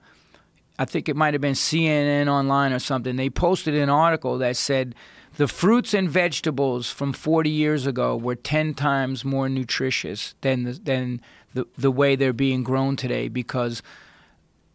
I think it might have been C N N Online or something. They posted an article that said the fruits and vegetables from forty years ago were ten times more nutritious than the, than the, the way they're being grown today because,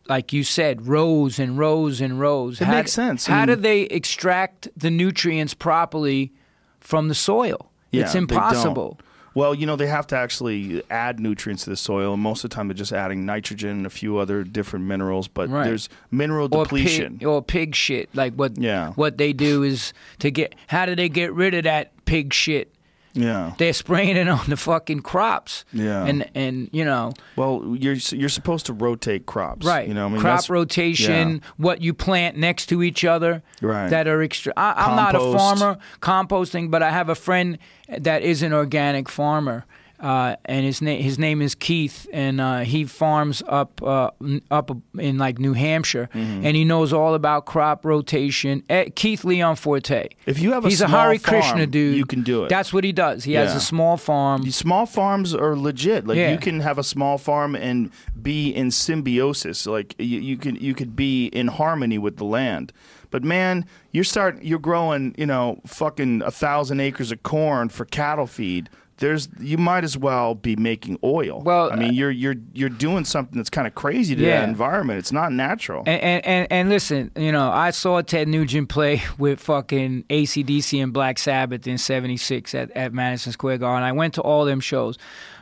like you said, rows and rows and rows. It how makes do, sense. How I mean, do they extract the nutrients properly from the soil? Yeah, it's impossible. They don't. Well, you know, they have to actually add nutrients to the soil. And most of the time, they're just adding nitrogen and a few other different minerals. But right. there's mineral or depletion. Pig, or pig shit. Like what yeah. what they do is to get... How do they get rid of that pig shit? Yeah. They're spraying it on the fucking crops. Yeah. And, and you know... Well, you're you're supposed to rotate crops. Right. You know, I mean, crop rotation, yeah. what you plant next to each other. Right. That are extra... I, I'm not a farmer, composting, but I have a friend that is an organic farmer. Uh, and his, na his name is Keith, and uh, he farms up uh, up in, like, New Hampshire, mm-hmm. and he knows all about crop rotation. Keith Leon Forte. If you have a He's small a Hare farm, Krishna dude. You can do it. That's what he does. He yeah. has a small farm. These small farms are legit. Like, yeah. you can have a small farm and be in symbiosis. Like, you, you, can, you could be in harmony with the land. But man, you start, you're growing, you know, fucking a thousand acres of corn for cattle feed. There's you might as well be making oil. Well, I mean, you're you're you're doing something that's kind of crazy to yeah. that environment. It's not natural. And, and and and listen, you know, I saw Ted Nugent play with fucking A C D C and Black Sabbath in seventy-six at at Madison Square Garden. I went to all them shows,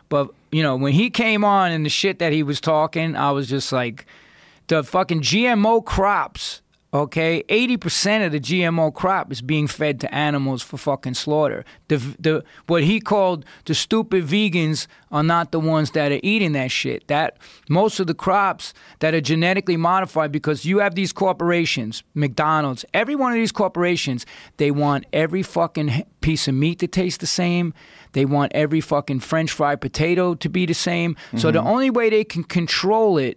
but you know, when he came on and the shit that he was talking, I was just like, the fucking G M O crops. Okay, eighty percent of the G M O crop is being fed to animals for fucking slaughter. The, the, what he called the stupid vegans are not the ones that are eating that shit. That, most of the crops that are genetically modified, because you have these corporations, McDonald's, every one of these corporations, they want every fucking piece of meat to taste the same. They want every fucking French fried potato to be the same. Mm-hmm. So the only way they can control it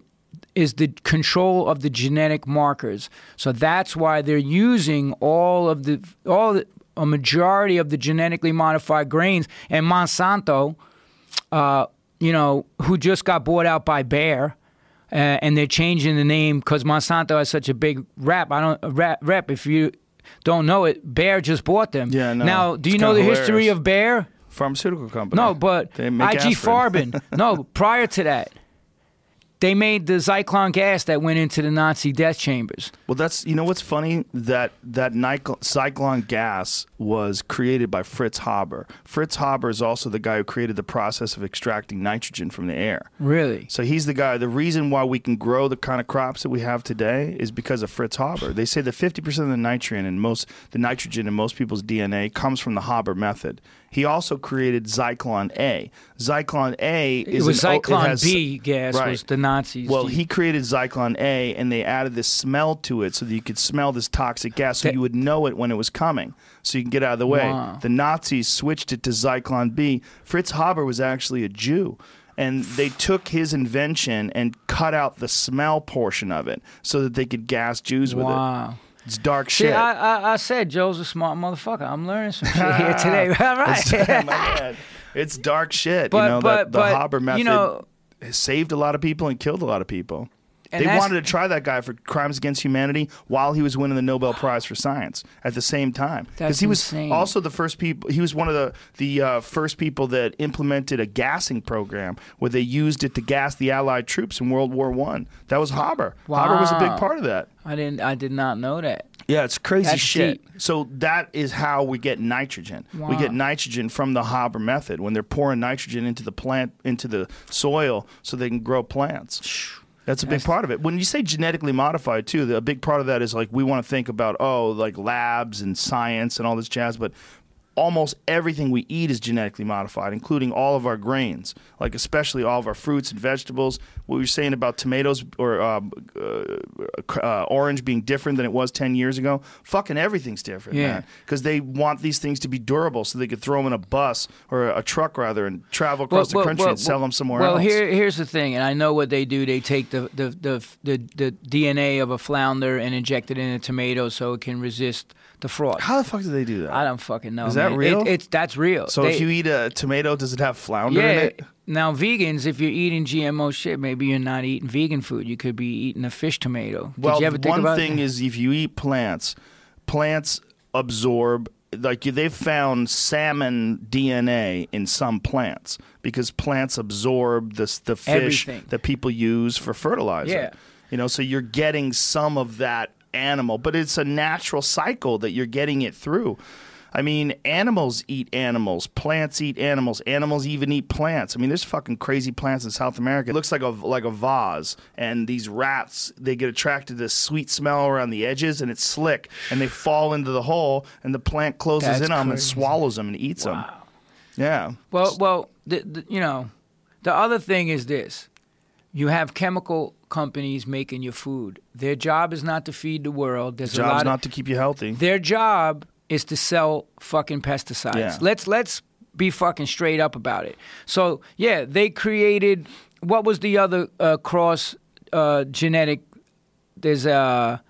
is the control of the genetic markers. So that's why they're using all of the, all the, a majority of the genetically modified grains. And Monsanto, uh, you know, who just got bought out by Bayer, uh, and they're changing the name because Monsanto has such a big rep. I don't rep, rep if you don't know it, Bayer just bought them. Yeah, no, now, do you know the hilarious. history of Bayer? Pharmaceutical company. No, but I G Farben. No, prior to that. They made the Zyklon gas that went into the Nazi death chambers. Well, that's, you know what's funny? That that Zyklon gas was created by Fritz Haber. Fritz Haber is also the guy who created the process of extracting nitrogen from the air. Really? So he's the guy. The reason why we can grow the kind of crops that we have today is because of Fritz Haber. They say that fifty percent of the nitrogen in most, the nitrogen in most people's D N A comes from the Haber method. He also created Zyklon A. Zyklon A is... It was an, Zyklon it has, B gas right. was the Nazis. Well, he created Zyklon A, and they added this smell to it so that you could smell this toxic gas, so that, you would know it when it was coming, so you can get out of the way. Wow. The Nazis switched it to Zyklon B. Fritz Haber was actually a Jew, and they took his invention and cut out the smell portion of it so that they could gas Jews with wow. it. Wow. It's dark shit. See, I, I, I said Joe's a smart motherfucker. I'm learning some shit here today. All right. It's, my head. It's dark shit. But, you know, but, the, the Haber method you know, saved a lot of people and killed a lot of people. They wanted to try that guy for crimes against humanity while he was winning the Nobel Prize for Science at the same time. Because he was insane. Also the first people. He was one of the the uh, first people that implemented a gassing program where they used it to gas the Allied troops in World War One. That was Haber. Wow. Haber was a big part of that. I didn't. I did not know that. Yeah, it's crazy That's shit. Deep. So that is how we get nitrogen. Wow. We get nitrogen from the Haber method when they're pouring nitrogen into the plant into the soil so they can grow plants. That's a big part of it. When you say genetically modified, too, the, a big part of that is, like, we want to think about, oh, like labs and science and all this jazz, but almost everything we eat is genetically modified, including all of our grains, like especially all of our fruits and vegetables. What we were saying about tomatoes or uh, uh, uh, orange being different than it was ten years ago, fucking everything's different, yeah. man. Because they want these things to be durable so they could throw them in a bus or a truck, rather, and travel across well, the well, country well, and sell well, them somewhere well, else. Well, here, here's the thing, and I know what they do. They take the, the, the, the, the D N A of a flounder and inject it in a tomato so it can resist the frost. How the fuck do they do that? I don't fucking know. Is that man. real? It, it's that's real. So they, if you eat a tomato, does it have flounder yeah, in it? Now vegans, if you're eating G M O shit, maybe you're not eating vegan food. You could be eating a fish tomato. Did well, you ever think one about thing that? Is if you eat plants, plants absorb. Like they've found salmon D N A in some plants because plants absorb this the fish Everything. that people use for fertilizer. Yeah. You know, so you're getting some of that animal, but it's a natural cycle that you're getting it through. I mean, animals eat animals, plants eat animals, animals even eat plants. I mean, there's fucking crazy plants in South America. It looks like a like a vase, and these rats, they get attracted to the sweet smell around the edges, and it's slick, and they fall into the hole, and the plant closes That's in on them and swallows them and eats wow. them. Yeah. Well, well, the, the, you know, the other thing is this. You have chemical companies making your food. Their job is not to feed the world. Their job is not to keep you healthy. Their job is to sell fucking pesticides. Yeah. Let's let's be fucking straight up about it. So yeah, they created what was the other uh, cross uh, genetic? There's a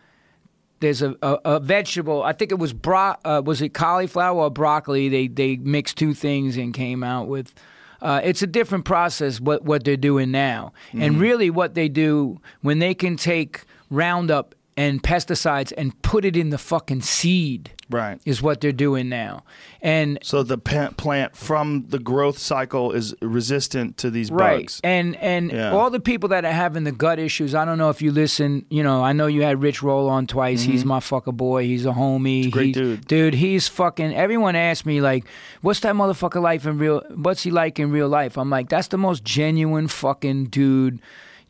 there's a, a, a vegetable. I think it was bro. Uh, was it cauliflower or broccoli? They they mixed two things and came out with. Uh, it's a different process. What what they're doing now, mm-hmm. and really what they do when they can take Roundup and pesticides and put it in the fucking seed. Right. Is what they're doing now. And so the plant from the growth cycle is resistant to these right. bugs. And and yeah. all the people that are having the gut issues, I don't know if you listen, you know, I know you had Rich Roll on twice. Mm-hmm. He's my fucker boy. He's a homie. He's a great he, dude. Dude, he's fucking, everyone asks me like, what's that motherfucker life in real, what's he like in real life? I'm like, that's the most genuine fucking dude.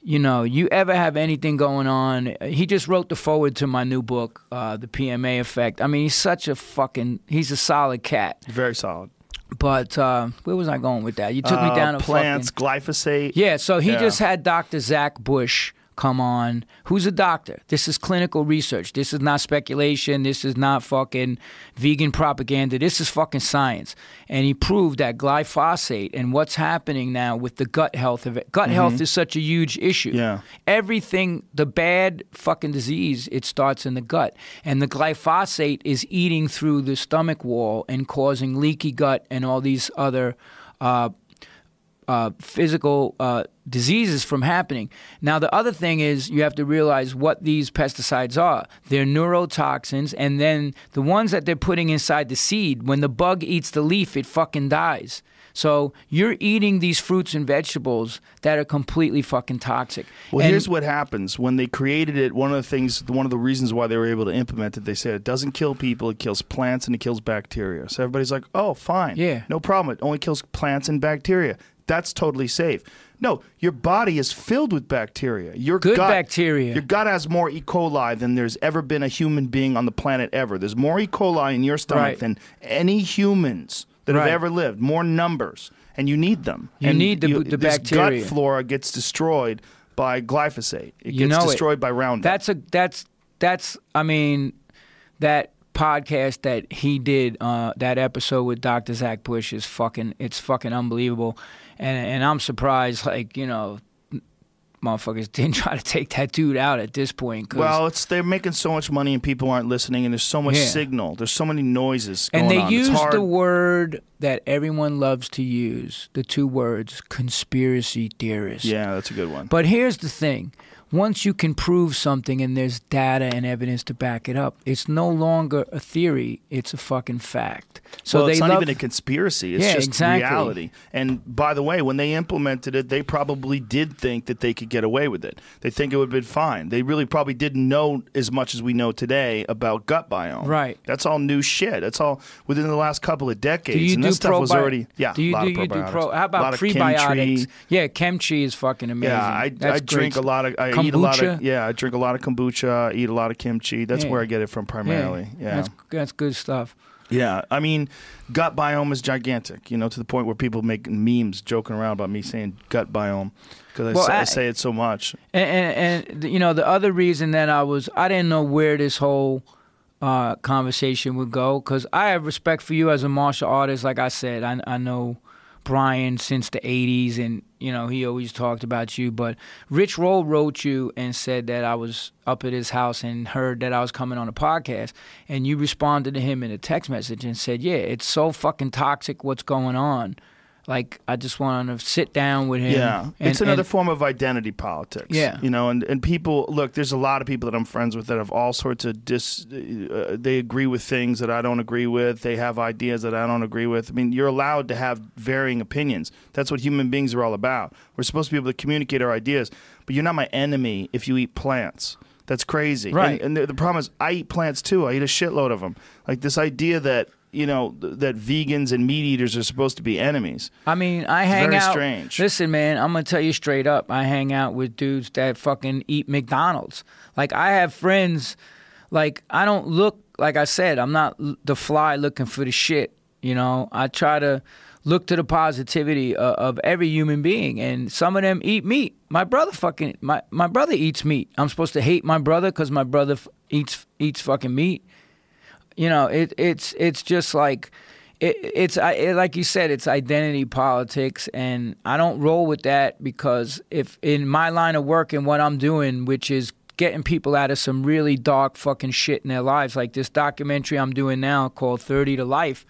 You know, you ever have anything going on? He just wrote the forward to my new book, uh, The P M A Effect. I mean, he's such a fucking, he's a solid cat. Very solid. But uh, where was I going with that? You took uh, me down a plants, fucking... glyphosate. Yeah, so he yeah. just had Doctor Zach Bush come on, who's a doctor. This is clinical research. This is not speculation. This is not fucking vegan propaganda. This is fucking science. And he proved that glyphosate and what's happening now with the gut health of it. Gut mm-hmm. health is such a huge issue. Yeah. Everything, the bad fucking disease, it starts in the gut. And the glyphosate is eating through the stomach wall and causing leaky gut and all these other uh Uh, physical uh, diseases from happening. Now, the other thing is you have to realize what these pesticides are. They're neurotoxins, and then the ones that they're putting inside the seed, when the bug eats the leaf, it fucking dies. So you're eating these fruits and vegetables that are completely fucking toxic. Well, and here's what happens. When they created it, one of the things, one of the reasons why they were able to implement it, they said it doesn't kill people, it kills plants and it kills bacteria. So everybody's like, oh, fine. Yeah. No problem. It only kills plants and bacteria. That's totally safe. No, your body is filled with bacteria. Your Good gut, bacteria. Your gut has more E. coli than there's ever been a human being on the planet ever. There's more E. coli in your stomach right. than any humans that right. have ever lived. More numbers. And you need them. You and need the, you, the this bacteria. This gut flora gets destroyed by glyphosate. It you gets destroyed it. by Roundup. That's a, that's, that's, I mean, that... podcast that he did, uh, that episode with Doctor Zach Bush is fucking, it's fucking unbelievable. And and I'm surprised, like, you know, motherfuckers didn't try to take that dude out at this point. Cause, well, it's they're making so much money and people aren't listening and there's so much yeah. signal. There's so many noises going on. And they on. use the word that everyone loves to use, the two words, conspiracy theorist. Yeah, that's a good one. But here's the thing. Once you can prove something and there's data and evidence to back it up, it's no longer a theory, it's a fucking fact. So well, it's they not love... even a conspiracy, it's yeah, just exactly. reality. And by the way, when they implemented it, they probably did think that they could get away with it. They think it would have been fine. They really probably didn't know as much as we know today about gut biome. Right. That's all new shit. That's all within the last couple of decades. Do you and do this stuff was already... Yeah, do you, a lot do, of probiotics. You do pro... How about prebiotics? Yeah, kimchi is fucking amazing. Yeah, I, I drink a lot of... I, Eat a lot of, yeah, I drink a lot of kombucha, eat a lot of kimchi. That's yeah. where I get it from primarily. Yeah, yeah. That's, that's good stuff. Yeah, I mean, gut biome is gigantic, you know, to the point where people make memes joking around about me saying gut biome because well, I, I, I say it so much. And, and, and, you know, the other reason that I was, I didn't know where this whole uh, conversation would go because I have respect for you as a martial artist. Like I said, I, I know Brian since the eighties and, you know, he always talked about you. But Rich Roll wrote you and said that I was up at his house and heard that I was coming on a podcast. And you responded to him in a text message and said, yeah, it's so fucking toxic what's going on. Like, I just want to sit down with him. Yeah, and, it's another and, form of identity politics. Yeah. You know, and, and people, look, there's a lot of people that I'm friends with that have all sorts of dis... Uh, they agree with things that I don't agree with. They have ideas that I don't agree with. I mean, you're allowed to have varying opinions. That's what human beings are all about. We're supposed to be able to communicate our ideas, but you're not my enemy if you eat plants. That's crazy. Right. And, and the, the problem is I eat plants, too. I eat a shitload of them. Like, this idea that... you know, that vegans and meat eaters are supposed to be enemies. I mean, I hang Very out. Strange. Listen, man, I'm going to tell you straight up. I hang out with dudes that fucking eat McDonald's. Like, I have friends, like, I don't look, like I said, I'm not the fly looking for the shit. You know, I try to look to the positivity of, of every human being. And some of them eat meat. My brother fucking, my, my brother eats meat. I'm supposed to hate my brother because my brother f eats eats fucking meat. You know, it, it's it's just like, it, it's it, like you said, it's identity politics, and I don't roll with that because if in my line of work and what I'm doing, which is getting people out of some really dark fucking shit in their lives, like this documentary I'm doing now called thirty to life,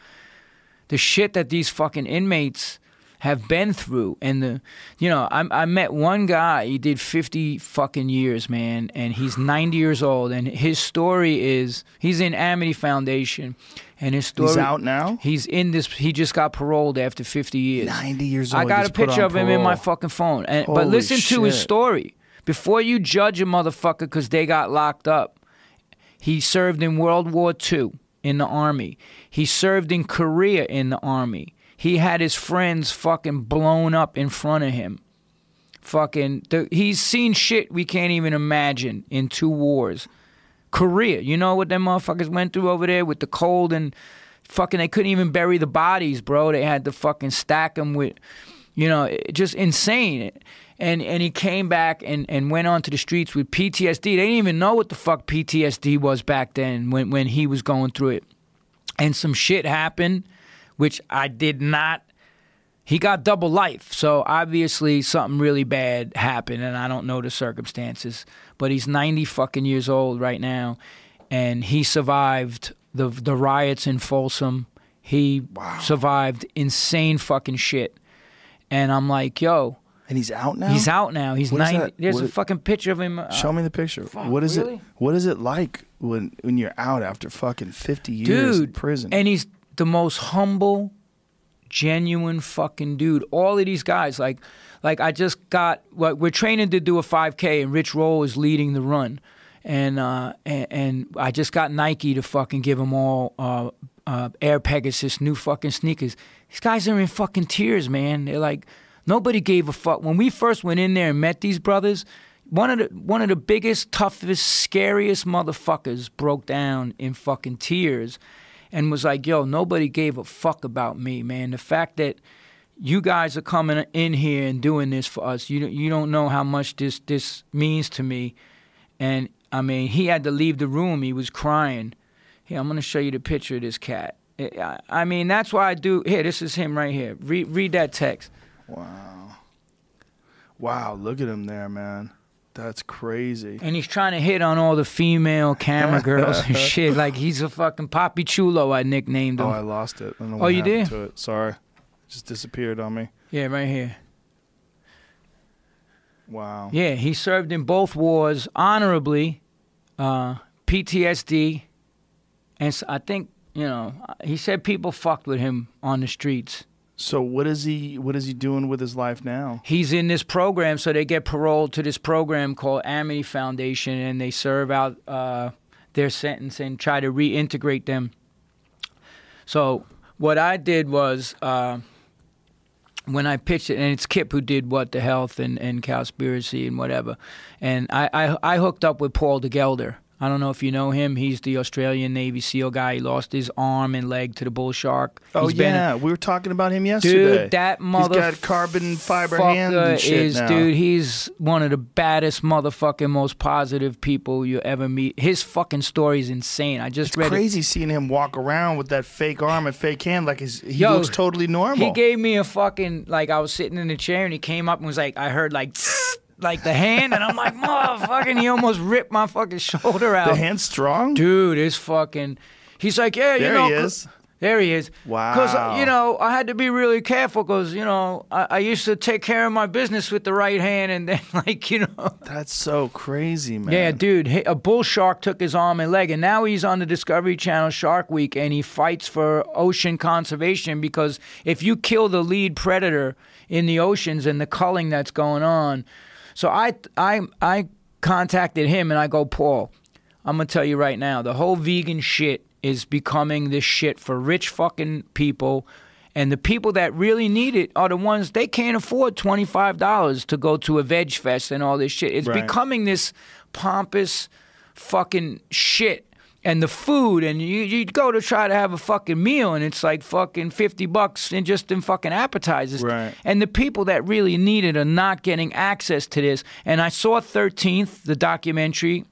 the shit that these fucking inmates have been through, and the, you know, I, I met one guy, he did fifty fucking years, man, and he's ninety years old, and his story is, he's in Amity Foundation, and his story- He's out now? He's in this, he just got paroled after fifty years. ninety years old, I got a picture of him in my fucking phone, and, but listen to his story. Before you judge a motherfucker because they got locked up, he served in World War Two in the Army. He served in Korea in the Army. He had his friends fucking blown up in front of him. Fucking, the, he's seen shit we can't even imagine in two wars. Korea, you know what them motherfuckers went through over there with the cold and fucking, they couldn't even bury the bodies, bro. They had to fucking stack them with, you know, it, just insane. And and he came back and, and went onto the streets with P T S D. They didn't even know what the fuck P T S D was back then when, when he was going through it. And some shit happened, which I did not, he got double life. So obviously something really bad happened and I don't know the circumstances, but he's ninety fucking years old right now and he survived the the riots in Folsom. He wow. survived insane fucking shit. And I'm like, yo. And he's out now? He's out now. He's ninety. There's what a fucking picture of him. Uh, show me the picture. Fuck, what is really? it? What is it like when, when you're out after fucking fifty years Dude, in prison? And he's the most humble, genuine fucking dude. All of these guys, like, like I just got, well, we're training to do a five K and Rich Roll is leading the run. And, uh, and, and I just got Nike to fucking give them all uh, uh, Air Pegasus, new fucking sneakers. These guys are in fucking tears, man. They're like, nobody gave a fuck. When we first went in there and met these brothers, one of the, one of the biggest, toughest, scariest motherfuckers broke down in fucking tears. And was like, yo, nobody gave a fuck about me, man. The fact that you guys are coming in here and doing this for us, you you don't know how much this this means to me. And I mean, he had to leave the room. He was crying. Here, I'm gonna show you the picture of this cat. I, I mean, that's why I do. Here, this is him right here. Read read that text. Wow. Wow, look at him there, man. That's crazy. And he's trying to hit on all the female camera girls and shit. Like, he's a fucking Papi Chulo, I nicknamed him. Oh, I lost it. I don't know what oh, you did? To it. Sorry. It just disappeared on me. Yeah, right here. Wow. Yeah, he served in both wars honorably, uh, P T S D, and so I think, you know, he said people fucked with him on the streets. So what is he? What is he doing with his life now? He's in this program, so they get paroled to this program called Amity Foundation, and they serve out uh, their sentence and try to reintegrate them. So what I did was uh, when I pitched it, and it's Kip who did What the Health and and Cowspiracy and whatever, and I I, I hooked up with Paul DeGelder. I don't know if you know him. He's the Australian Navy SEAL guy. He lost his arm and leg to the bull shark. Oh, he's yeah. Been, we were talking about him yesterday. Dude, that motherfucker. He's got carbon fiber hands and shit is, now. Dude, he's one of the baddest motherfucking, most positive people you ever meet. His fucking story is insane. I just it's read crazy it. Seeing him walk around with that fake arm and fake hand like his, he Yo, looks totally normal. He gave me a fucking, like, I was sitting in a chair and he came up and was like, I heard like... like the hand, and I'm like, motherfucking, he almost ripped my fucking shoulder out. The hand's strong? Dude, it's fucking, he's like, yeah, you there know. There he is. There he is. Wow. Because, you know, I had to be really careful because, you know, I, I used to take care of my business with the right hand, and then, like, you know. That's so crazy, man. Yeah, dude, a bull shark took his arm and leg, and now he's on the Discovery Channel Shark Week, and he fights for ocean conservation because if you kill the lead predator in the oceans and the culling that's going on, So I I I contacted him and I go, Paul, I'm going to tell you right now, the whole vegan shit is becoming this shit for rich fucking people. And the people that really need it are the ones, they can't afford twenty-five dollars to go to a veg fest and all this shit. It's right. becoming this pompous fucking shit. And the food, and you you go to try to have a fucking meal, and it's like fucking fifty bucks in just in fucking appetizers. Right. And the people that really need it are not getting access to this. And I saw thirteenth, the documentary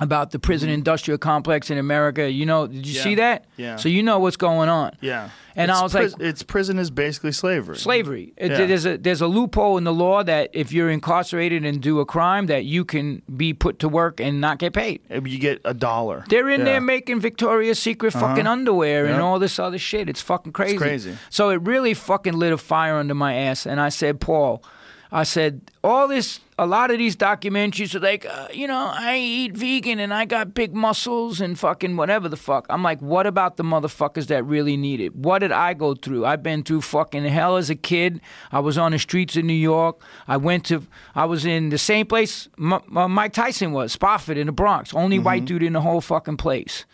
about the prison mm-hmm. industrial complex in America. You know, did you yeah. see that? Yeah. So you know what's going on. Yeah. And it's I was like, it's prison is basically slavery. Slavery. It, yeah. There's a there's a loophole in the law that if you're incarcerated and do a crime, that you can be put to work and not get paid. You get a dollar. They're in yeah. there making Victoria's Secret uh-huh. fucking underwear yep. and all this other shit. It's fucking crazy. It's crazy. So it really fucking lit a fire under my ass, and I said, Paul, I said, all this, a lot of these documentaries are like, uh, you know, I eat vegan and I got big muscles and fucking whatever the fuck. I'm like, what about the motherfuckers that really need it? What did I go through? I've been through fucking hell as a kid. I was on the streets of New York. I went to, I was in the same place M- M- Mike Tyson was, Spofford in the Bronx. Only mm-hmm. white dude in the whole fucking place.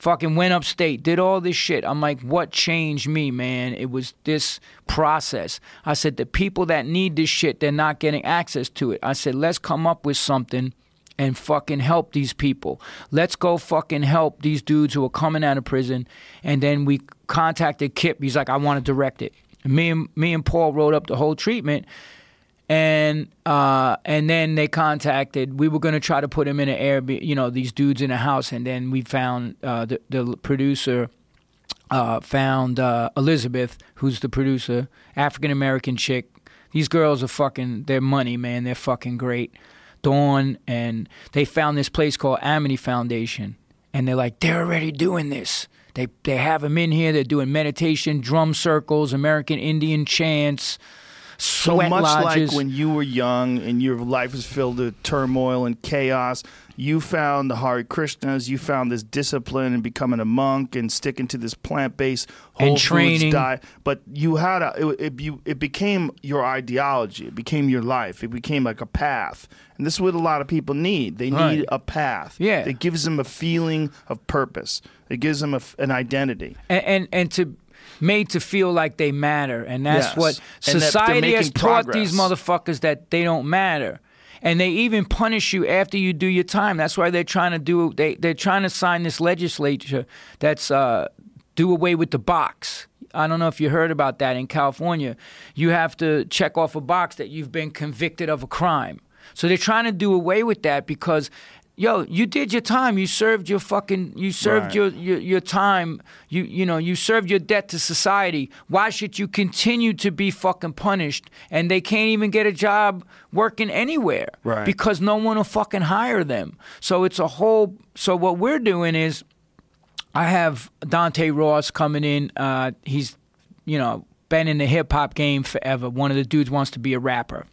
Fucking went upstate, did all this shit. I'm like, what changed me, man? It was this process. I said, the people that need this shit, they're not getting access to it. I said, let's come up with something and fucking help these people. Let's go fucking help these dudes who are coming out of prison. And then we contacted Kip. He's like, I want to direct it. And me and me and Paul wrote up the whole treatment. And uh, and then they contacted. We were going to try to put him in an Airbnb, you know, these dudes in a house. And then we found uh, the, the producer uh, found uh, Elizabeth, who's the producer, African American chick. These girls are fucking, they're money, man. They're fucking great. Dawn, and they found this place called Amity Foundation. And they're like, they're already doing this. They they have them in here. They're doing meditation, drum circles, American Indian chants. So much lodges. Like when you were young and your life was filled with turmoil and chaos, you found the Hare Krishnas, you found this discipline and becoming a monk and sticking to this plant-based whole and training. Foods diet. But you had a, it, it, you, it became your ideology. It became your life. It became like a path. And this is what a lot of people need. They need right. a path. Yeah. It gives them a feeling of purpose. It gives them a, an identity. And and, and to... made to feel like they matter, and that's yes. what society has taught progress. These motherfuckers that they don't matter, and they even punish you after you do your time. That's why they're trying to do they they're trying to sign this legislature that's uh, do away with the box. I don't know if you heard about that in California. You have to check off a box that you've been convicted of a crime. So they're trying to do away with that because. Yo, you did your time. You served your fucking, you served right. your, your your time. You you know, you served your debt to society. Why should you continue to be fucking punished? And they can't even get a job working anywhere right. because no one will fucking hire them. So it's a whole, so what we're doing is I have Dante Ross coming in. Uh, he's, you know, been in the hip hop game forever. One of the dudes wants to be a rapper.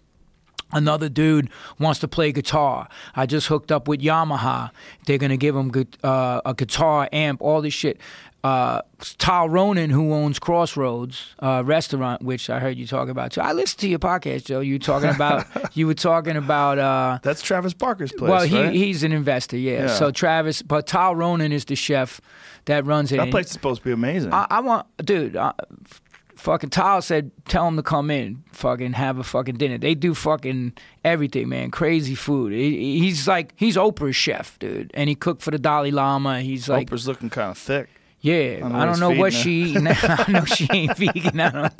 Another dude wants to play guitar. I just hooked up with Yamaha. They're going to give him uh, a guitar, amp, all this shit. Uh, Tal Ronan, who owns Crossroads uh, Restaurant, which I heard you talk about too. I listened to your podcast, Joe. You talking about you were talking about uh, that's Travis Barker's place. Well, he right? he's an investor, yeah. yeah. So Travis, but Tal Ronan is the chef that runs it. That place is supposed to be amazing. I, I want, dude. I, fucking Tyler said, tell them to come in, fucking have a fucking dinner. They do fucking everything, man. Crazy food. He, he's like, he's Oprah's chef, dude. And he cooked for the Dalai Lama. He's like, Oprah's looking kind of thick. Yeah, I, I don't know what her. she eating. I know she ain't vegan, I don't,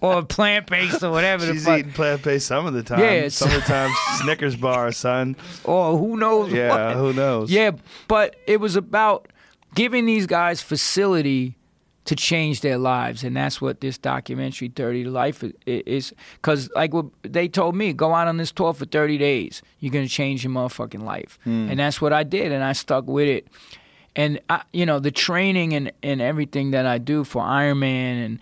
or plant based or whatever. She's the fuck. eating plant based some of the time. Yeah, some of the time Snickers bar, son. Or who knows? Yeah, what. who knows? Yeah, but it was about giving these guys facility to change their lives, and that's what this documentary thirty to Life is. Because like what they told me, go out on this tour for thirty days. You're gonna change your motherfucking life, mm. and that's what I did, and I stuck with it. And, I, you know, the training and, and everything that I do for Ironman and,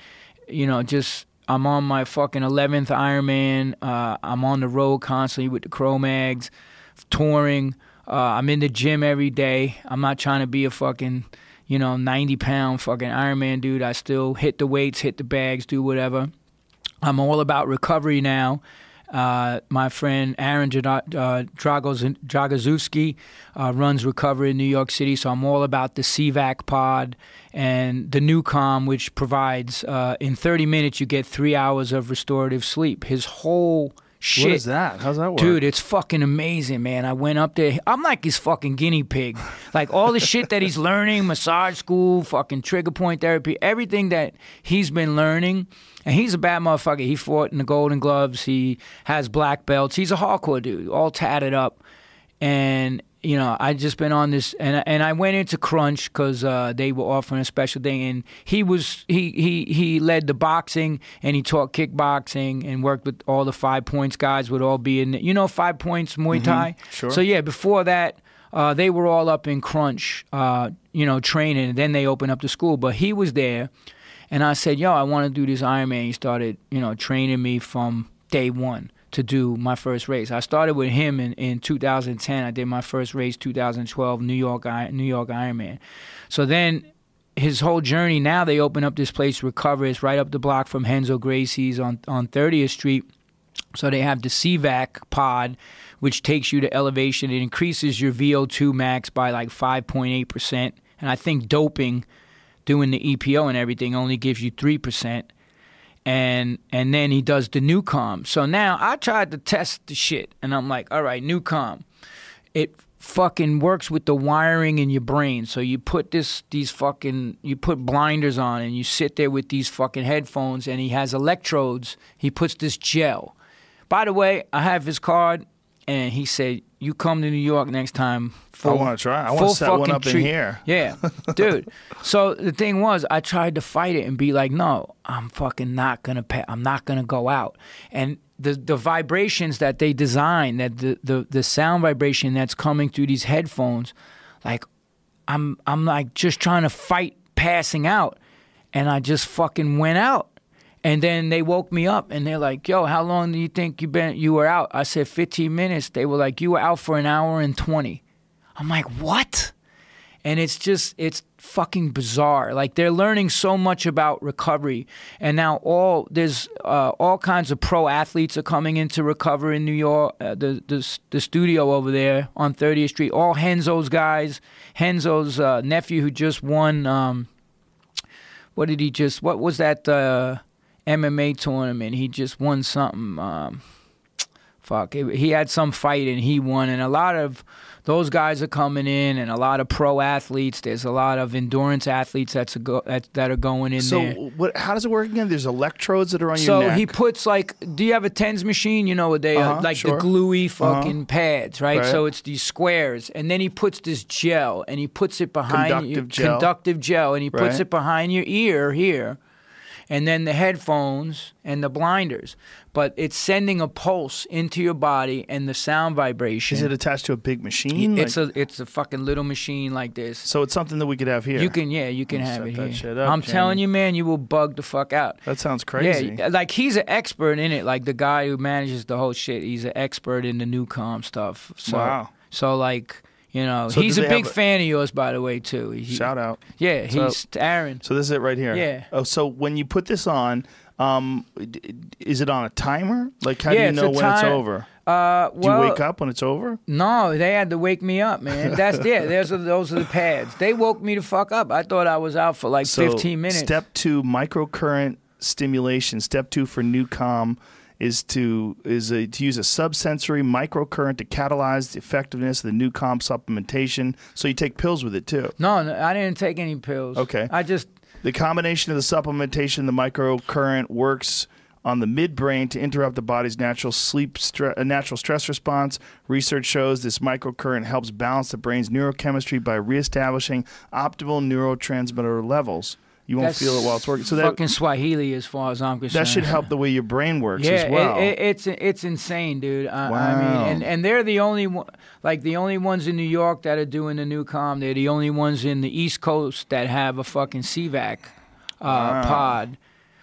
you know, just I'm on my fucking eleventh Ironman. Uh, I'm on the road constantly with the Cro-Mags, touring. Uh, I'm in the gym every day. I'm not trying to be a fucking, you know, ninety-pound fucking Ironman dude. I still hit the weights, hit the bags, do whatever. I'm all about recovery now. Uh, my friend Aaron uh, Dragozowski uh, runs Recovery in New York City, so I'm all about the C V A C pod and the NuCalm, which provides, uh, in thirty minutes, you get three hours of restorative sleep. His whole shit. What is that? How's that work? Dude, it's fucking amazing, man. I went up there. I'm like his fucking guinea pig. Like all the shit that he's learning, massage school, fucking trigger point therapy, everything that he's been learning. And he's a bad motherfucker. He fought in the Golden Gloves. He has black belts. He's a hardcore dude, all tatted up. And, you know, I just been on this. And, and I went into Crunch because uh, they were offering a special thing. And he was he, he, he led the boxing, and he taught kickboxing and worked with all the Five Points guys would all be in. The, you know, Five Points Muay Thai? Mm-hmm. Sure. So, yeah, before that, uh, they were all up in Crunch, uh, you know, training. And then they opened up the school. But he was there. And I said, yo, I want to do this Ironman. He started, you know, training me from day one to do my first race. I started with him in, in two thousand ten. I did my first race, two thousand twelve, New York New York Ironman. So then his whole journey, now they open up this place, Recover. It's right up the block from Henzo Gracie's on, on thirtieth street. So they have the C V A C pod, which takes you to elevation. It increases your V O two max by like five point eight percent. And I think doping, doing the E P O and everything, only gives you three percent. And and then he does the NuCalm. So now I tried to test the shit, and I'm like, all right, NuCalm. It fucking works with the wiring in your brain. So you put this these fucking, you put blinders on, and you sit there with these fucking headphones, and he has electrodes. He puts this gel. By the way, I have his card, and he said, you come to New York next time. Full, I want to try. I want to set one up treat. in here. Yeah, dude. So the thing was, I tried to fight it and be like, no, I'm fucking not going to pay. I'm not going to go out. And the the vibrations that they design, that the, the, the sound vibration that's coming through these headphones, like I'm I'm like just trying to fight passing out. And I just fucking went out. And then they woke me up, and they're like, yo, how long do you think you been? You were out? I said, fifteen minutes. They were like, you were out for an hour and twenty. I'm like, what? And it's just, it's fucking bizarre. Like, they're learning so much about recovery. And now all, there's uh, all kinds of pro athletes are coming into Recover in New York, uh, the, the the studio over there on thirtieth street. All Henzo's guys, Henzo's uh, nephew who just won, um, what did he just, what was that, uh, M M A tournament? He just won something. Um, fuck, it, he had some fight and he won. And a lot of those guys are coming in, and a lot of pro athletes. There's a lot of endurance athletes that's a go, that, that are going in so there. So, what? How does it work again? There's electrodes that are on so your neck. So he puts like, do you have a TENS machine? You know what they uh-huh, are, like sure. the gluey fucking uh-huh. pads, right? right? So it's these squares, and then he puts this gel, and he puts it behind conductive your, gel. conductive gel, and he right. puts it behind your ear here. And then the headphones and the blinders. But it's sending a pulse into your body and the sound vibration. Is it attached to a big machine? It's like, a it's a fucking little machine like this. So it's something that we could have here. You can, yeah, you can have it here. Shit up, I'm Jamie. telling you, man, you will bug the fuck out. That sounds crazy. Yeah, like he's an expert in it. Like the guy who manages the whole shit, he's an expert in the NuCalm stuff. So, wow. So like... You know, so he's a big a, fan of yours, by the way, too. He, shout out. Yeah, he's so, Aaron. So this is it right here. Yeah. Oh, so when you put this on, um, is it on a timer? Like, how yeah, do you know when it's over? Uh, well, do you wake up when it's over? No, they had to wake me up, man. That's yeah, there's a, those are the pads. They woke me the fuck up. I thought I was out for like so fifteen minutes. Step two, microcurrent stimulation. Step two for NuCalm is to is a, to use a subsensory microcurrent to catalyze the effectiveness of the NuCalm supplementation. So you take pills with it too? No, no, I didn't take any pills. Okay. I just the combination of the supplementation, the microcurrent works on the midbrain to interrupt the body's natural sleep stre natural stress response. Research shows this microcurrent helps balance the brain's neurochemistry by reestablishing optimal neurotransmitter levels. You won't That's feel it while it's working. So that fucking Swahili, as far as I'm concerned. That should help the way your brain works yeah, as well. It, it, it's it's insane, dude. I, wow. I mean, and, and they're the only one, like the only ones in New York that are doing the NuCalm. They're the only ones in the East Coast that have a fucking C VAC uh, wow. pod.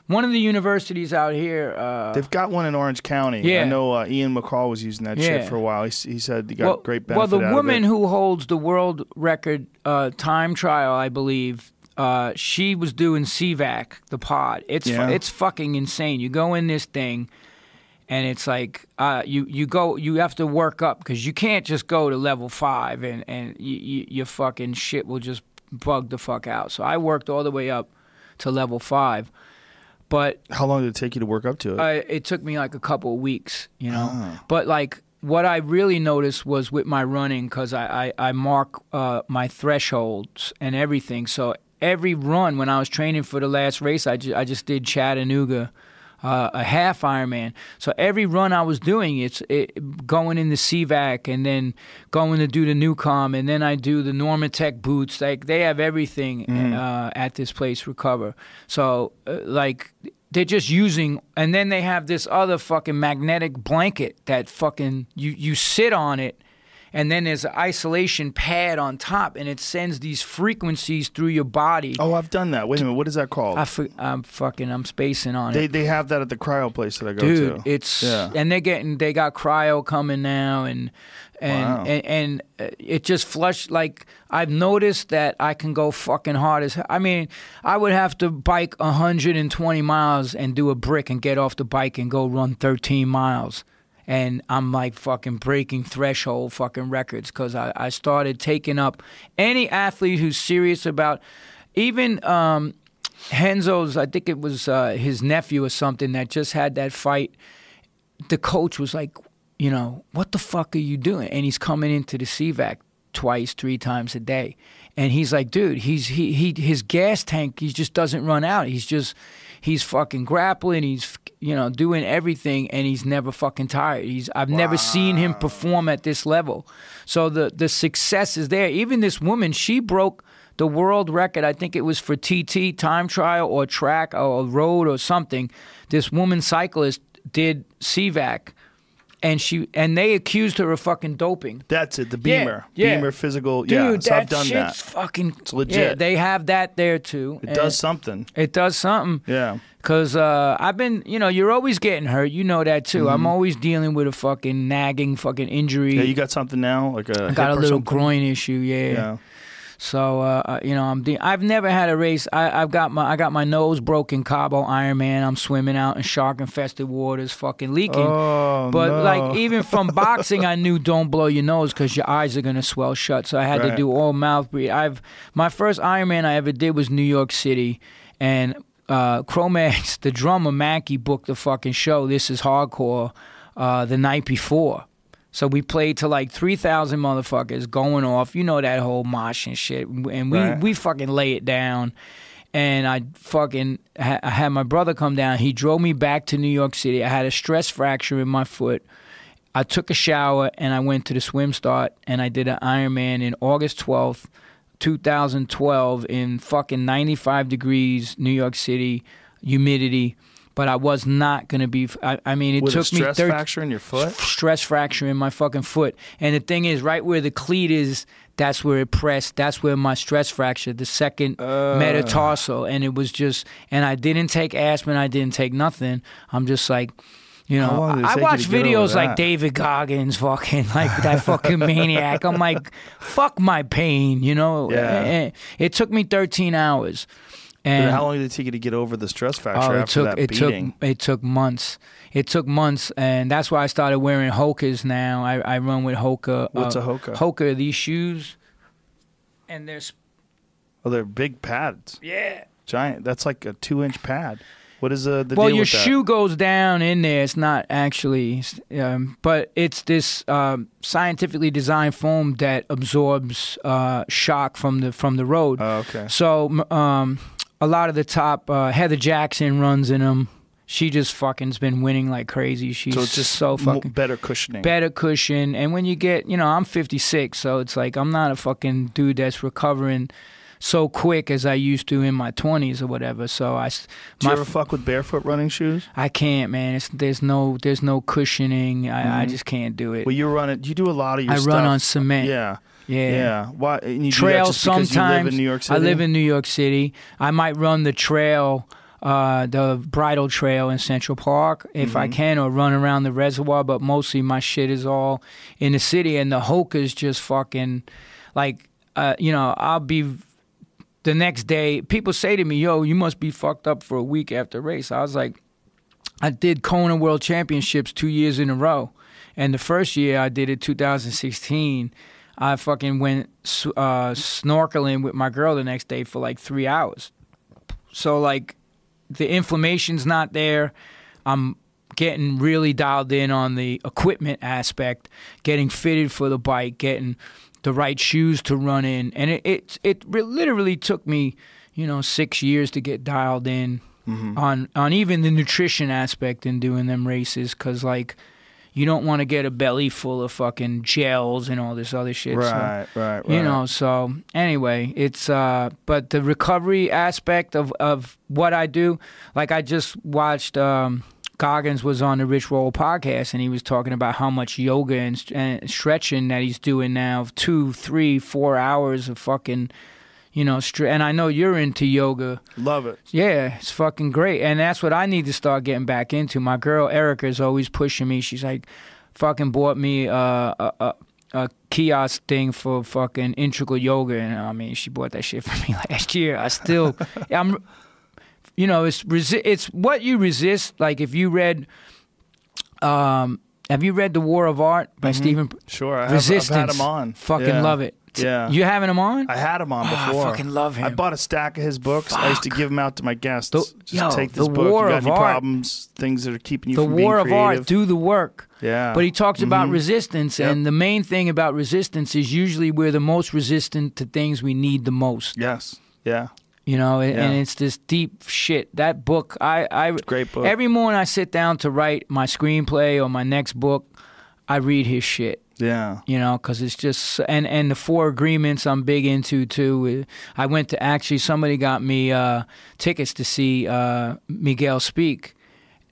One of the universities out here... Uh, They've got one in Orange County. Yeah. I know uh, Ian McCall was using that yeah. shit for a while. He, he said he got well, great benefit out of it. Well, the woman who holds the world record uh, time trial, I believe, uh, she was doing C VAC, the pod. It's, yeah. fu it's fucking insane. You go in this thing, and it's like uh, you, you, go, you have to work up, because you can't just go to level five, and, and you, you, your fucking shit will just bug the fuck out. So I worked all the way up to level five. But how long did it take you to work up to it? Uh, it took me like a couple of weeks, you know. Oh. But like what I really noticed was with my running, because I, I, I mark uh, my thresholds and everything. So every run when I was training for the last race, I, ju I just did Chattanooga, uh, a half Ironman. So every run I was doing, it's it, going in the C VAC and then going to do the NuCalm, and then I do the Normatec boots. Like they have everything mm. uh, at this place, Recover. So uh, like they're just using, and then they have this other fucking magnetic blanket that fucking you you sit on it, and then there's an isolation pad on top, and it sends these frequencies through your body. Oh, I've done that. Wait a minute. What is that called? I I'm fucking, I'm spacing on they, it. They have that at the cryo place that I go Dude, to. Dude, it's, yeah. and they're getting, they got cryo coming now, and, and, wow. and, and it just flushed, like, I've noticed that I can go fucking hard as, I mean, I would have to bike one hundred twenty miles and do a brick and get off the bike and go run thirteen miles. And I'm like fucking breaking threshold fucking records, because I, I started taking up any athlete who's serious about, even um, Henzo's, I think it was uh, his nephew or something that just had that fight. The coach was like, you know, what the fuck are you doing? And he's coming into the C VAC twice, three times a day. And he's like, dude, he's he he his gas tank, he just doesn't run out. He's just, he's fucking grappling, he's, you know, doing everything, and he's never fucking tired. He's I've wow. never seen him perform at this level. So the the success is there. Even this woman, she broke the world record. I think it was for T T, time trial or track or road or something. This woman cyclist did C VAC, and she and they accused her of fucking doping. That's it. The Beamer, yeah, yeah. Beamer physical. Dude, yeah, so that I've done shit's that. Fucking it's legit. Yeah, they have that there too. It does something. It does something. Yeah. Because uh, I've been, you know, you're always getting hurt. You know that, too. Mm-hmm. I'm always dealing with a fucking nagging fucking injury. Yeah, you got something now? Like a I got a little groin issue, yeah. yeah. So, uh, you know, I'm de I've never had a race. I, I've got my I got my nose broken Cabo Ironman. I'm swimming out in shark-infested waters, fucking leaking. Oh, but, no. like, even from boxing, I knew don't blow your nose because your eyes are going to swell shut. So I had right. to do all mouth breathing. I've, my first Ironman I ever did was New York City, and... Uh, Cro-Mags, the drummer, Mackie, booked the fucking show, This Is Hardcore, uh, the night before. So we played to like three thousand motherfuckers going off, you know, that whole mosh and shit. And we, right. we fucking lay it down. And I fucking ha I had my brother come down. He drove me back to New York City. I had a stress fracture in my foot. I took a shower and I went to the swim start and I did an Ironman in August twelfth, two thousand twelve in fucking ninety-five degrees, New York City, humidity. But I was not going to be, I, I mean, it With took me- With a stress fracture in your foot? Stress fracture in my fucking foot. And the thing is, right where the cleat is, that's where it pressed. That's where my stress fracture, the second uh. metatarsal. And it was just, and I didn't take aspirin. I didn't take nothing. I'm just like, you know, I, I watch videos like David Goggins, fucking like that fucking maniac. I'm like, fuck my pain, you know. Yeah. It, it took me thirteen hours. And Dude, how long did it take you to get over the stress fracture oh, after took, that it beating? Took, it took months. It took months, and that's why I started wearing Hokas now. I, I run with Hoka. What's uh, a Hoka? Hoka, these shoes, and there's. Oh, they're big pads. Yeah. Giant. That's like a two-inch pad. What is uh, the well, deal with that? Well, your shoe goes down in there. It's not actually, um, but it's this uh, scientifically designed foam that absorbs uh, shock from the from the road. Oh, okay. So um, a lot of the top, uh, Heather Jackson runs in them. She just fucking's been winning like crazy. She's so, it's just so fucking better cushioning, better cushion. And when you get, you know, I'm fifty-six, so it's like I'm not a fucking dude that's recovering so quick as I used to in my twenties or whatever. So I, do you ever fuck with barefoot running shoes? I can't, man. It's, there's no, there's no cushioning. I, mm-hmm. I just can't do it. Well, you run it. You do a lot of your. I stuff. run on cement. Yeah. Yeah, yeah. Why and you trail? Do that just sometimes you live in New York City? I live in New York City. I might run the trail. Uh, the bridal trail in Central Park if mm-hmm. I can, or run around the reservoir, but mostly my shit is all in the city, and the hoka's just fucking like uh, you know, I'll be the next day people say to me, yo, you must be fucked up for a week after race. I was like, I did Kona World Championships two years in a row, and the first year I did it two thousand sixteen, I fucking went uh, snorkeling with my girl the next day for like three hours. So like the inflammation's not there. I'm getting really dialed in on the equipment aspect, getting fitted for the bike, getting the right shoes to run in. And it it, it literally took me, you know, six years to get dialed in mm-hmm. on, on even the nutrition aspect in doing them races, because, like, you don't want to get a belly full of fucking gels and all this other shit. Right, so, right, right. You know, so anyway, it's, uh, but the recovery aspect of, of what I do, like I just watched, um, Goggins was on the Rich Roll podcast, and he was talking about how much yoga and, and stretching that he's doing now, two, three, four hours of fucking, you know, stre- and I know you're into yoga. Love it. Yeah, it's fucking great. And that's what I need to start getting back into. My girl Erica is always pushing me. She's like, fucking bought me a, a, a, a kiosk thing for fucking integral yoga. And I mean, she bought that shit for me last year. I still, I'm, you know, it's resi- it's what you resist. Like if you read, um, have you read The War of Art by mm-hmm. Stephen? Sure, I have. Resistance. I've had him on. Fucking yeah. Love it. Yeah. You having him on? I had him on before. Oh, I fucking love him. I bought a stack of his books. Fuck. I used to give them out to my guests. The, Just yo, take this the book. War you got of any art. Problems, things that are keeping you the from being creative. The War of Art, do the work. Yeah. But he talks mm-hmm. about resistance, yep. and the main thing about resistance is usually we're the most resistant to things we need the most. Yes. Yeah. You know, and, yeah. and it's this deep shit. That book, I, I great book. Every morning I sit down to write my screenplay or my next book, I read his shit. Yeah. You know, because it's just, and, and the Four Agreements I'm big into too. I went to, actually, somebody got me uh, tickets to see uh, Miguel speak,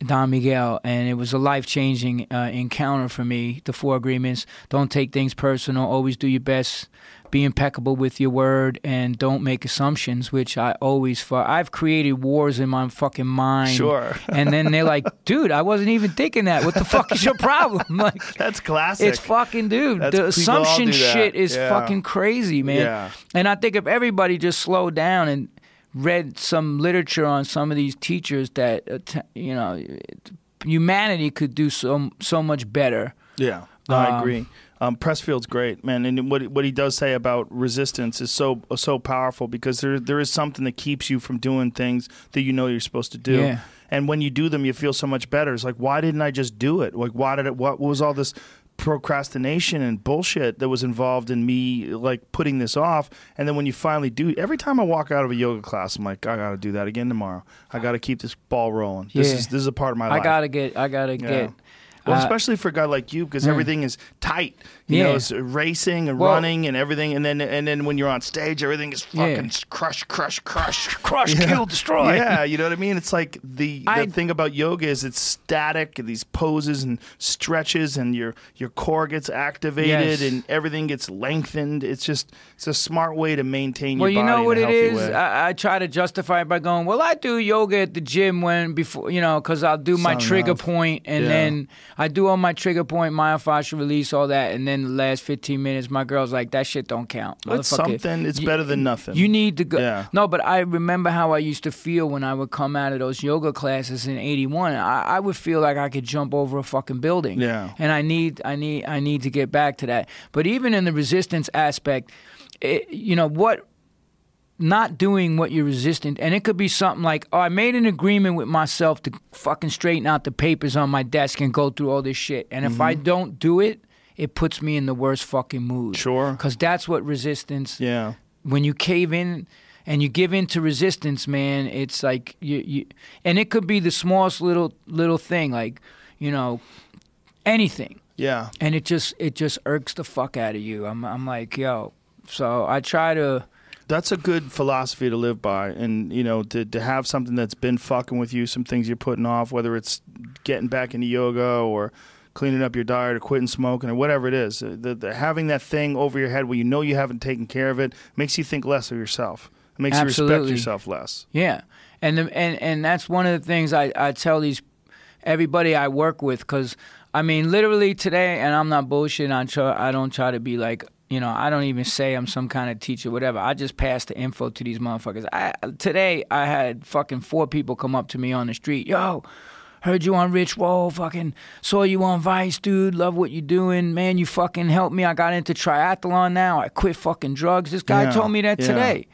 Don Miguel, and it was a life-changing uh, encounter for me, the Four Agreements. Don't take things personal, always do your best, be impeccable with your word, and don't make assumptions, which I always fuck. I've created wars in my fucking mind. Sure. And then they're like, dude, I wasn't even thinking that. What the fuck is your problem? Like, that's classic. It's fucking, dude. That's, the assumption shit is yeah. fucking crazy, man. Yeah. And I think if everybody just slowed down and read some literature on some of these teachers that, you know, humanity could do so, so much better. Yeah, no, um, I agree. Um, Pressfield's great, man, and what what he does say about resistance is so so powerful, because there there is something that keeps you from doing things that you know you're supposed to do, yeah. and when you do them, you feel so much better. It's like, why didn't I just do it? Like, why did it? What was all this procrastination and bullshit that was involved in me like putting this off? And then when you finally do, every time I walk out of a yoga class, I'm like, I gotta do that again tomorrow. I gotta keep this ball rolling. Yeah. This is this is a part of my life. I gotta get. I gotta yeah. get. Well, especially for a guy like you, because mm. everything is tight. You yeah. know, it's racing and well, running and everything. And then and then when you're on stage, everything is fucking yeah. crush, crush, crush, crush, yeah. kill, destroy. Yeah, you know what I mean? It's like the, I, the thing about yoga is it's static, and these poses and stretches, and your, your core gets activated yes. and everything gets lengthened. It's just, it's a smart way to maintain well, your body. Well, you know what it is? I, I try to justify it by going, well, I do yoga at the gym when before, you know, because I'll do my Sound trigger enough. point and yeah. then I do all my trigger point, myofascial release, all that, and then the last fifteen minutes, my girl's like, that shit don't count. It's something. It's you, better than nothing. You need to go. Yeah. No, but I remember how I used to feel when I would come out of those yoga classes in eighty-one. I, I would feel like I could jump over a fucking building. Yeah. And I need, I need, I need to get back to that. But even in the resistance aspect, it, you know what not doing what you're resistant. And it could be something like, oh, I made an agreement with myself to fucking straighten out the papers on my desk and go through all this shit. And mm-hmm. if I don't do it, it puts me in the worst fucking mood. Sure. Because that's what resistance, yeah. when you cave in and you give in to resistance, man, it's like, you, you and it could be the smallest little little thing, like, you know, anything. Yeah. And it just, it just irks the fuck out of you. I'm, I'm like, yo, so I try to... That's a good philosophy to live by, and you know, to to have something that's been fucking with you, some things you're putting off, whether it's getting back into yoga or cleaning up your diet or quitting smoking or whatever it is. The, the, having that thing over your head where you know you haven't taken care of it makes you think less of yourself. It makes Absolutely. you respect yourself less. Yeah, and the, and and that's one of the things I I tell these everybody I work with, because I mean literally today, and I'm not bullshitting. I try, I don't try to be like. You know, I don't even say I'm some kind of teacher, whatever. I just pass the info to these motherfuckers. I, today, I had fucking four people come up to me on the street. Yo, heard you on Rich Roll, fucking saw you on Vice, dude. Love what you're doing. Man, you fucking helped me. I got into triathlon now. I quit fucking drugs. This guy yeah, told me that yeah. today.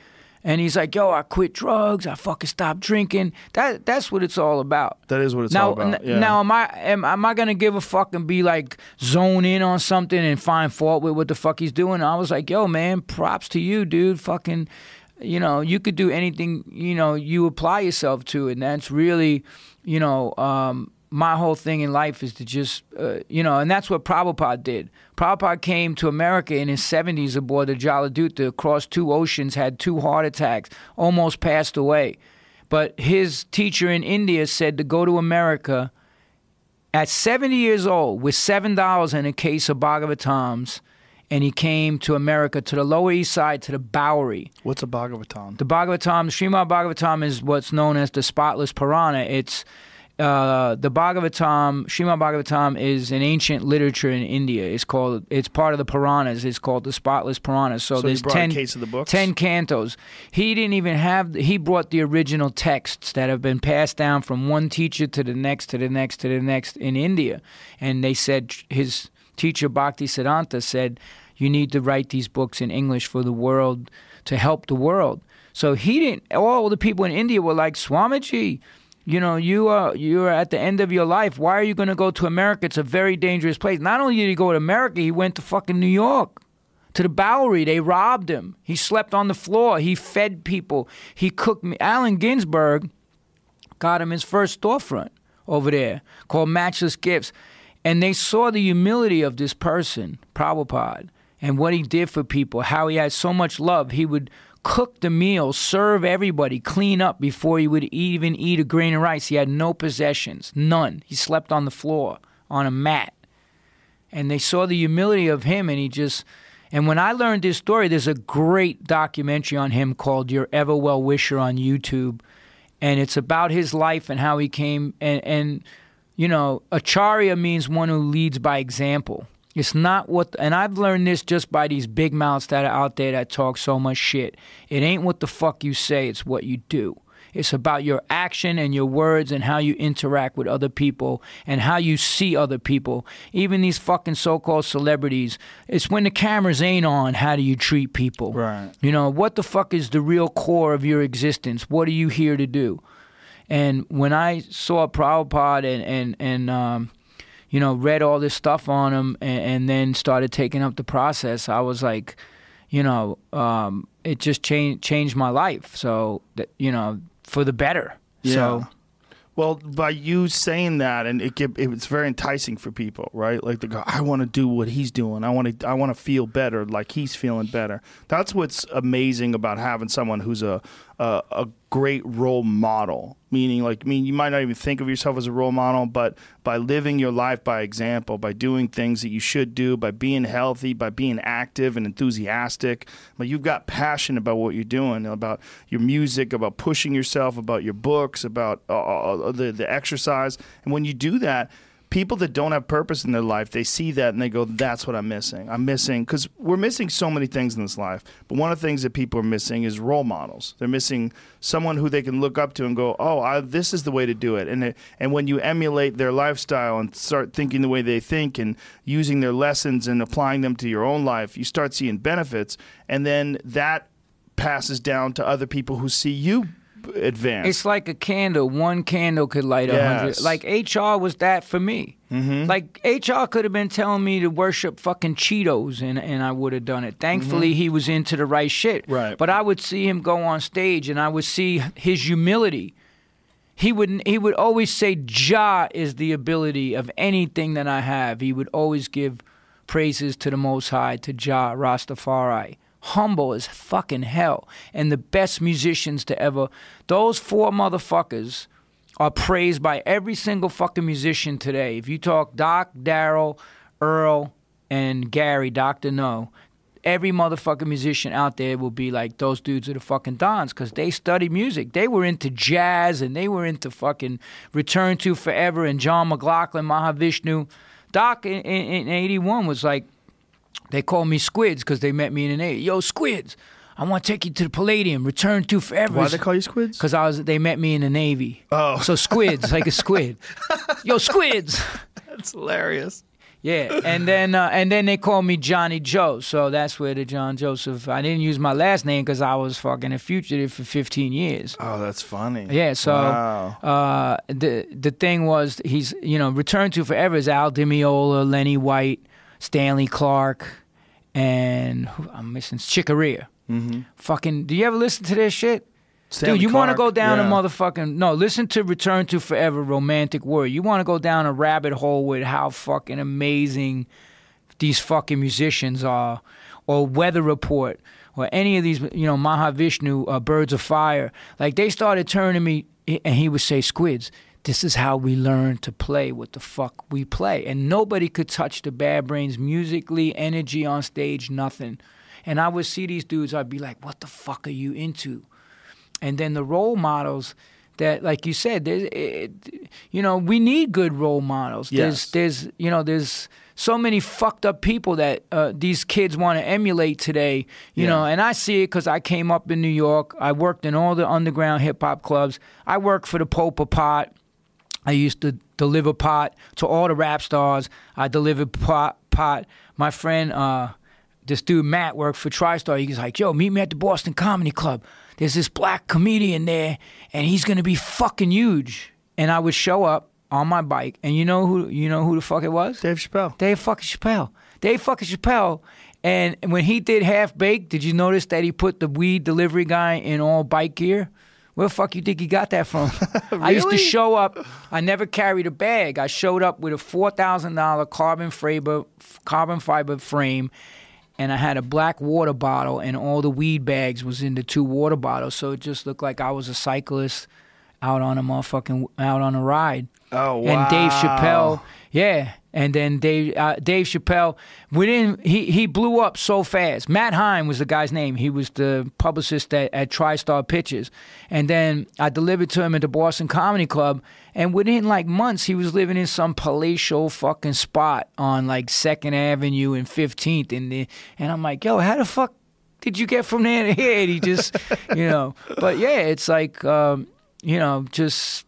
And he's like, yo, I quit drugs. I fucking stopped drinking. That That's what it's all about. That is what it's now, all about. Yeah. Now, am I am, am I going to give a fuck and be like, zone in on something and find fault with what the fuck he's doing? I was like, yo, man, props to you, dude. Fucking, you know, you could do anything, you know, you apply yourself to it. And that's really, you know, um, my whole thing in life is to just, uh, you know, and that's what Prabhupada did. Prabhupada came to America in his seventies aboard the Jaladutta, crossed two oceans, had two heart attacks, almost passed away. But his teacher in India said to go to America at seventy years old with seven dollars and a case of Bhagavatams, and he came to America, to the Lower East Side, to the Bowery. What's a Bhagavatam? The Bhagavatam, Srimad Bhagavatam, is what's known as the Spotless Purana. It's... Uh, the Bhagavatam, Srimad Bhagavatam, is an ancient literature in India. It's called. It's part of the Puranas. It's called the Spotless Puranas. So, so there's he brought ten, a case of the books? ten cantos. He didn't even have. He brought the original texts that have been passed down from one teacher to the next, to the next, to the next in India. And they said his teacher Bhaktisiddhanta said, "You need to write these books in English for the world, to help the world." So he didn't. All the people in India were like, Swamiji, you know, you are you are at the end of your life. Why are you going to go to America? It's a very dangerous place. Not only did he go to America, he went to fucking New York, to the Bowery. They robbed him. He slept on the floor. He fed people. He cooked me. Allen Ginsberg got him his first storefront over there called Matchless Gifts. And they saw the humility of this person, Prabhupada, and what he did for people, how he had so much love. He would cook the meal, serve everybody, clean up before he would even eat a grain of rice. He had no possessions, none. He slept on the floor, on a mat. And they saw the humility of him, and he just... And when I learned this story, there's a great documentary on him called Your Ever Well Wisher on YouTube, and it's about his life and how he came... And, and you know, acharya means one who leads by example. It's not what, and I've learned this just by these big mouths that are out there that talk so much shit. It ain't what the fuck you say, it's what you do. It's about your action and your words and how you interact with other people and how you see other people. Even these fucking so-called celebrities, it's when the cameras ain't on, how do you treat people? Right. You know, what the fuck is the real core of your existence? What are you here to do? And when I saw Prabhupada and, and, and, um, you know, read all this stuff on him and, and then started taking up the process, I was like, you know, um, it just changed changed my life. So, that, you know, for the better. Yeah. So, well, by you saying that, and it, it it's very enticing for people, right? Like they go, I want to do what he's doing. I want to I want to feel better, like he's feeling better. That's what's amazing about having someone who's a a, a great role model. Meaning, like, I mean, you might not even think of yourself as a role model, but by living your life by example, by doing things that you should do, by being healthy, by being active and enthusiastic, but you've got passion about what you're doing, about your music, about pushing yourself, about your books, about uh, the, the exercise. And when you do that, people that don't have purpose in their life, they see that and they go, that's what I'm missing. I'm missing, because we're missing so many things in this life. But one of the things that people are missing is role models. They're missing someone who they can look up to and go, oh, I, this is the way to do it. And, it. and when you emulate their lifestyle and start thinking the way they think and using their lessons and applying them to your own life, you start seeing benefits. And then that passes down to other people who see you advance. It's like a candle. One candle could light a yes. hundred. Like H R was that for me. Mm-hmm. Like H R could have been telling me to worship fucking Cheetos, and, and I would have done it. Thankfully, mm-hmm. he was into the right shit. Right. But I would see him go on stage, and I would see his humility. He would he would always say, "Ja is the ability of anything that I have." He would always give praises to the Most High, to Ja, Rastafari. Humble as fucking hell. And the best musicians to ever. Those four motherfuckers are praised by every single fucking musician today. If you talk Doc, Daryl, Earl, and Gary, Doctor No, every motherfucking musician out there will be like, those dudes are the fucking dons, because they studied music. They were into jazz, and they were into fucking Return to Forever and John McLaughlin, Mahavishnu. Doc in, in, in eighty-one was like, they called me Squids because they met me in an eight. Yo, Squids, I want to take you to the Palladium, Return to Forever. Why they call you Squids? Because I was. They met me in the Navy. Oh. So Squids, like a squid. Yo, Squids. That's hilarious. Yeah, and then uh, and then they called me Johnny Joe, so that's where the John Joseph. I didn't use my last name because I was fucking a fugitive for fifteen years. Oh, that's funny. Yeah, so wow. uh, the the thing was, he's you know Return to Forever is Al Di Meola, Lenny White, Stanley Clarke, and who, I'm missing Chicoria. Mm-hmm. Fucking, do you ever listen to this shit? Stanley Dude, you want to go down yeah. a motherfucking... No, listen to Return to Forever, Romantic Word. You want to go down a rabbit hole with how fucking amazing these fucking musicians are, or Weather Report, or any of these, you know, Mahavishnu, uh, Birds of Fire. Like, they started turning me, and he would say, Squids, this is how we learn to play what the fuck we play. And nobody could touch the Bad Brains musically, energy on stage, nothing. And I would see these dudes, I'd be like, what the fuck are you into? And then the role models that, like you said, it, you know, we need good role models. Yes. There's, there's, you know, there's so many fucked up people that uh, these kids want to emulate today, you yeah. know, and I see it because I came up in New York. I worked in all the underground hip-hop clubs. I worked for the Popa Pot. I used to deliver pot to all the rap stars. I delivered pot. pot. My friend, uh, this dude, Matt, worked for TriStar. He was like, yo, meet me at the Boston Comedy Club. There's this black comedian there, and he's gonna be fucking huge. And I would show up on my bike, and you know who you know who the fuck it was? Dave Chappelle. Dave fucking Chappelle. Dave fucking Chappelle. And when he did Half Baked, did you notice that he put the weed delivery guy in all bike gear? Where the fuck you think he got that from? Really? I used to show up. I never carried a bag. I showed up with a four thousand dollar carbon fiber carbon fiber frame. And I had a black water bottle, and all the weed bags was in the two water bottles. So it just looked like I was a cyclist out on a motherfucking out on a ride. Oh wow! And Dave Chappelle, yeah. And then Dave uh, Dave Chappelle within he he blew up so fast. Matt Hine was the guy's name. He was the publicist at, at TriStar Pictures. And then I delivered to him at the Boston Comedy Club. And within like months, he was living in some palatial fucking spot on like Second Avenue and fifteenth. And the, and I'm like, yo, how the fuck did you get from there to here? And he just, you know. But yeah, it's like, um, you know, just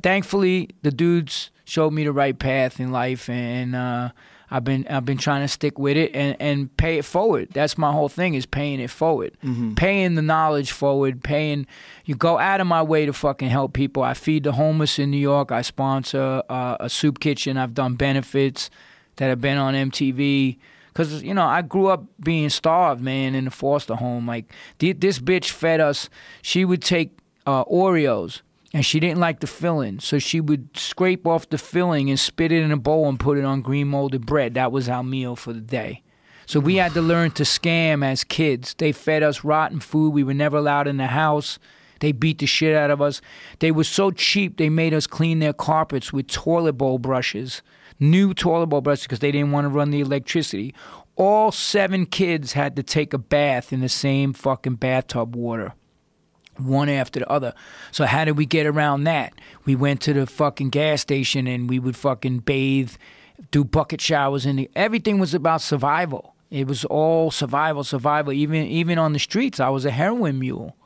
thankfully the dudes showed me the right path in life, and uh, I've been I've been trying to stick with it and, and pay it forward. That's my whole thing, is paying it forward, mm-hmm. paying the knowledge forward, paying. You go out of my way to fucking help people. I feed the homeless in New York. I sponsor uh, a soup kitchen. I've done benefits that have been on M T V. Because, you know, I grew up being starved, man, in the foster home. Like, this bitch fed us. She would take uh, Oreos. And she didn't like the filling, so she would scrape off the filling and spit it in a bowl and put it on green molded bread. That was our meal for the day. So we had to learn to scam as kids. They fed us rotten food. We were never allowed in the house. They beat the shit out of us. They were so cheap, they made us clean their carpets with toilet bowl brushes, new toilet bowl brushes, because they didn't want to run the electricity. All seven kids had to take a bath in the same fucking bathtub water, one after the other. So how did we get around that? We went to the fucking gas station, and we would fucking bathe, do bucket showers, and everything was about survival. It was all survival, survival. Even even on the streets, I was a heroin mule.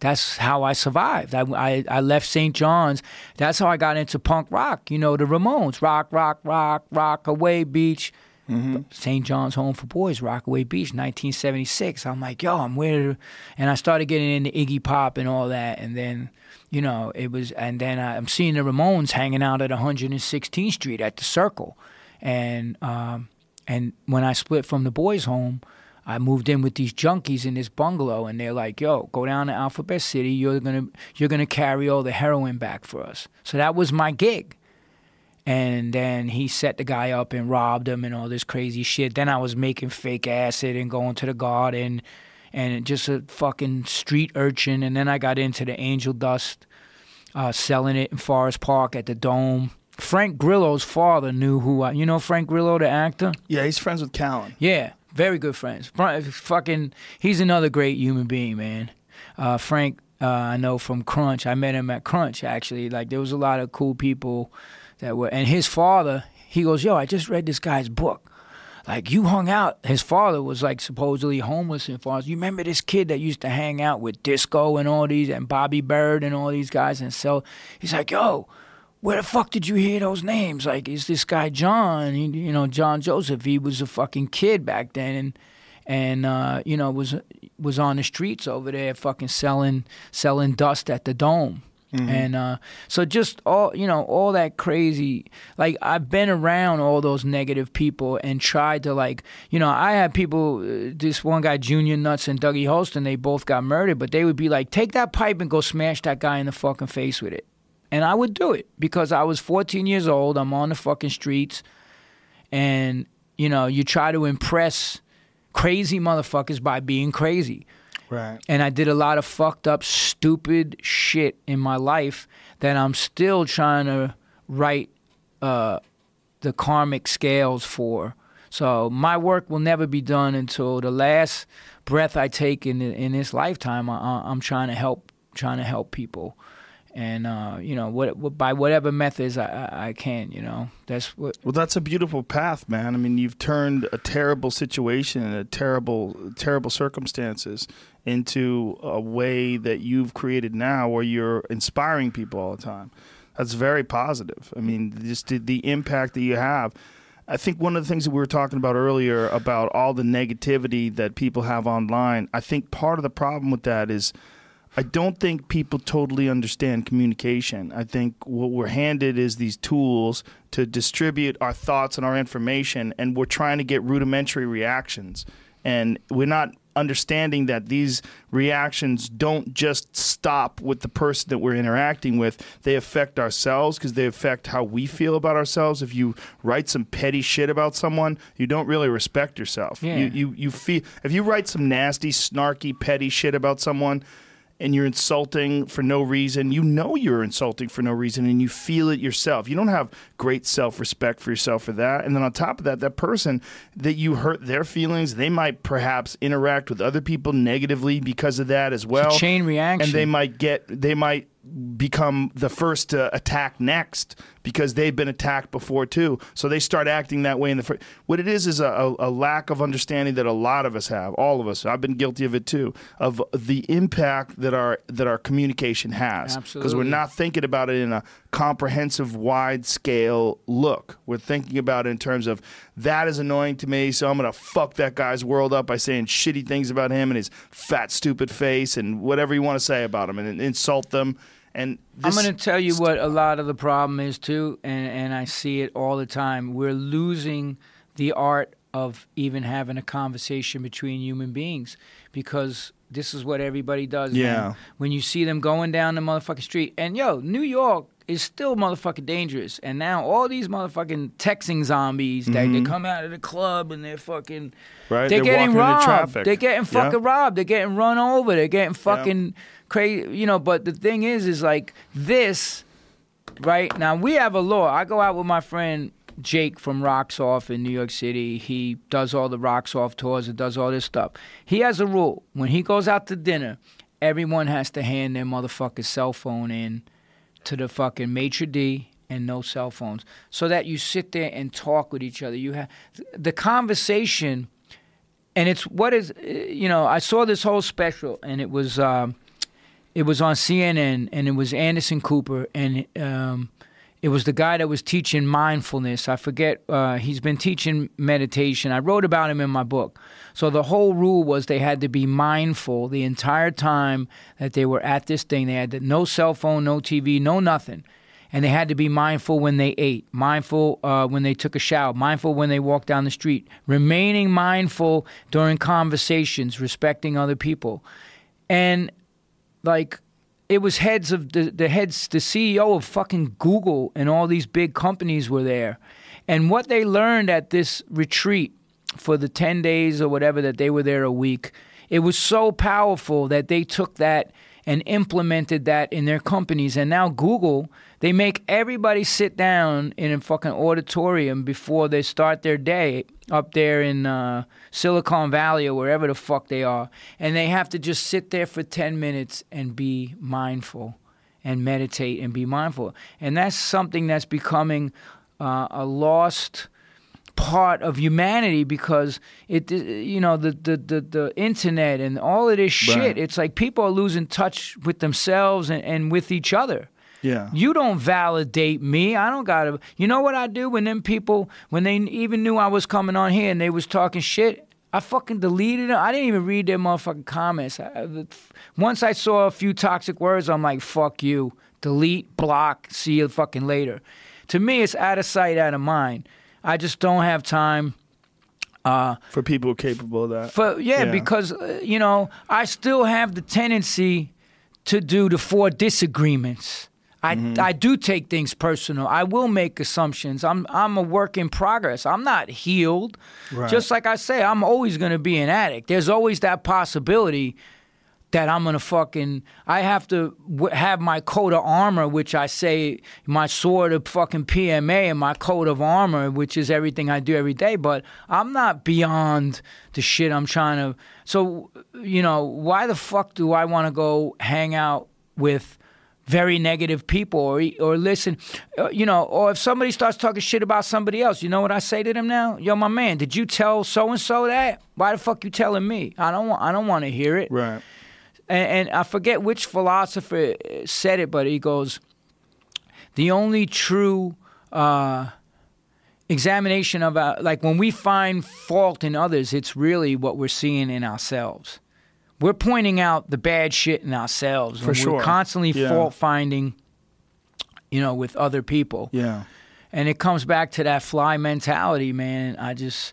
That's how I survived. I, I, I left Saint John's. That's how I got into punk rock, you know, the Ramones. Rock, rock, rock, rock, away beach. Mm-hmm. Saint John's Home for Boys, Rockaway Beach, nineteen seventy-six. I'm like, yo, I'm weird. And I started getting into Iggy Pop and all that. And then, you know, it was, and then I, I'm seeing the Ramones hanging out at one hundred sixteenth street at the Circle. And, um, and when I split from the boys' home, I moved in with these junkies in this bungalow, and they're like, yo, go down to Alphabet City. You're gonna, you're gonna carry all the heroin back for us. So that was my gig. And then he set the guy up and robbed him and all this crazy shit. Then I was making fake acid and going to the garden and just a fucking street urchin. And then I got into the angel dust, uh, selling it in Forest Park at the Dome. Frank Grillo's father knew who I... You know Frank Grillo, the actor? Yeah, he's friends with Callen. Yeah, very good friends. Fucking... He's another great human being, man. Uh, Frank, uh, I know from Crunch. I met him at Crunch, actually. Like, there was a lot of cool people... That were, and his father, he goes, yo, I just read this guy's book. Like, you hung out. His father was, like, supposedly homeless in Forest. You remember this kid that used to hang out with Disco and all these, and Bobby Bird and all these guys? And so he's like, yo, where the fuck did you hear those names? Like, is this guy John? He, you know, John Joseph, he was a fucking kid back then. And, and uh, you know, was was on the streets over there fucking selling selling dust at the Dome. Mm-hmm. And uh, so just all, you know, all that crazy, like I've been around all those negative people and tried to like, you know, I had people, uh, this one guy, Junior Nuts and Dougie Holston, they both got murdered, but they would be like, take that pipe and go smash that guy in the fucking face with it. And I would do it because I was fourteen years old. I'm on the fucking streets and, you know, you try to impress crazy motherfuckers by being crazy. Right. And I did a lot of fucked up, stupid shit in my life that I'm still trying to write uh, the karmic scales for. So my work will never be done until the last breath I take in the, in this lifetime. I, I'm trying to help, trying to help people, and uh, you know, what, what by whatever methods I, I, I can. You know, that's what. Well, that's a beautiful path, man. I mean, you've turned a terrible situation and a terrible, terrible circumstances into a way that you've created now where you're inspiring people all the time. That's very positive. I mean, just the, the impact that you have. I think one of the things that we were talking about earlier about all the negativity that people have online, I think part of the problem with that is I don't think people totally understand communication. I think what we're handed is these tools to distribute our thoughts and our information, and we're trying to get rudimentary reactions. And we're not understanding that these reactions don't just stop with the person that we're interacting with. They affect ourselves because they affect how we feel about ourselves. If you write some petty shit about someone, you don't really respect yourself. Yeah. You, you, you feel, if you write some nasty, snarky, petty shit about someone and you're insulting for no reason, you know you're insulting for no reason and you feel it yourself. You don't have great self-respect for yourself for that. And then on top of that, that person that you hurt their feelings, they might perhaps interact with other people negatively because of that as well. It's a chain reaction. And they might get, they might become the first to attack next because they've been attacked before too. So they start acting that way in the first. What it is is a, a lack of understanding that a lot of us have, all of us. I've been guilty of it too, of the impact that our that our communication has. Absolutely. Because we're not thinking about it in a comprehensive, wide scale look. We're thinking about it in terms of that is annoying to me, so I'm gonna fuck that guy's world up by saying shitty things about him and his fat, stupid face and whatever you want to say about him and, and insult them. And I'm going to tell you what a lot of the problem is, too, and, and I see it all the time. We're losing the art of even having a conversation between human beings because this is what everybody does. Yeah. Man. When you see them going down the motherfucking street, and, yo, New York is still motherfucking dangerous, and now all these motherfucking texting zombies, mm-hmm. they, they come out of the club and they're fucking right. they're, they're getting robbed. They're getting fucking yeah. robbed. They're getting run over. They're getting fucking... Yeah. Crazy, you know, but the thing is, is like this, right? Now, we have a law. I go out with my friend Jake from Rocks Off in New York City. He does all the Rocks Off tours and does all this stuff. He has a rule. When he goes out to dinner, everyone has to hand their motherfucking cell phone in to the fucking maitre d'. And no cell phones. So that you sit there and talk with each other. You have the conversation, and it's what is, you know, I saw this whole special, and it was... Um, It was on C N N, and it was Anderson Cooper, and um, It was the guy that was teaching mindfulness. I forget. Uh, he's been teaching meditation. I wrote about him in my book. So the whole rule was they had to be mindful the entire time that they were at this thing. They had to, no cell phone, no T V, no nothing. And they had to be mindful when they ate, mindful uh, when they took a shower, mindful when they walked down the street, remaining mindful during conversations, respecting other people. And like... It was heads of the, the heads, the C E O of fucking Google and all these big companies were there. And what they learned at this retreat for the ten days or whatever that they were there a week, it was so powerful that they took that and implemented that in their companies. And now Google, they make everybody sit down in a fucking auditorium before they start their day up there in uh, Silicon Valley or wherever the fuck they are. And they have to just sit there for ten minutes and be mindful and meditate and be mindful. And that's something that's becoming uh, a lost part of humanity, because it, you know, the the the, the internet and all of this shit, right. It's like people are losing touch with themselves and, and with each other. Yeah, you don't validate me. I don't gotta. You know what I do when them people, when they even knew I was coming on here and they was talking shit, I fucking deleted them. I didn't even read their motherfucking comments. I, once I saw a few toxic words, I'm like, fuck you, delete, block, see you fucking later. To me, it's out of sight, out of mind. I just don't have time uh, for people capable of that. For, yeah, yeah, because uh, you know, I still have the tendency to do the four disagreements. I mm-hmm. I do take things personal. I will make assumptions. I'm I'm a work in progress. I'm not healed. Right. Just like I say, I'm always going to be an addict. There's always that possibility that I'm going to fucking, I have to w- have my coat of armor, which I say, my sword of fucking P M A and my coat of armor, which is everything I do every day. But I'm not beyond the shit I'm trying to. So, you know, why the fuck do I want to go hang out with very negative people or or listen, uh, you know, or if somebody starts talking shit about somebody else, you know what I say to them now? Yo, my man, did you tell so-and-so that? Why the fuck you telling me? I don't want, I don't want to hear it. Right. And I forget which philosopher said it, but he goes, the only true uh, examination of, our, like when we find fault in others, it's really what we're seeing in ourselves. We're pointing out the bad shit in ourselves. For sure. We're constantly yeah. fault finding, you know, with other people. Yeah. And it comes back to that fly mentality, man. I just,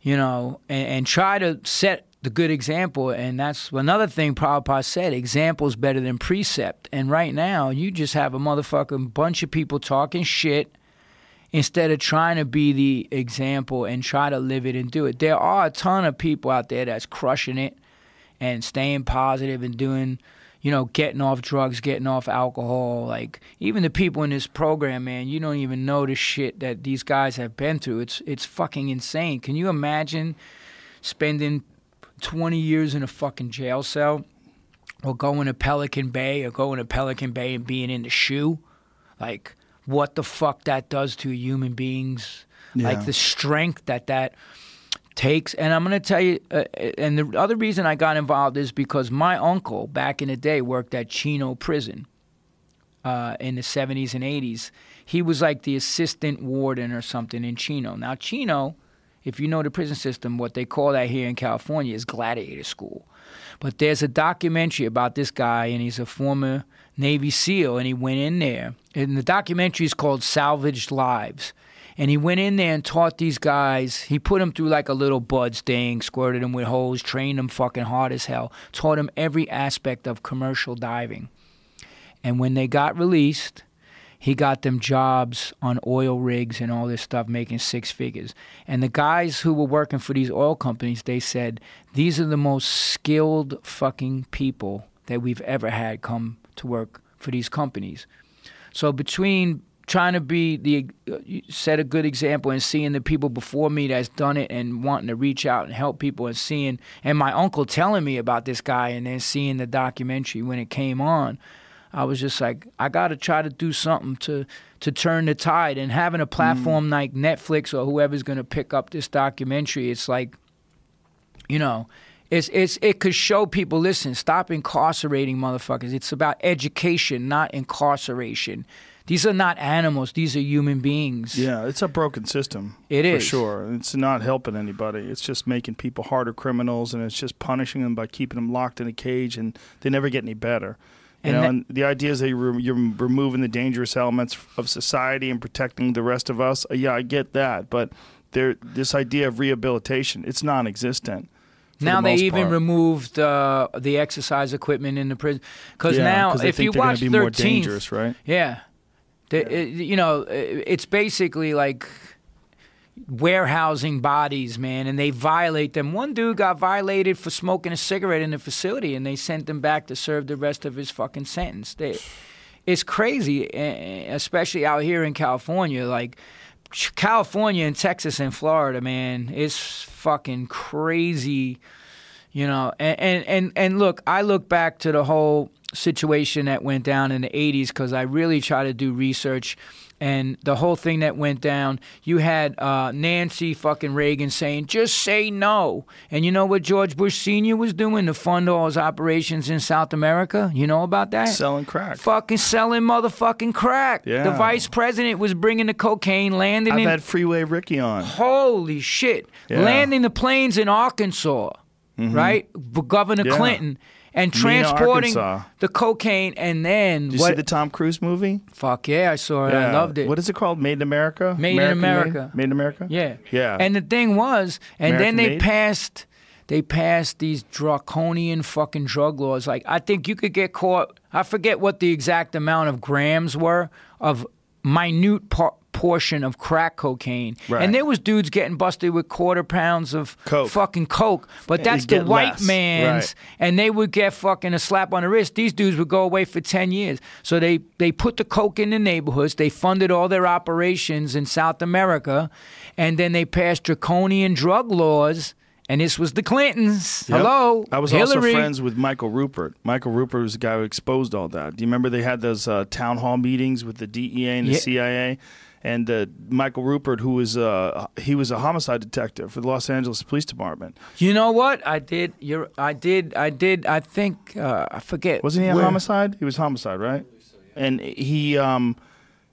you know, and, and try to set the good example, and that's another thing Prabhupada said, example's better than precept. And right now, you just have a motherfucking bunch of people talking shit instead of trying to be the example and try to live it and do it. There are a ton of people out there that's crushing it and staying positive and doing, you know, getting off drugs, getting off alcohol. Like, even the people in this program, man, you don't even know the shit that these guys have been through. It's, it's fucking insane. Can you imagine spending twenty years in a fucking jail cell, or going to Pelican Bay, or going to Pelican Bay and being in the shoe? Like, what the fuck that does to human beings? Yeah. Like, the strength that that takes. And I'm going to tell you, uh, and the other reason I got involved is because my uncle, back in the day, worked at Chino Prison uh, in the seventies and eighties. He was like the assistant warden or something in Chino. Now, Chino... if you know the prison system, what they call that here in California is gladiator school. But there's a documentary about this guy, and he's a former Navy SEAL, and he went in there. And the documentary is called Salvaged Lives. And he went in there and taught these guys. He put them through like a little buds thing, squirted them with hose, trained them fucking hard as hell, taught them every aspect of commercial diving. And when they got released... he got them jobs on oil rigs and all this stuff, making six figures. And the guys who were working for these oil companies, they said, these are the most skilled fucking people that we've ever had come to work for these companies. So between trying to be the uh, set a good example and seeing the people before me that's done it and wanting to reach out and help people and seeing, and my uncle telling me about this guy and then seeing the documentary when it came on, I was just like, I got to try to do something to, to turn the tide. And having a platform mm. like Netflix or whoever's going to pick up this documentary, it's like, you know, it's it's it could show people, listen, stop incarcerating motherfuckers. It's about education, not incarceration. These are not animals. These are human beings. Yeah, it's a broken system. It is. For sure. It's not helping anybody. It's just making people harder criminals, and it's just punishing them by keeping them locked in a cage, and they never get any better. You know, and the idea is that you're, you're removing the dangerous elements of society and protecting the rest of us. Yeah, I get that. But there, this idea of rehabilitation, it's non-existent. Now they even part. removed uh, the exercise equipment in the prison. Because yeah, now, if you watch be thirteenth, more dangerous, right? Yeah. They, yeah. It, you know, it's basically like warehousing bodies, man, and they violate them. One dude got violated for smoking a cigarette in the facility, and they sent him back to serve the rest of his fucking sentence. They, it's crazy, especially out here in California. Like, California and Texas and Florida, man, it's fucking crazy, you know. And, and, and, and look, I look back to the whole situation that went down in the eighties because I really try to do research. And the whole thing that went down, you had uh, Nancy fucking Reagan saying, just say no. And you know what George Bush Senior was doing to fund all his operations in South America? You know about that? Selling crack. Fucking selling motherfucking crack. Yeah. The vice president was bringing the cocaine, landing I've in... I've had Freeway Ricky on. Holy shit. Yeah. Landing the planes in Arkansas, mm-hmm. right? Governor yeah. Clinton. And transporting Nina, the cocaine, and then did you what, see the Tom Cruise movie? Fuck yeah, I saw it. Yeah. I loved it. What is it called? Made in America. Made American in America. Made? Made in America. Yeah, yeah. And the thing was, and American then they made? passed, they passed these draconian fucking drug laws. Like I think you could get caught. I forget what the exact amount of grams were of minute part. portion of crack cocaine, right. and there was dudes getting busted with quarter pounds of coke. fucking coke, but that's the white less. man's, right. and they would get fucking a slap on the wrist. These dudes would go away for ten years. So they, they put the coke in the neighborhoods, they funded all their operations in South America, and then they passed draconian drug laws. And this was the Clintons. Yep. Hello, I was Hillary. also friends with Michael Rupert. Michael Rupert was the guy who exposed all that. Do you remember they had those uh, town hall meetings with the D E A and the yeah. C I A? And uh, Michael Rupert, who was uh, he was a homicide detective for the Los Angeles Police Department. You know what I did? You're, I did. I did. I think uh, I forget. Wasn't he a where? homicide? He was homicide, right? I believe so, yeah. And he um,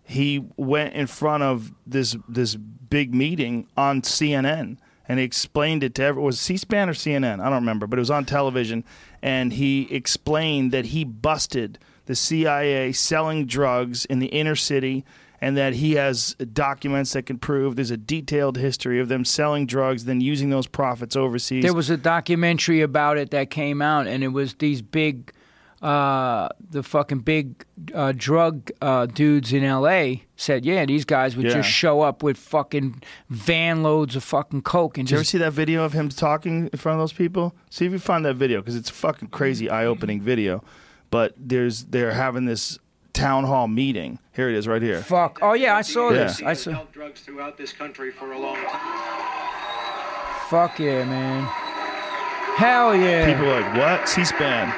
he went in front of this this big meeting on C N N. And he explained it to everyone. Was it C SPAN or C N N? I don't remember, but it was on television. And he explained that he busted the C I A selling drugs in the inner city, and that he has documents that can prove there's a detailed history of them selling drugs, then using those profits overseas. There was a documentary about it that came out, and it was these big, uh, the fucking big uh, drug uh, dudes in L A said, yeah, these guys would yeah. just show up with fucking van loads of fucking coke. And did just... you ever see that video of him talking in front of those people? See if you find that video, because it's a fucking crazy eye-opening video. But there's they're having this town hall meeting. Here it is right here. Fuck. Oh, yeah, I saw yeah. this. I saw drugs throughout this country for a long time. Fuck yeah, man. Hell yeah. People were like, what? C SPAN.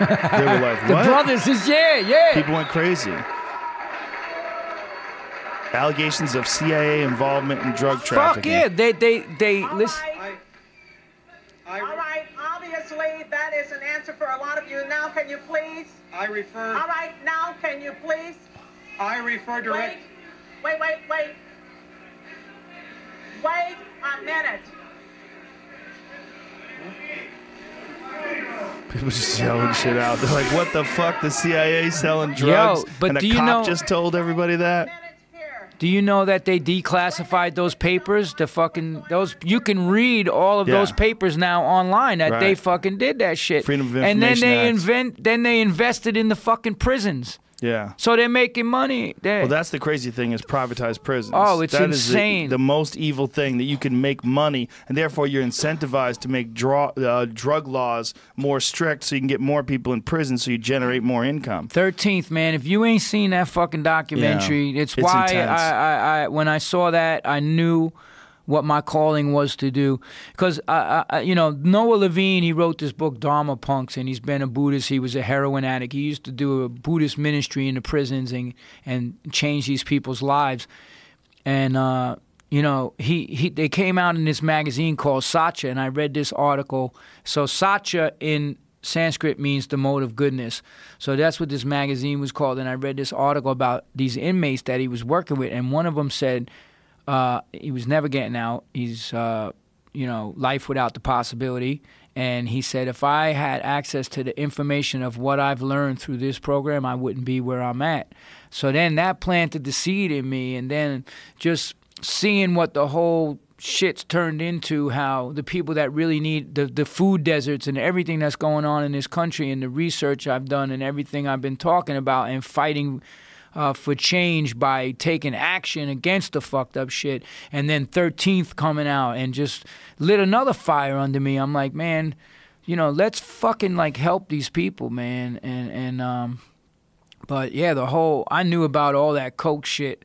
They were like, what? The brothers is, yeah, yeah. People went crazy. Allegations of C I A involvement in drug trafficking. Fuck yeah. They, they, they, All listen. Right. I, I, All right. Obviously, that is an answer for a lot of you. Now, can you please? I refer. All right. Now, can you please? I refer direct. Wait, wait, wait, wait. Wait a minute. People just yelling shit out. They're like, what the fuck? The C I A selling drugs? Yo, but and do a you cop know, just told everybody that? Do you know that they declassified those papers? The fucking, those, you can read all of yeah. those papers now online that right. they fucking did that shit. Freedom of Information Act. And then they, invent, then they invested in the fucking prisons. Yeah. So they're making money. They're, well, that's the crazy thing is privatized prisons. Oh, it's that insane. Is the, the most evil thing that you can make money, and therefore you're incentivized to make draw, uh, drug laws more strict so you can get more people in prison so you generate more income. thirteenth, man, if you ain't seen that fucking documentary, yeah, it's, it's why I, I, I, when I saw that, I knew what my calling was to do. Because, uh, uh, you know, Noah Levine, he wrote this book, Dharma Punks, and he's been a Buddhist. He was a heroin addict. He used to do a Buddhist ministry in the prisons and, and change these people's lives. And, uh, you know, he, he they came out in this magazine called Satya, and I read this article. So Satya in Sanskrit means the mode of goodness. So that's what this magazine was called. And I read this article about these inmates that he was working with, and one of them said uh, he was never getting out. He's, uh, you know, life without the possibility. And he said, if I had access to the information of what I've learned through this program, I wouldn't be where I'm at. So then that planted the seed in me. And then just seeing what the whole shit's turned into, how the people that really need the, the food deserts and everything that's going on in this country, and the research I've done and everything I've been talking about and fighting Uh, for change by taking action against the fucked up shit, and then thirteenth coming out and just lit another fire under me. I'm like, man, you know, let's fucking like help these people, man. And and um, but yeah, the whole I knew about all that coke shit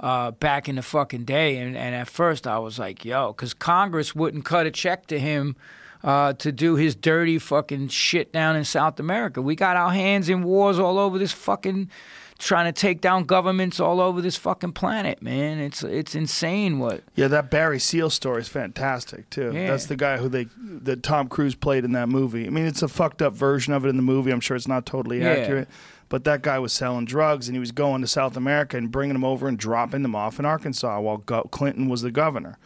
uh, back in the fucking day, and and at first I was like, yo, because Congress wouldn't cut a check to him Uh, to do his dirty fucking shit down in South America. We got our hands in wars all over this fucking, trying to take down governments all over this fucking planet, man. It's it's insane what. Yeah, that Barry Seal story is fantastic too. Yeah. That's the guy who they that Tom Cruise played in that movie. I mean, it's a fucked up version of it in the movie. I'm sure it's not totally yeah. accurate. But that guy was selling drugs, and he was going to South America and bringing them over and dropping them off in Arkansas while Go- Clinton was the governor.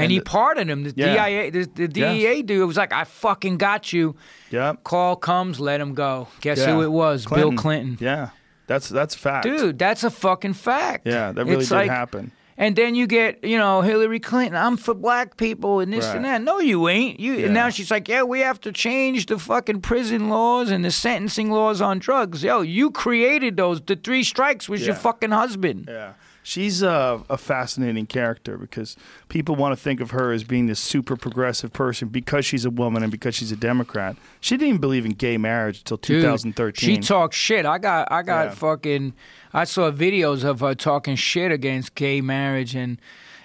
And, and he pardoned him. The yeah. D I A, the, the D E A yeah. dude was like, I fucking got you. Yep. Call comes, let him go. Guess yeah. who it was? Clinton. Bill Clinton. Yeah. That's that's fact. Dude, that's a fucking fact. Yeah, that really it's did like, happen. And then you get, you know, Hillary Clinton, I'm for black people and this right. and that. No, you ain't. You yeah. And now she's like, yeah, we have to change the fucking prison laws and the sentencing laws on drugs. Yo, you created those. The three strikes was yeah. your fucking husband. Yeah. She's a, a fascinating character because people want to think of her as being this super progressive person because she's a woman and because she's a Democrat. She didn't even believe in gay marriage until two thousand thirteen. Dude, she talked shit. I got, I got yeah. fucking. I saw videos of her talking shit against gay marriage and.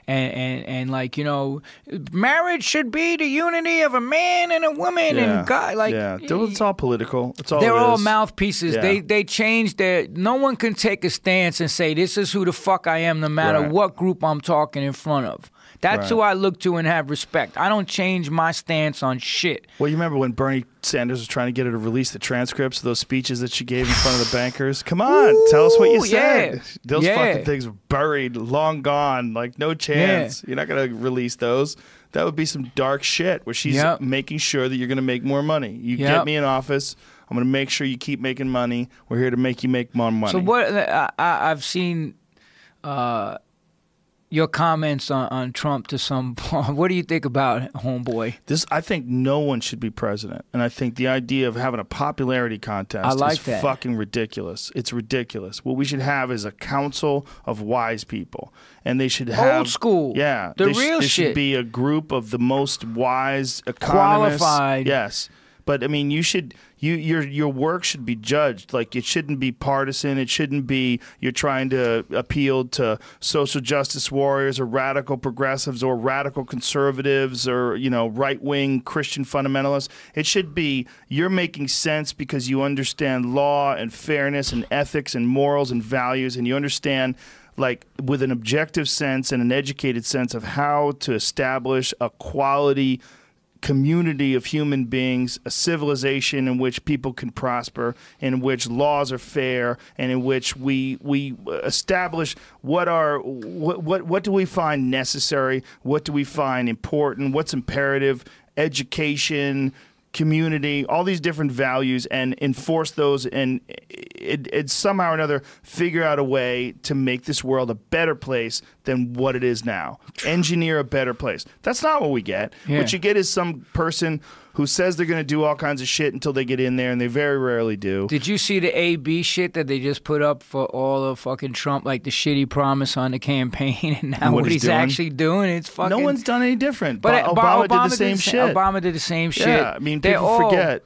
And, and and like, you know, marriage should be the unity of a man and a woman yeah. and God. Like, yeah, it's all political. It's all they're it all mouthpieces. Yeah. They they change their. No one can take a stance and say this is who the fuck I am, no matter right. what group I'm talking in front of. That's right. who I look to and have respect. I don't change my stance on shit. Well, you remember when Bernie Sanders was trying to get her to release the transcripts of those speeches that she gave in front of the bankers? Come on, Ooh, tell us what you said. Yeah. Those yeah. fucking things were buried, long gone, like no chance. Yeah. You're not going to release those. That would be some dark shit where she's yep. making sure that you're going to make more money. You yep. get me in office, I'm going to make sure you keep making money. We're here to make you make more money. So what I, I, I've seen... Uh, Your comments on, on Trump to some point. What do you think about homeboy? This, I think no one should be president. And I think the idea of having a popularity contest I like is that. fucking ridiculous. It's ridiculous. What we should have is a council of wise people. And they should have... Old school. Yeah. The real sh- there shit. There should be a group of the most wise economists. Qualified. Yes. But, I mean, you should... You, your your work should be judged. Like, it shouldn't be partisan. It shouldn't be you're trying to appeal to social justice warriors or radical progressives or radical conservatives or, you know, right-wing Christian fundamentalists. It should be you're making sense because you understand law and fairness and ethics and morals and values, and you understand, like, with an objective sense and an educated sense of how to establish a quality community of human beings, a civilization in which people can prosper, in which laws are fair, and in which we we establish what are what what, what do we find necessary, what do we find important, what's imperative, education, community, all these different values, and enforce those, and it, it somehow or another figure out a way to make this world a better place than what it is now. Engineer a better place. That's not what we get. Yeah. What you get is some person who says they're going to do all kinds of shit until they get in there, and they very rarely do. Did you see the A B shit that they just put up for all of fucking Trump, like the shit he promised on the campaign, and now what, what he's, he's doing? actually doing? It's fucking... No one's done any different. But Obama, Obama, did, the Obama did the same shit. Obama did the same shit. Yeah, I mean, people all, forget.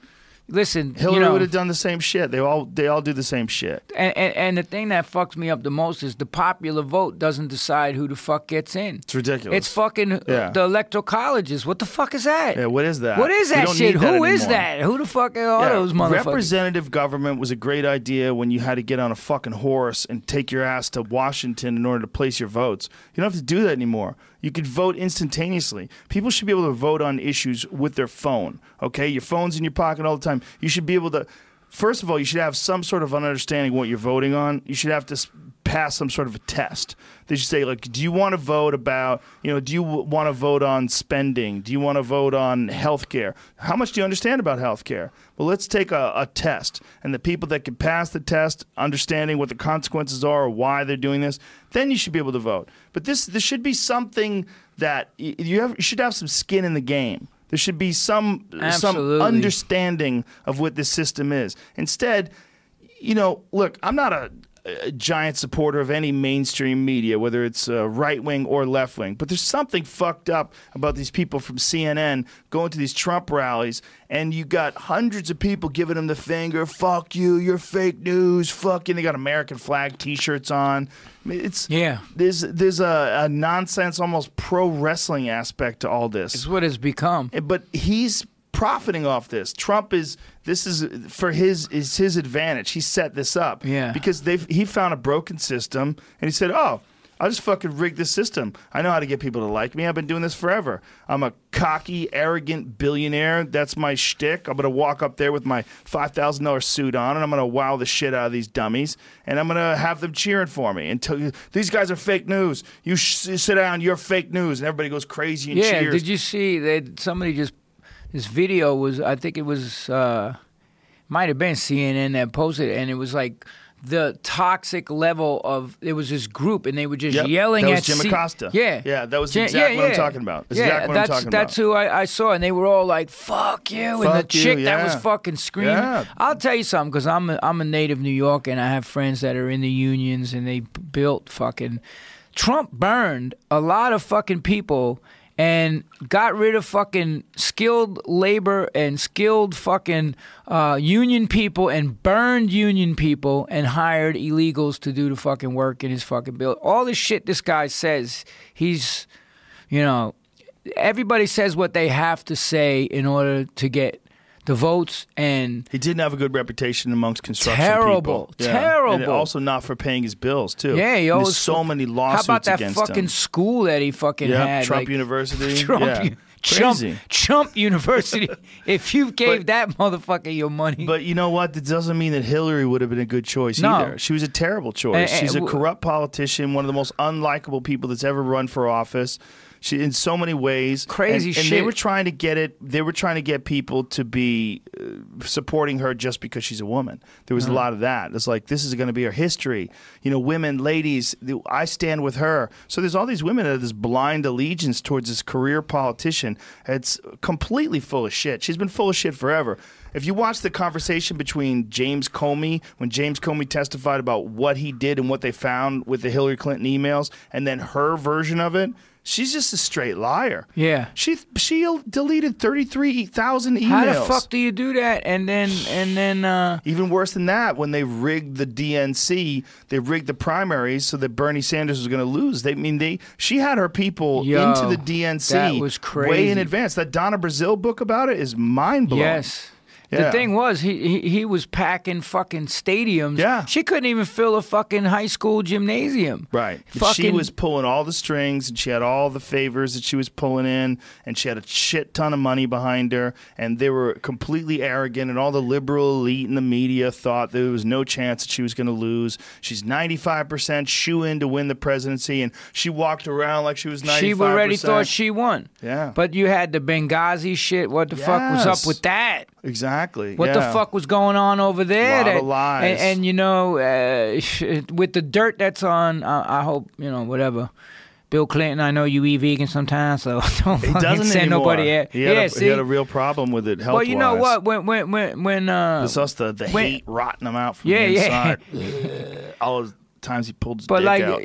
Listen, Hillary you know, would have done the same shit. They all they all do the same shit. And, and and the thing that fucks me up the most is the popular vote doesn't decide who the fuck gets in. It's ridiculous. It's fucking yeah. the electoral colleges. What the fuck is that? Yeah, what is that? What is that shit? Who that is that? Who the fuck are yeah. those motherfuckers? Representative government was a great idea when you had to get on a fucking horse and take your ass to Washington in order to place your votes. You don't have to do that anymore. You could vote instantaneously. People should be able to vote on issues with their phone. Okay, your phone's in your pocket all the time. time. You should be able to, first of all, you should have some sort of understanding what you're voting on. You should have to pass some sort of a test. They should say, like, do you want to vote about, you know, do you want to vote on spending? Do you want to vote on healthcare? How much do you understand about healthcare? Well, let's take a, a test. And the people that can pass the test, understanding what the consequences are or why they're doing this, then you should be able to vote. But this, this should be something that you, have, you should have some skin in the game. There should be some Absolutely. some understanding of what this system is. Instead, you know, look, I'm not a, a giant supporter of any mainstream media, whether it's uh, right-wing or left-wing, but there's something fucked up about these people from C N N going to these Trump rallies, and you got hundreds of people giving them the finger, fuck you, you're fake news, fuck you. They got American flag T-shirts on. I mean, it's yeah. There's there's a, a nonsense, almost pro wrestling aspect to all this. It's what it's become. But he's profiting off this. Trump is this is for his is his advantage. He set this up. Yeah. Because they've he found a broken system, and he said, oh, I'll just fucking rig this system. I know how to get people to like me. I've been doing this forever. I'm a cocky, arrogant billionaire. That's my shtick. I'm going to walk up there with my five thousand dollar suit on, and I'm going to wow the shit out of these dummies, and I'm going to have them cheering for me until these guys are fake news. You sh sit down. You're fake news. And everybody goes crazy and yeah, cheers. Yeah, did you see that somebody just – this video was – I think it was uh, – might have been C N N that posted it, and it was like – the toxic level of it was this group, and they were just yep. yelling that was at Jim C Acosta. Yeah, yeah, that was exactly yeah, yeah. what I'm talking about. That's yeah, exactly what that's, I'm talking that's about. Who I, I saw, and they were all like, "Fuck you!" Fuck and the chick you, yeah. that was fucking screaming. Yeah. I'll tell you something, because I'm a, I'm a native New Yorker, and I have friends that are in the unions, and they built fucking Trump burned a lot of fucking people and got rid of fucking skilled labor and skilled fucking uh, union people and burned union people and hired illegals to do the fucking work in his fucking build. All the shit this guy says, he's, you know, everybody says what they have to say in order to get the votes, and he didn't have a good reputation amongst construction terrible, people. Terrible, yeah. terrible. And also not for paying his bills too. Yeah, he always so many lawsuits. How about that against fucking him. School that he fucking yep, had? Trump like, University. Trump, yeah. Trump, Crazy. Trump University. If you gave but, that motherfucker your money, but you know what? That doesn't mean that Hillary would have been a good choice no. either. She was a terrible choice. And, and, She's a corrupt politician, one of the most unlikable people that's ever run for office. She, in so many ways, crazy and, and shit. They were trying to get it. They were trying to get people to be uh, supporting her just because she's a woman. There was mm-hmm. a lot of that. It's like this is going to be her history. You know, women, ladies. The, I stand with her. So there's all these women that have this blind allegiance towards this career politician. It's completely full of shit. She's been full of shit forever. If you watch the conversation between James Comey, when James Comey testified about what he did and what they found with the Hillary Clinton emails, and then her version of it. She's just a straight liar. Yeah, she she deleted thirty-three thousand emails. How the fuck do you do that? And then and then uh, even worse than that, when they rigged the D N C, they rigged the primaries so that Bernie Sanders was going to lose. They I mean they she had her people yo, into the D N C. That was crazy. Way in advance. That Donna Brazile book about it is mind blowing. Yes. Yeah. The thing was, he, he he was packing fucking stadiums. Yeah. She couldn't even fill a fucking high school gymnasium. Right. Fucking she was pulling all the strings, and she had all the favors that she was pulling in, and she had a shit ton of money behind her, and they were completely arrogant, and all the liberal elite in the media thought there was no chance that she was going to lose. She's ninety-five percent shoo-in to win the presidency, and she walked around like she was ninety-five percent. She already thought she won. Yeah. But you had the Benghazi shit. What the yes. fuck was up with that? Exactly. What yeah. the fuck was going on over there? A lot that, of lies. And, and you know, uh, with the dirt that's on, I, I hope, you know, whatever. Bill Clinton, I know you eat vegan sometimes, so don't he fucking send anymore. Nobody at he had, yeah, a, see? He had a real problem with it health-wise. Well, you know what? When, when, when, when, uh, it's us the, the when, hate rotting them out from yeah, the inside. Yeah. All the times he pulled his but dick like, out.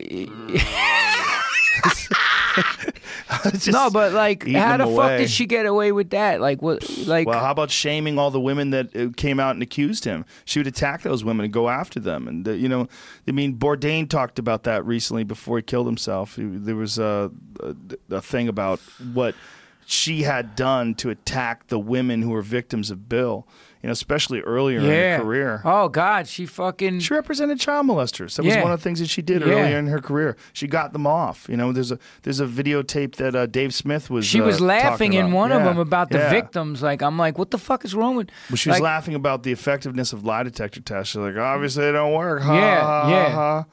No, but like, how the away. fuck did she get away with that? Like, what? Like, well, how about shaming all the women that came out and accused him? She would attack those women and go after them, and the, you know, I mean, Bourdain talked about that recently before he killed himself. There was a, a, a thing about what she had done to attack the women who were victims of Bill, you know, especially earlier yeah. in her career. Oh, God, she fucking... She represented child molesters. That yeah. was one of the things that she did yeah. earlier in her career. She got them off. You know, there's a there's a videotape that uh, Dave Smith was She was uh, laughing in one yeah. of them about the yeah. victims. Like, I'm like, what the fuck is wrong with... Well, she was like, laughing about the effectiveness of lie detector tests. She's like, obviously they don't work. Ha, yeah, ha, yeah. Ha.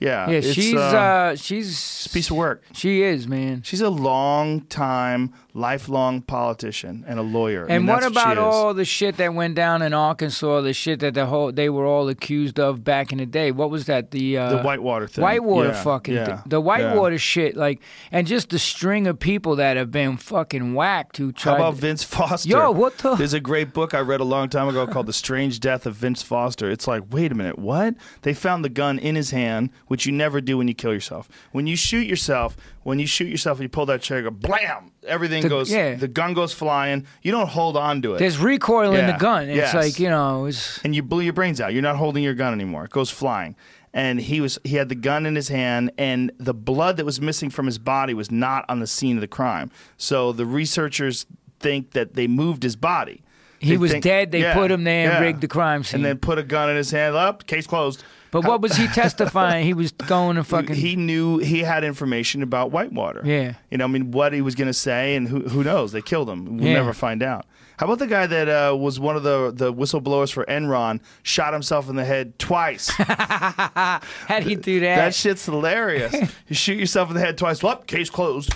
Yeah, yeah, she's uh, uh, she's it's a piece of work. She is, man. She's a long time, lifelong politician and a lawyer. And I mean, what about what all the shit that went down in Arkansas? The shit that the whole they were all accused of back in the day. What was that? The uh, the Whitewater thing. Whitewater yeah, fucking yeah, thing. The Whitewater yeah. shit. Like, and just the string of people that have been fucking whacked. Who tried How about to, Vince Foster? Yo, what the? There's a great book I read a long time ago called The Strange Death of Vince Foster. It's like, wait a minute, what? They found the gun in his hand. Which you never do when you kill yourself. When you shoot yourself, when you shoot yourself and you pull that trigger, blam, everything the, goes, yeah. the gun goes flying. You don't hold on to it. There's recoil yeah. in the gun. It's yes. like, you know. It's... And you blew your brains out. You're not holding your gun anymore. It goes flying. And he was he had the gun in his hand, and the blood that was missing from his body was not on the scene of the crime. So the researchers think that they moved his body. He they was think, dead. They yeah, put him there and yeah. rigged the crime scene. And then put a gun in his hand. Up, case closed. But what was he testifying? He was going to fucking... He knew he had information about Whitewater. Yeah. You know, I mean, what he was going to say, and who who knows? They killed him. We'll yeah. never find out. How about the guy that uh, was one of the, the whistleblowers for Enron, shot himself in the head twice? How'd he do that? That shit's hilarious. You shoot yourself in the head twice. Well, case closed.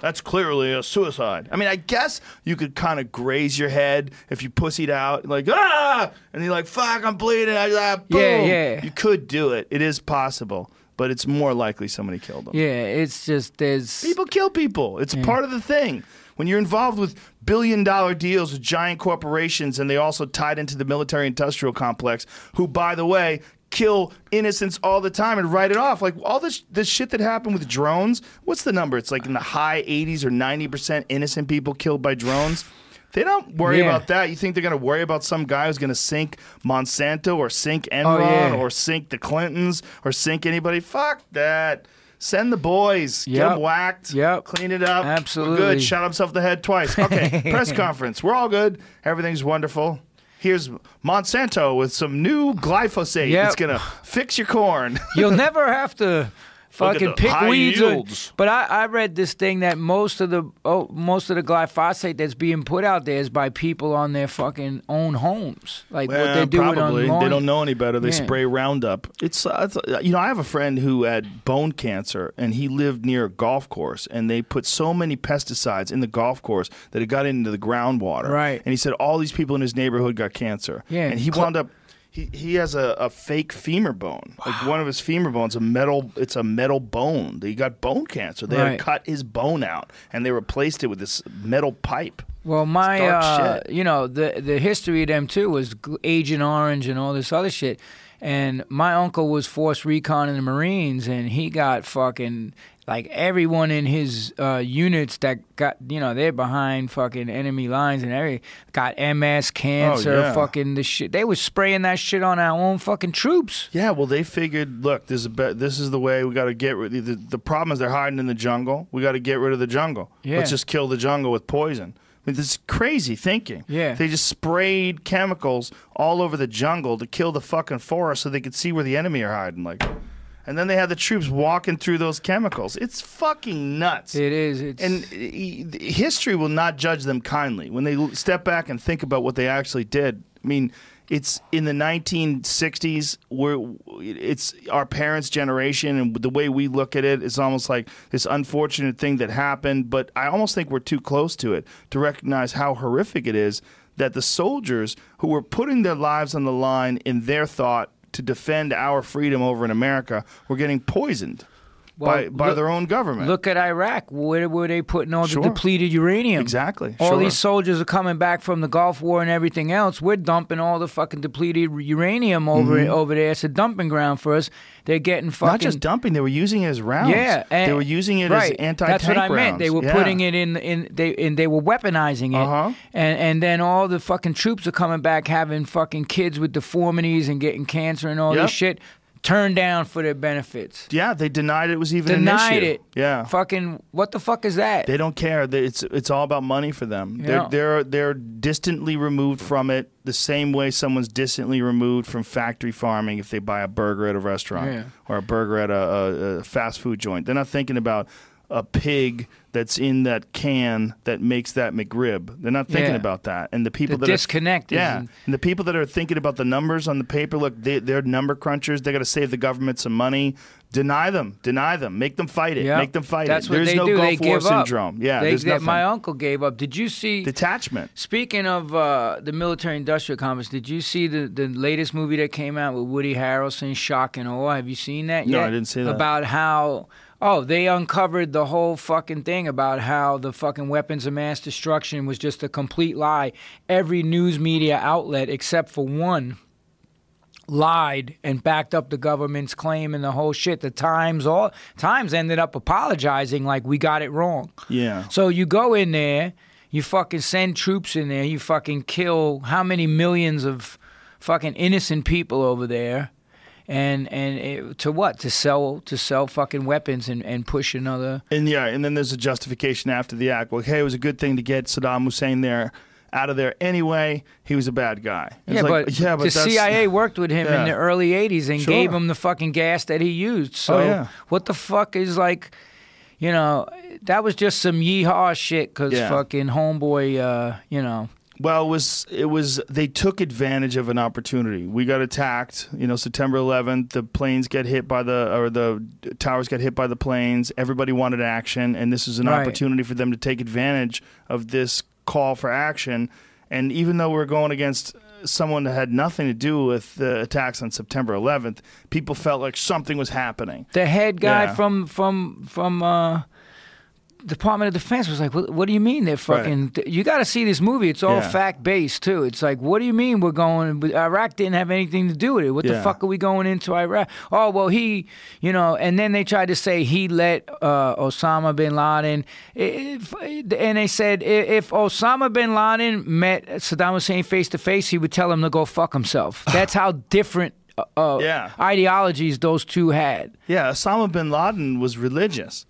That's clearly a suicide. I mean, I guess you could kind of graze your head if you pussied out, like, ah, and you're like, fuck, I'm bleeding. I, ah, boom. Yeah, yeah. You could do it. It is possible, but it's more likely somebody killed them. Yeah, it's just there's... People kill people. It's yeah. part of the thing. When you're involved with billion-dollar deals with giant corporations, and they also tied into the military-industrial complex, who, by the way... kill innocents all the time and write it off. Like, all this this shit that happened with drones, what's the number? It's like in the high eighties or ninety percent innocent people killed by drones. They don't worry yeah. about that. You think they're going to worry about some guy who's going to sink Monsanto or sink Enron oh, yeah. or sink the Clintons or sink anybody? Fuck that. Send the boys. Yep. Get them whacked. Yep. Clean it up. Absolutely. We're good. Shot himself in the head twice. Okay, press conference. We're all good. Everything's wonderful. Here's Monsanto with some new glyphosate. Yep. It's going to fix your corn. You'll never have to fucking pick weeds. Or, but I, I read this thing that most of the oh, most of the glyphosate that's being put out there is by people on their fucking own homes. Like well, what they're doing probably. on lawn. They don't know any better. They yeah. spray Roundup. It's, uh, it's you know, I have a friend who had bone cancer, and he lived near a golf course, and they put so many pesticides in the golf course that it got into the groundwater. Right. And he said all these people in his neighborhood got cancer. Yeah. And he Cl wound up. He he has a, a fake femur bone. Wow. Like one of his femur bones, a metal. It's a metal bone. He got bone cancer. They right. had cut his bone out and they replaced it with this metal pipe. Well, my uh, you know the the history of them too was Agent Orange and all this other shit. And my uncle was force recon in the Marines, and he got fucking like everyone in his uh, units that got, you know, they're behind fucking enemy lines and everything, got M S, cancer, oh, yeah. fucking this shit. They were spraying that shit on our own fucking troops. Yeah, well, they figured, look, this is, be this is the way we got to get rid of the, the problem is they're hiding in the jungle. We got to get rid of the jungle. Yeah. Let's just kill the jungle with poison. I mean, this is crazy thinking. Yeah. They just sprayed chemicals all over the jungle to kill the fucking forest so they could see where the enemy are hiding. Like, and then they had the troops walking through those chemicals. It's fucking nuts. It is. It's... And history will not judge them kindly. When they step back and think about what they actually did, I mean... It's in the nineteen sixties. We're, it's our parents' generation, and the way we look at it, it's almost like this unfortunate thing that happened. But I almost think we're too close to it to recognize how horrific it is that the soldiers who were putting their lives on the line in their thought to defend our freedom over in America were getting poisoned. Well, by by look, their own government. Look at Iraq. Where were they putting all sure. the depleted uranium? Exactly. All sure. these soldiers are coming back from the Gulf War and everything else. We're dumping all the fucking depleted uranium over mm-hmm. over there. It's a dumping ground for us. They're getting fucking... Not just dumping. They were using it as rounds. Yeah. And, they were using it right. as anti-tank That's what I rounds. meant. They were yeah. putting it in... in they and they were weaponizing it. Uh-huh. And, and then all the fucking troops are coming back having fucking kids with deformities and getting cancer and all yep. this shit. turned down for their benefits. Yeah, they denied it was even denied an issue. It. Yeah. Fucking, what the fuck is that? They don't care. It's it's all about money for them. You they're know. they're they're distantly removed from it the same way someone's distantly removed from factory farming if they buy a burger at a restaurant yeah. or a burger at a, a, a fast food joint. They're not thinking about a pig that's in that can that makes that McRib. They're not thinking yeah. about that. And the people the that disconnect. Are, yeah. And the people that are thinking about the numbers on the paper, look, they, they're number crunchers. They got to save the government some money. Deny them. Deny them. Make them fight it. Yep. Make them fight that's it. What there's they no do. Gulf they War syndrome. Up. Yeah. They, there's they, nothing. My uncle gave up. Did you see detachment? Speaking of uh, the military-industrial complex, did you see the the latest movie that came out with Woody Harrelson, Shock and Awe? Have you seen that yet? No, I didn't see that. About how. Oh, they uncovered the whole fucking thing about how the fucking weapons of mass destruction was just a complete lie. Every news media outlet except for one lied and backed up the government's claim and the whole shit. The Times all Times ended up apologizing like we got it wrong. Yeah. So you go in there, you fucking send troops in there, you fucking kill how many millions of fucking innocent people over there. And and it, to what to sell to sell fucking weapons and, and push another and yeah and then there's a justification after the act. Well, hey, it was a good thing to get Saddam Hussein there out of there anyway. He was a bad guy. Yeah, like, but yeah, but the C I A worked with him yeah. in the early eighties and sure. gave him the fucking gas that he used. So oh, yeah. what the fuck is like, you know, that was just some yeehaw shit because yeah. fucking homeboy, uh, you know. Well, it was, it was, they took advantage of an opportunity. We got attacked, you know, September eleventh, the planes get hit by the, or the towers got hit by the planes. Everybody wanted action, and this was an right. opportunity for them to take advantage of this call for action. And even though we're going against someone that had nothing to do with the attacks on September eleventh, people felt like something was happening. The head guy yeah. from, from, from, uh... Department of Defense was like, what, what do you mean they're fucking... Right. You got to see this movie. It's all yeah. fact-based, too. It's like, what do you mean we're going... Iraq didn't have anything to do with it. What yeah. the fuck are we going into Iraq? Oh, well, he... You know, and then they tried to say he let uh, Osama bin Laden... If, and they said, if Osama bin Laden met Saddam Hussein face-to-face, he would tell him to go fuck himself. That's how different... Uh, yeah. ideologies those two had. Yeah, Osama bin Laden was religious.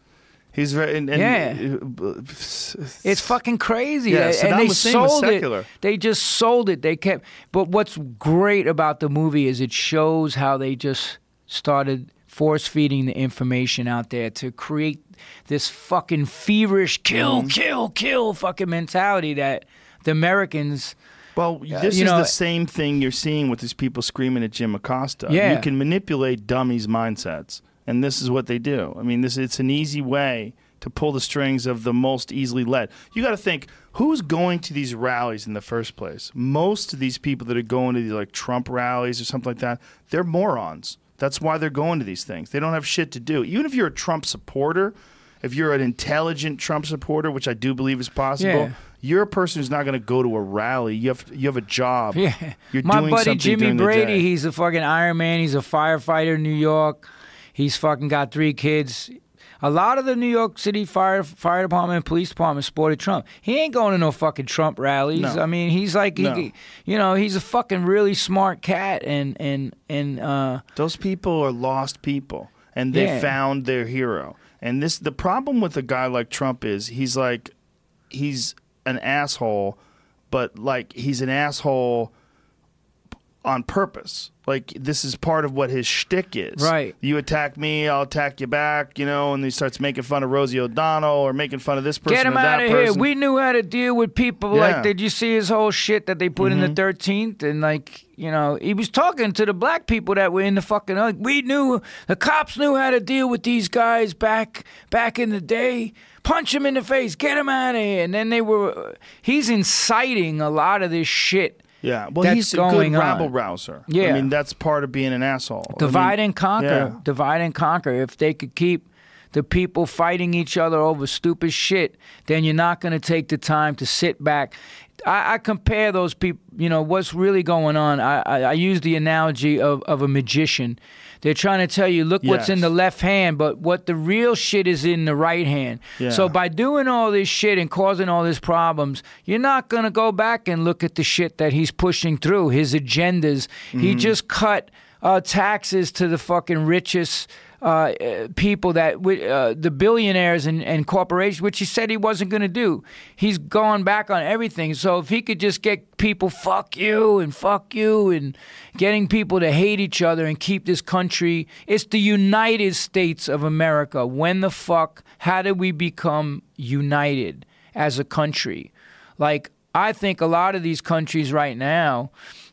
He's very, and, and yeah. It's fucking crazy. Yeah, and they sold it. They just sold it. They kept. But what's great about the movie is it shows how they just started force feeding the information out there to create this fucking feverish kill, mm. kill, kill fucking mentality that the Americans. Well, this you is know, the same thing you're seeing with these people screaming at Jim Acosta. Yeah. You can manipulate dummies' mindsets. And this is what they do. I mean, this it's an easy way to pull the strings of the most easily led. You got to think, who's going to these rallies in the first place? Most of these people that are going to these like Trump rallies or something like that, they're morons. That's why they're going to these things. They don't have shit to do. Even if you're a Trump supporter, if you're an intelligent Trump supporter, which I do believe is possible, yeah. you're a person who's not going to go to a rally. You have you have a job. Yeah. You're My doing buddy Jimmy Brady, he's a fucking Iron Man. He's a firefighter in New York. He's fucking got three kids. A lot of the New York City fire fire department and police department supported Trump. He ain't going to no fucking Trump rallies. No. I mean, he's like, he, no. you know, he's a fucking really smart cat. And and and uh, those people are lost people, and they yeah. found their hero. And this the problem with a guy like Trump is he's like, he's an asshole, but like he's an asshole on purpose. Like, this is part of what his shtick is. Right. You attack me, I'll attack you back, you know, and he starts making fun of Rosie O'Donnell or making fun of this person or that person. Get him out of here. We knew how to deal with people. Yeah. Like, did you see his whole shit that they put mm-hmm. in the thirteenth? And, like, you know, he was talking to the black people that were in the fucking... Like, we knew... The cops knew how to deal with these guys back back in the day. Punch him in the face. Get him out of here. And then they were... He's inciting a lot of this shit. Yeah, well, that's he's a good rabble-rouser. Yeah. I mean, that's part of being an asshole. Divide I mean, and conquer. Yeah. Divide and conquer. If they could keep the people fighting each other over stupid shit, then you're not going to take the time to sit back. I, I compare those people, you know, what's really going on. I, I, I use the analogy of, of a magician. They're trying to tell you, look yes. what's in the left hand, but what the real shit is in the right hand. Yeah. So by doing all this shit and causing all these problems, you're not going to go back and look at the shit that he's pushing through, his agendas. Mm-hmm. He just cut uh, taxes to the fucking richest uh, people, that uh, the billionaires and, and corporations, which he said he wasn't going to do. He's going back on everything. So if he could just get people, fuck you and fuck you, and getting people to hate each other and keep this country. It's the United States of America. When the fuck, how did we become united as a country? Like, I think a lot of these countries right now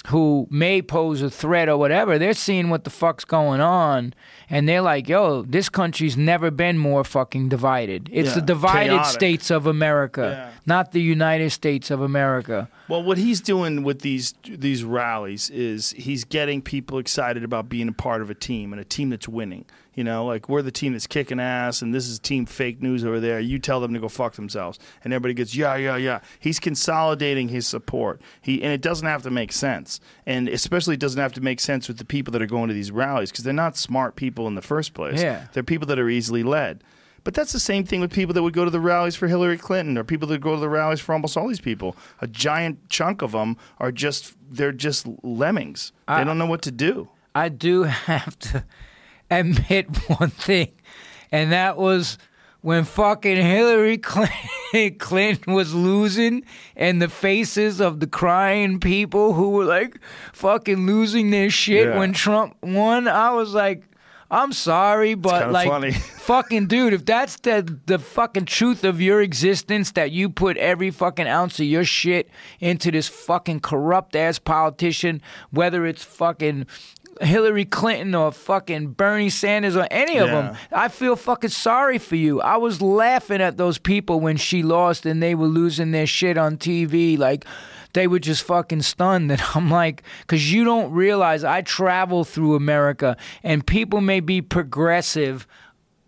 who may pose a threat or whatever, they're seeing what the fuck's going on, and they're like, yo, this country's never been more fucking divided. It's yeah. the divided Chaotic. States of America, yeah. not the United States of America. Well, what he's doing with these these rallies is he's getting people excited about being a part of a team, and a team that's winning. You know, like, we're the team that's kicking ass, and this is team fake news over there. You tell them to go fuck themselves. And everybody gets, yeah, yeah, yeah. He's consolidating his support. He And it doesn't have to make sense. And especially it doesn't have to make sense with the people that are going to these rallies, because they're not smart people in the first place. Yeah. They're people that are easily led. But that's the same thing with people that would go to the rallies for Hillary Clinton, or people that go to the rallies for almost all these people. A giant chunk of them are just, they're just lemmings. I, they don't know what to do. I do have to admit one thing, and that was when fucking Hillary Clinton, Clinton was losing, and the faces of the crying people who were like fucking losing their shit yeah. when Trump won, I was like, I'm sorry, but like, funny. fucking dude, if that's the the fucking truth of your existence, that you put every fucking ounce of your shit into this fucking corrupt ass politician, whether it's fucking Hillary Clinton or fucking Bernie Sanders or any of yeah. them, I feel fucking sorry for you. I was laughing at those people when she lost and they were losing their shit on T V. Like, they were just fucking stunned. And I'm like, because you don't realize I travel through America, and people may be progressive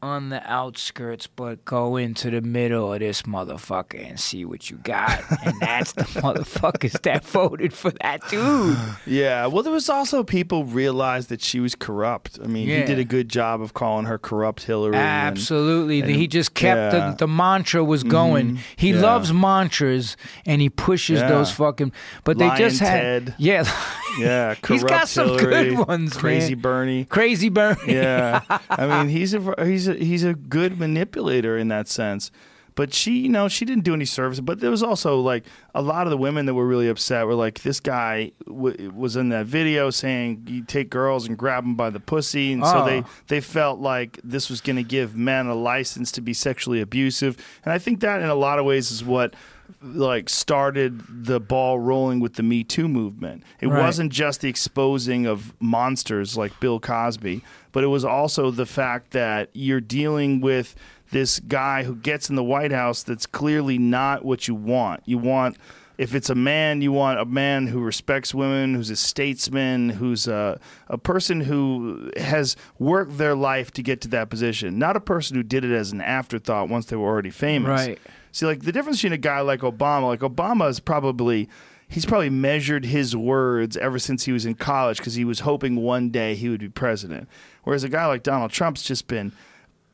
on the outskirts, but go into the middle of this motherfucker and see what you got. And that's the motherfuckers that voted for that dude. Yeah. Well, there was also people realized that she was corrupt. I mean, yeah. he did a good job of calling her corrupt Hillary. Absolutely. And, and, he just kept yeah. the, the mantra was going. Mm-hmm. He yeah. loves mantras, and he pushes yeah. those fucking. But Lion they just Ted. had. Yeah. Yeah. Corrupt he's got some Hillary, good ones. Crazy man. Bernie. Crazy Bernie. Yeah. I mean, he's a, he's a He's a good manipulator in that sense. But she, you know, she didn't do any service. But there was also, like, a lot of the women that were really upset were like, this guy w was in that video saying you take girls and grab them by the pussy. And oh. so they, they felt like this was going to give men a license to be sexually abusive. And I think that in a lot of ways is what, like, started the ball rolling with the Me Too movement. It right. wasn't just the exposing of monsters like Bill Cosby, but it was also the fact that you're dealing with this guy who gets in the White House that's clearly not what you want. You want, if it's a man, you want a man who respects women, who's a statesman, who's a, a person who has worked their life to get to that position, not a person who did it as an afterthought once they were already famous. Right. See, like, the difference between a guy like Obama, like, Obama is probably... He's probably measured his words ever since he was in college because he was hoping one day he would be president. Whereas a guy like Donald Trump's just been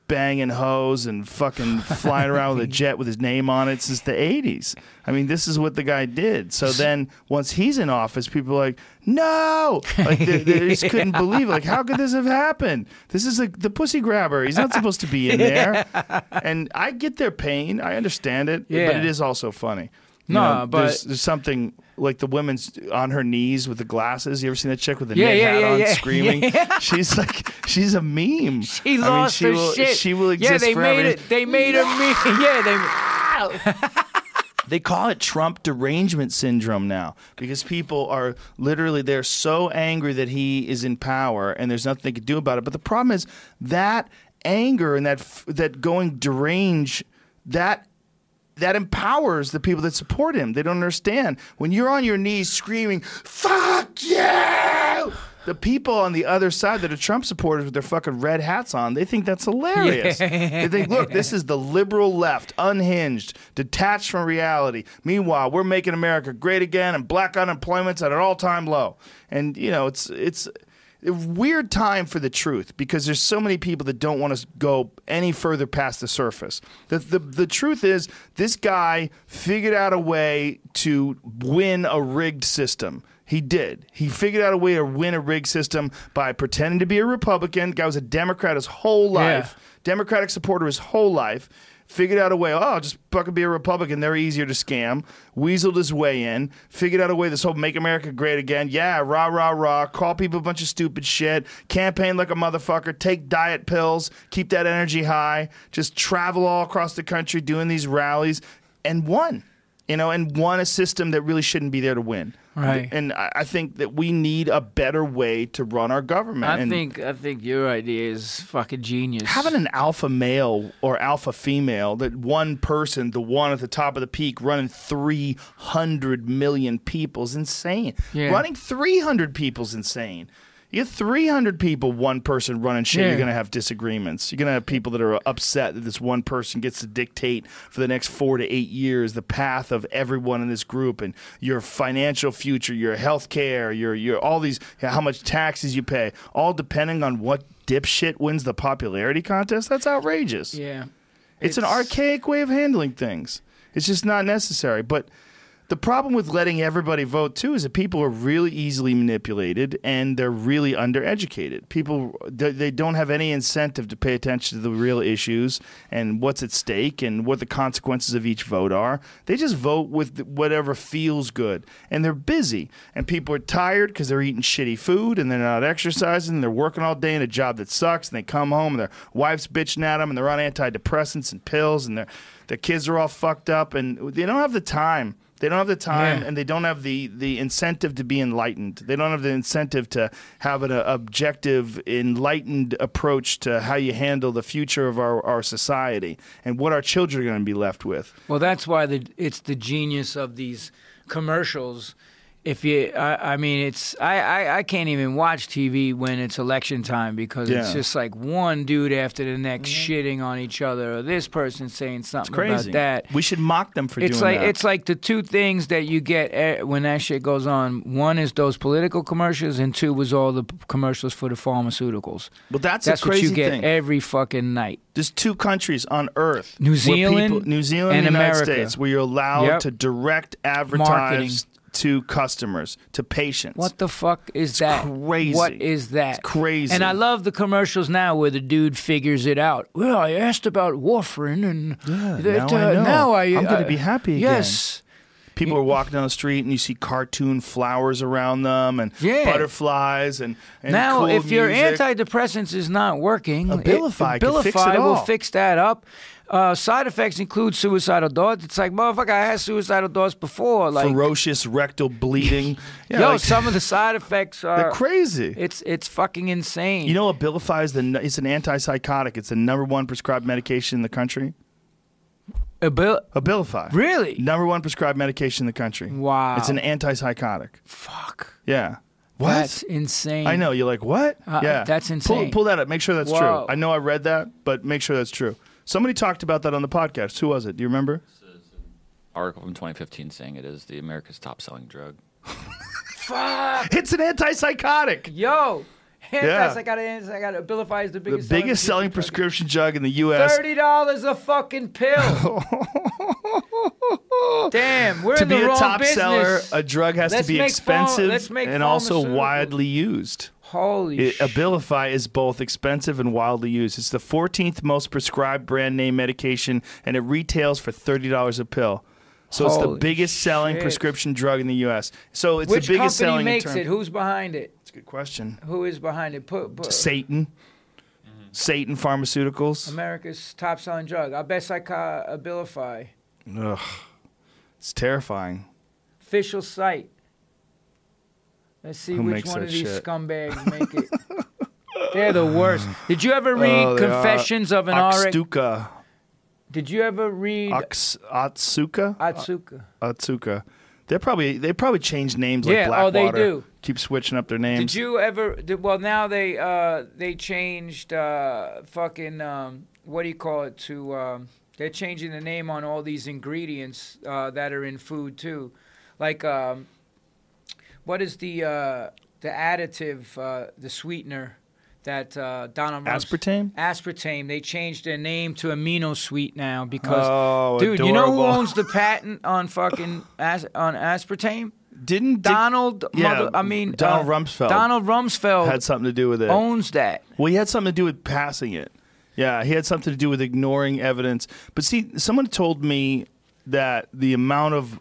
banging hoes and fucking flying around with a jet with his name on it since the eighties. I mean, this is what the guy did. So then once he's in office, people are like, no! Like, they, they just couldn't believe it. Like, how could this have happened? This is a, the pussy grabber. He's not supposed to be in there. And I get their pain. I understand it. Yeah. But it is also funny. You no, know, but there's, there's something like the woman's on her knees with the glasses. You ever seen that chick with the yeah, net yeah, hat yeah, on yeah, screaming? Yeah. She's like, she's a meme. She lost I mean, she her will, shit. She will exist yeah, they forever. Made it, they made her meme. Yeah, they. They call it Trump derangement syndrome now because people are literally, they're so angry that he is in power and there's nothing they can do about it. But the problem is that anger and that that going deranged, that. That empowers the people that support him. They don't understand. When you're on your knees screaming, fuck you! The people on the other side that are Trump supporters with their fucking red hats on, they think that's hilarious. Yeah. They think, look, this is the liberal left, unhinged, detached from reality. Meanwhile, we're making America great again, and black unemployment's at an all-time low. And, you know, it's it's... a weird time for the truth because there's so many people that don't want to go any further past the surface. The, the, the truth is this guy figured out a way to win a rigged system. He did. He figured out a way to win a rigged system by pretending to be a Republican. The guy was a Democrat his whole life, yeah. Democratic supporter his whole life. Figured out a way, oh, I'll just fucking be a Republican. They're easier to scam. Weaseled his way in. Figured out a way, this whole make America great again. Yeah, rah, rah, rah. Call people a bunch of stupid shit. Campaign like a motherfucker. Take diet pills. Keep that energy high. Just travel all across the country doing these rallies. And won. You know, and won a system that really shouldn't be there to win. Right. And I think that we need a better way to run our government. I and think I think your idea is fucking genius. Having an alpha male or alpha female, that one person, the one at the top of the peak, running three hundred million people is insane. Yeah. Running three hundred people is insane. You have three hundred people, one person running shit, yeah. You're going to have disagreements. You're going to have people that are upset that this one person gets to dictate for the next four to eight years the path of everyone in this group and your financial future, your health care, your, your, all these, how much taxes you pay, all depending on what dipshit wins the popularity contest. That's outrageous. Yeah, It's, it's an archaic way of handling things. It's just not necessary, but... The problem with letting everybody vote, too, is that people are really easily manipulated and they're really undereducated. People, they don't have any incentive to pay attention to the real issues and what's at stake and what the consequences of each vote are. They just vote with whatever feels good. And they're busy. And people are tired because they're eating shitty food and they're not exercising. And they're working all day in a job that sucks. And they come home and their wife's bitching at them and they're on antidepressants and pills. And their their kids are all fucked up. And they don't have the time. They don't have the time, yeah. and they don't have the, the incentive to be enlightened. They don't have the incentive to have an uh, objective, enlightened approach to how you handle the future of our, our society and what our children are going to be left with. Well, that's why the, it's the genius of these commercials. If you, I, I mean, it's I, I, I can't even watch T V when it's election time because yeah. it's just like one dude after the next mm-hmm. shitting on each other or this person saying something it's crazy. About that. We should mock them for it's doing like, that. It's like the two things that you get when that shit goes on. One is those political commercials, and two was all the commercials for the pharmaceuticals. Well, that's, that's a crazy thing. That's what you get every fucking night. There's two countries on Earth, New Zealand, people, New Zealand and, and United America. States, where you're allowed yep. to direct advertise. Marketing. To customers, to patients. What the fuck is it's that? Crazy. What is that? It's crazy. And I love the commercials now where the dude figures it out. Well, I asked about warfarin, and yeah, that, now, uh, I know. now I I'm going to be happy again. Yes. People are walking down the street and you see cartoon flowers around them and yeah. butterflies and, and now cool if music. Your antidepressants is not working, Abilify, it, Abilify can fix it all. Will fix that up. Uh, side effects include suicidal thoughts. It's like, motherfucker, I had suicidal thoughts before. Like ferocious rectal bleeding. Yeah, yo, like, some of the side effects are they're crazy. It's it's fucking insane. You know, Abilify is the it's an antipsychotic. It's the number one prescribed medication in the country. Abil Abilify. Really? Number one prescribed medication in the country. Wow. It's an antipsychotic. Fuck. Yeah. What? That's insane. I know. You're like, what? Uh, yeah. That's insane. Pull, pull that up. Make sure that's Whoa. True. I know I read that, but make sure that's true. Somebody talked about that on the podcast. Who was it? Do you remember? This is an article from twenty fifteen saying it is the America's top-selling drug. Fuck. It's an antipsychotic. Yo. Yeah. I got it. I got it. Abilify is the biggest, the biggest selling, selling prescription drug in the U S Thirty dollars a fucking pill. Damn, we're to in the wrong business. To be a top seller, a drug has Let's to be expensive and also widely used. Holy it, Abilify is both expensive and wildly used. It's the fourteenth most prescribed brand name medication, and it retails for thirty dollars a pill. So Holy it's the biggest selling shit. Prescription drug in the U S So it's Which the biggest selling. Which company makes term it? Who's behind it? Good question. Who is behind it? Put, put. Satan. Mm-hmm. Satan Pharmaceuticals. America's top-selling drug. I bet psycho Abilify. Ugh, it's terrifying. Official site. Let's see Who which one of these shit? Scumbags make it. They're the worst. Did you ever read uh, Confessions are, of an Oxtuka? Did you ever read Ox Atsuka? Atsuka. Atsuka. They probably they probably change names like yeah, Blackwater. Yeah, oh, they do. Keep switching up their names. Did you ever? Did, well, now they uh, they changed uh, fucking um, what do you call it? To um, they're changing the name on all these ingredients uh, that are in food too, like um, what is the uh, the additive uh, the sweetener that uh, Donald Aspartame? Aspartame. They changed their name to amino sweet now because oh, dude, adorable. You know who owns the patent on fucking as on aspartame? Didn't Donald? Did, mother, yeah, I mean, Donald uh, Rumsfeld. Donald Rumsfeld had something to do with it. Owns that. Well, he had something to do with passing it. Yeah, he had something to do with ignoring evidence. But see, someone told me that the amount of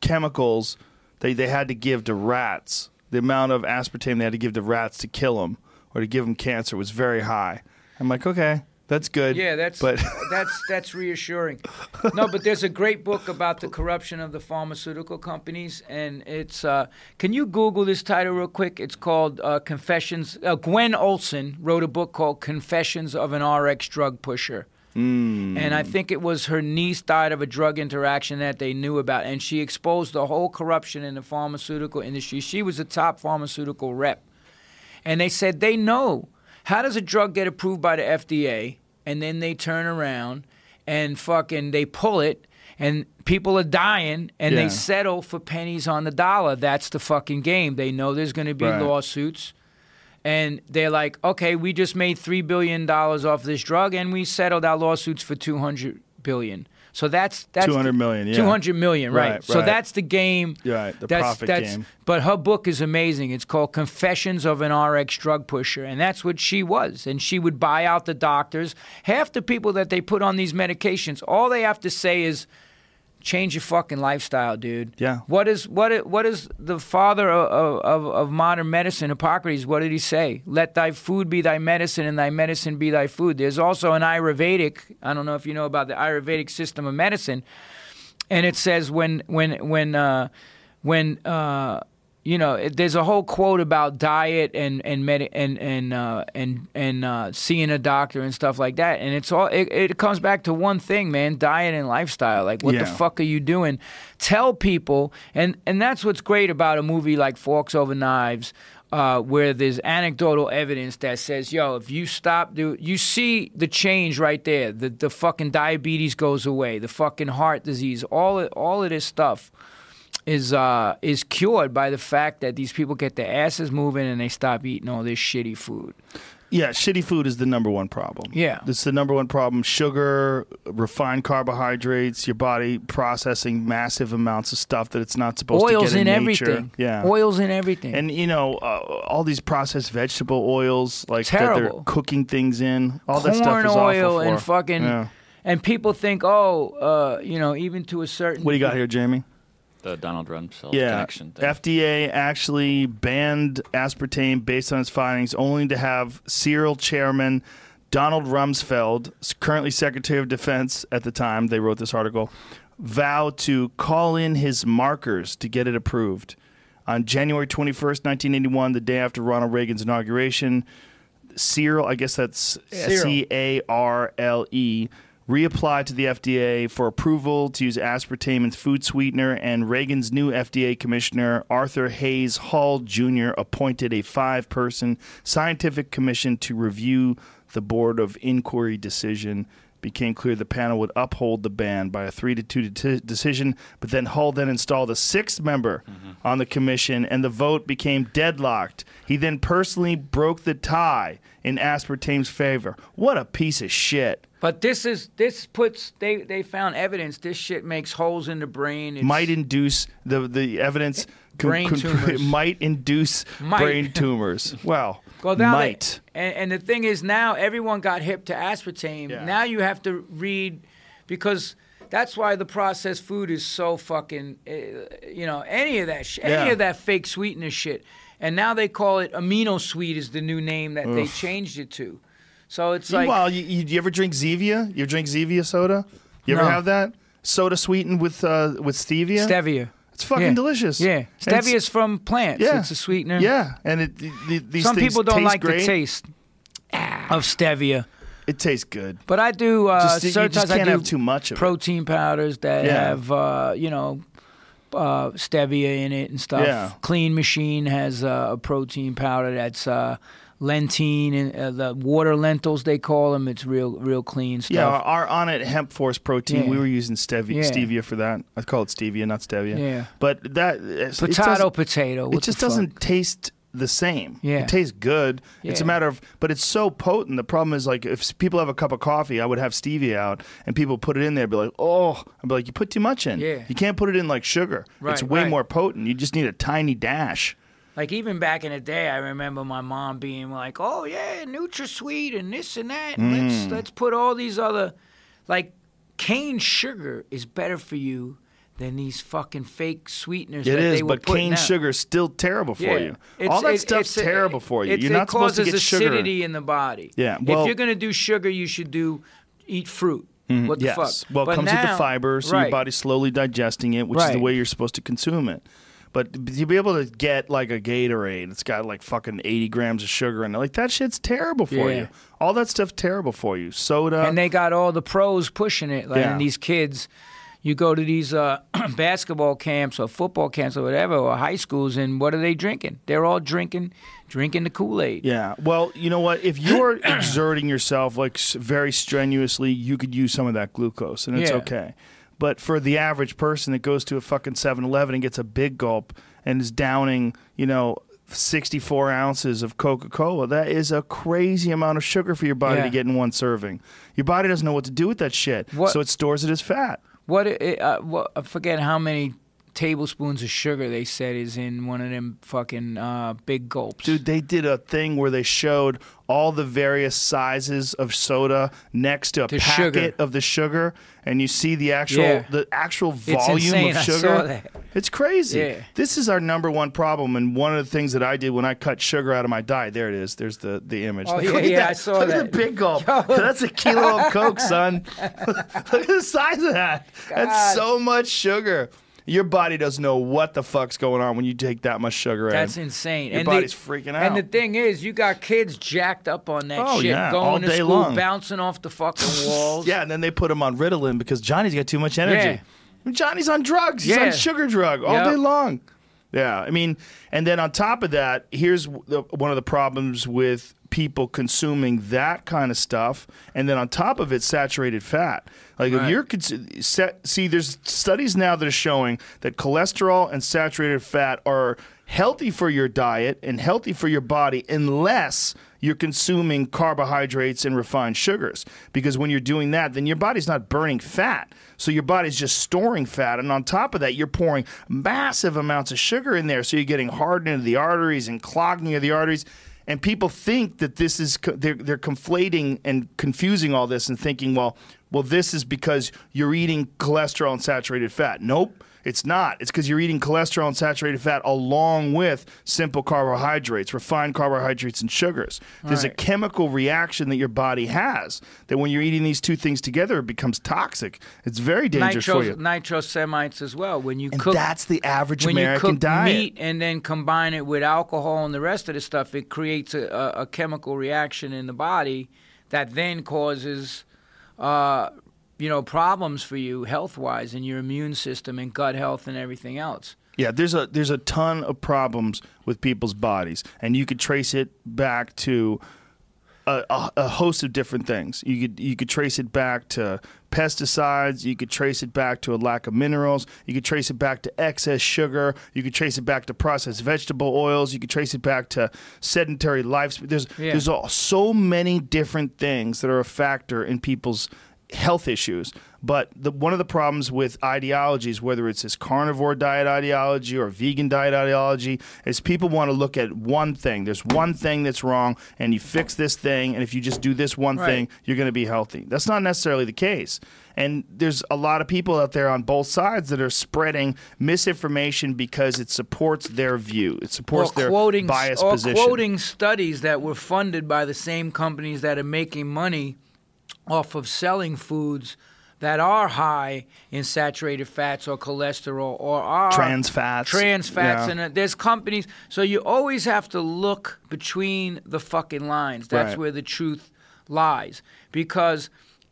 chemicals they they had to give to rats, the amount of aspartame they had to give to rats to kill them or to give them cancer was very high. I'm like, okay, that's good. Yeah, that's but that's that's reassuring. No, but there's a great book about the corruption of the pharmaceutical companies, and it's uh, can you Google this title real quick? It's called uh, Confessions. Uh, Gwen Olson wrote a book called Confessions of an R X Drug Pusher. Mm. And I think it was her niece died of a drug interaction that they knew about, and she exposed the whole corruption in the pharmaceutical industry. She was a top pharmaceutical rep, and they said they know. How does a drug get approved by the F D A, and then they turn around and fucking they pull it, and people are dying, and yeah. they settle for pennies on the dollar? That's the fucking game. They know there's going to be right. lawsuits. And they're like, okay, we just made three billion dollars off this drug, and we settled our lawsuits for two hundred billion dollars. So that's... that's two hundred million dollars, yeah. two hundred million dollars, right. right. So right. that's the game. Yeah, right, the that's, profit that's, game. But her book is amazing. It's called Confessions of an R X Drug Pusher, and that's what she was. And she would buy out the doctors. Half the people that they put on these medications, all they have to say is, change your fucking lifestyle, dude. Yeah. What is what? Is, what is the father of, of of modern medicine, Hippocrates? What did he say? Let thy food be thy medicine, and thy medicine be thy food. There's also an Ayurvedic. I don't know if you know about the Ayurvedic system of medicine, and it says when when when uh, when uh, you know, it, there's a whole quote about diet and and med and and uh, and and uh, seeing a doctor and stuff like that, and it's all it, it comes back to one thing, man: diet and lifestyle. Like, what yeah. the fuck are you doing? Tell people, and and that's what's great about a movie like Forks Over Knives, uh, where there's anecdotal evidence that says, yo, if you stop, do you see the change right there? The the fucking diabetes goes away, the fucking heart disease, all all of this stuff is uh is cured by the fact that these people get their asses moving and they stop eating all this shitty food. Yeah, shitty food is the number one problem. Yeah. It's the number one problem. Sugar, refined carbohydrates, your body processing massive amounts of stuff that it's not supposed oils to get in, in nature. Everything. Yeah. Oils in everything. And, you know, uh, all these processed vegetable oils, like terrible. That they're cooking things in. All Corn that stuff is awful for. Corn oil and fucking... Yeah. And people think, oh, uh, you know, even to a certain... What do you got here, Jamie? The Donald Rumsfeld yeah. connection thing. F D A actually banned aspartame based on its findings, only to have Searle chairman Donald Rumsfeld, currently Secretary of Defense at the time they wrote this article, vow to call in his markers to get it approved. On January twenty-first, nineteen eighty-one, the day after Ronald Reagan's inauguration, Searle, I guess that's C A R L E, reapplied to the F D A for approval to use aspartame as food sweetener, and Reagan's new F D A commissioner, Arthur Hayes Hall Junior, appointed a five-person scientific commission to review the Board of Inquiry decision. It became clear the panel would uphold the ban by a three to two de decision, but then Hall then installed a sixth member mm-hmm. on the commission, and the vote became deadlocked. He then personally broke the tie in aspartame's favor. What a piece of shit. But this is this puts they they found evidence. This shit makes holes in the brain. It's might induce the the evidence brain tumors. Might induce might. brain tumors. Wow. Well, might. They, and, and the thing is, now everyone got hip to aspartame. Yeah. Now you have to read, because that's why the processed food is so fucking, you know, any of that shit, any yeah. of that fake sweetener shit. And now they call it amino sweet is the new name that Oof. they changed it to. So it's like... Well, you, you, you ever drink Zevia? You drink Zevia soda? You ever no. have that? Soda sweetened with uh, with stevia? Stevia. It's fucking yeah. delicious. Yeah. Stevia is from plants. Yeah. It's a sweetener. Yeah. And it, it, these Some things people don't taste like great. the taste of stevia. It tastes good. But I do... Uh, just, you just can't I do have too much of protein it. powders that yeah. have, uh, you know... Uh, stevia in it and stuff. Yeah. Clean Machine has uh, a protein powder that's uh, lentine and uh, the water lentils they call them. It's real, real clean stuff. Yeah, our, our On It Hemp Force protein. Yeah. We were using stevia, yeah. stevia for that. I call it stevia, not stevia. Yeah, but that it's, potato, it potato. What it just doesn't taste the same. Yeah. It tastes good. Yeah. It's a matter of, but it's so potent. The problem is, like, if people have a cup of coffee, I would have stevia out, and people put it in there, be like, oh, I'd be like, you put too much in. Yeah. You can't put it in like sugar. Right, it's way right. more potent. You just need a tiny dash. Like, even back in the day, I remember my mom being like, oh, yeah, NutraSweet and this and that. And mm. Let's let's put all these other, like, cane sugar is better for you than these fucking fake sweeteners. It that is, they were but cane out. Sugar is still terrible for yeah. you. It's, all that it, stuff's it's, terrible it, for you. You're not supposed to get sugar. It causes acidity in the body. Yeah. Well, if you're going to do sugar, you should do eat fruit. Mm, what the yes. fuck? Well, but it comes now, with the fiber, so right. your body's slowly digesting it, which right. is the way you're supposed to consume it. But you'll be able to get, like, a Gatorade. It's got, like, fucking eighty grams of sugar in it. Like, that shit's terrible for yeah. you. All that stuff's terrible for you. Soda. And they got all the pros pushing it. Like, yeah. and these kids, you go to these uh, basketball camps or football camps or whatever, or high schools, and what are they drinking? They're all drinking drinking the Kool-Aid. Yeah. Well, you know what? If you're exerting yourself, like, very strenuously, you could use some of that glucose, and it's yeah. okay. But for the average person that goes to a fucking seven eleven and gets a big gulp and is downing, you know, sixty-four ounces of Coca-Cola, that is a crazy amount of sugar for your body yeah. to get in one serving. Your body doesn't know what to do with that shit, what, so it stores it as fat. What, it, uh, what I forget how many tablespoons of sugar they said is in one of them fucking uh, big gulps. Dude, they did a thing where they showed all the various sizes of soda next to a the packet sugar. Of the sugar, and you see the actual yeah. the actual volume of sugar. I saw that. It's crazy. Yeah. This is our number one problem, and one of the things that I did when I cut sugar out of my diet. There it is. There's the, the image. Oh, like, yeah, look yeah, at that. I saw look that. Look at the big gulp. Yo. That's a kilo of Coke, son. Look at the size of that. God. That's so much sugar. Your body doesn't know what the fuck's going on when you take that much sugar in. That's insane. Your and body's the, freaking out. And the thing is, you got kids jacked up on that oh, shit, yeah. going all to day school, long. Bouncing off the fucking walls. Yeah, and then they put him on Ritalin because Johnny's got too much energy. Yeah. Johnny's on drugs. He's yeah. on sugar drug all yep. day long. Yeah, I mean, and then on top of that, here's the, one of the problems with people consuming that kind of stuff, and then on top of it, saturated fat. Like right. if you're cons see, there's studies now that are showing that cholesterol and saturated fat are healthy for your diet and healthy for your body unless you're consuming carbohydrates and refined sugars. Because when you're doing that, then your body's not burning fat. So your body's just storing fat. And on top of that, you're pouring massive amounts of sugar in there. So you're getting hardening of the arteries and clogging of the arteries. And people think that this is they're, they're conflating and confusing all this and thinking, well, well, this is because you're eating cholesterol and saturated fat. Nope, it's not. It's because you're eating cholesterol and saturated fat along with simple carbohydrates, refined carbohydrates and sugars. All There's right. a chemical reaction that your body has that when you're eating these two things together, it becomes toxic. It's very dangerous Nitros, for you. Nitrosamides as well. When you and cook, that's the average when American you cook diet. Meat and then combine it with alcohol and the rest of the stuff, it creates a, a, a chemical reaction in the body that then causes Uh, you know, problems for you health-wise and your immune system and gut health and everything else. Yeah, there's a there's a ton of problems with people's bodies, and you could trace it back to a, a, a host of different things. You could you could trace it back to pesticides. You could trace it back to a lack of minerals. You could trace it back to excess sugar. You could trace it back to processed vegetable oils. You could trace it back to sedentary lives. There's yeah. there's all, so many different things that are a factor in people's health issues. But the, one of the problems with ideologies, whether it's this carnivore diet ideology or vegan diet ideology, is people want to look at one thing. There's one thing that's wrong, and you fix this thing, and if you just do this one right. thing, you're going to be healthy. That's not necessarily the case. And there's a lot of people out there on both sides that are spreading misinformation because it supports their view. It supports or their quoting, biased or position. Or quoting studies that were funded by the same companies that are making money off of selling foods that are high in saturated fats or cholesterol or are trans fats. Trans fats. Yeah. And there's companies. So you always have to look between the fucking lines. That's right. where the truth lies. Because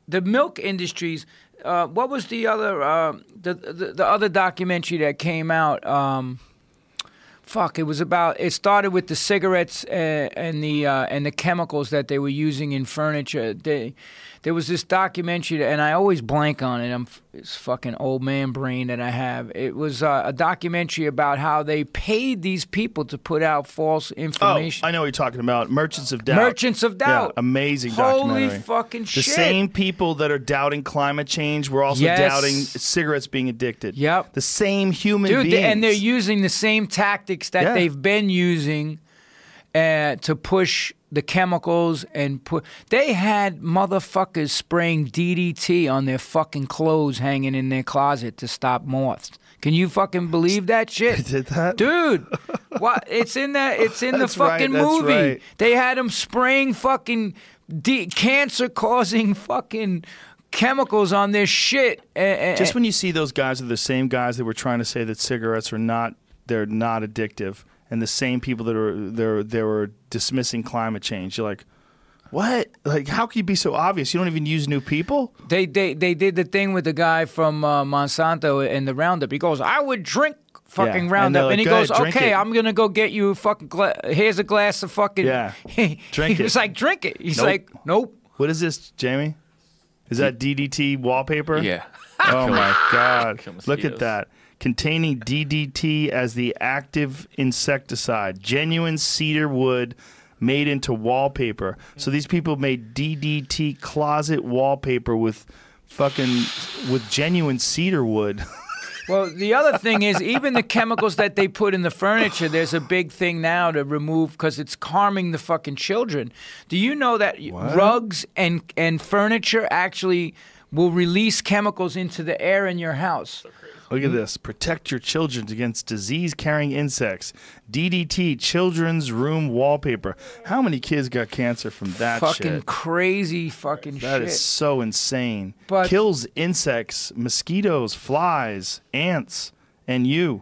the milk industries, uh, what was the other, uh, the, the, the other documentary that came out um, fuck, it was about, it started with the cigarettes and, and the uh, and the chemicals that they were using in furniture. They, there was this documentary, and I always blank on it. I'm this fucking old man brain that I have. It was uh, a documentary about how they paid these people to put out false information. Oh, I know what you're talking about. Merchants of Doubt. Merchants of Doubt. Yeah, amazing documentary. Holy fucking shit. The same people that are doubting climate change were also yes. doubting cigarettes being addicted. Yep. The same human Dude, beings. They, and they're using the same tactics that yeah. they've been using uh, to push the chemicals and put. They had motherfuckers spraying D D T on their fucking clothes hanging in their closet to stop moths. Can you fucking believe that shit? They did that? Dude, what? It's in that. It's in that's the fucking right, movie. Right. They had them spraying fucking de- cancer-causing fucking chemicals on their shit. Just when you see those guys are the same guys that were trying to say that cigarettes are not, they're not addictive. And the same people that are there, they were dismissing climate change. You're like, what? Like, how can you be so obvious? You don't even use new people. They they they did the thing with the guy from uh, Monsanto and the Roundup. He goes, I would drink fucking yeah. Roundup, and, and he goes, okay, it. I'm gonna go get you fucking. Gla- Here's a glass of fucking. Yeah, drink he it. He was like, drink it. He's nope. like, nope. What is this, Jamie? Is that D D T wallpaper? Yeah. Oh my God! Look at that. Containing D D T as the active insecticide, genuine cedar wood made into wallpaper. So these people made D D T closet wallpaper with fucking with genuine cedar wood. Well, the other thing is, even the chemicals that they put in the furniture, there's a big thing now to remove because it's harming the fucking children. Do you know that what? rugs and and furniture actually will release chemicals into the air in your house? Look at this. Protect your children against disease-carrying insects. D D T, children's room wallpaper. How many kids got cancer from that fucking shit? Fucking crazy fucking that shit. That is so insane. But kills insects, mosquitoes, flies, ants, and you.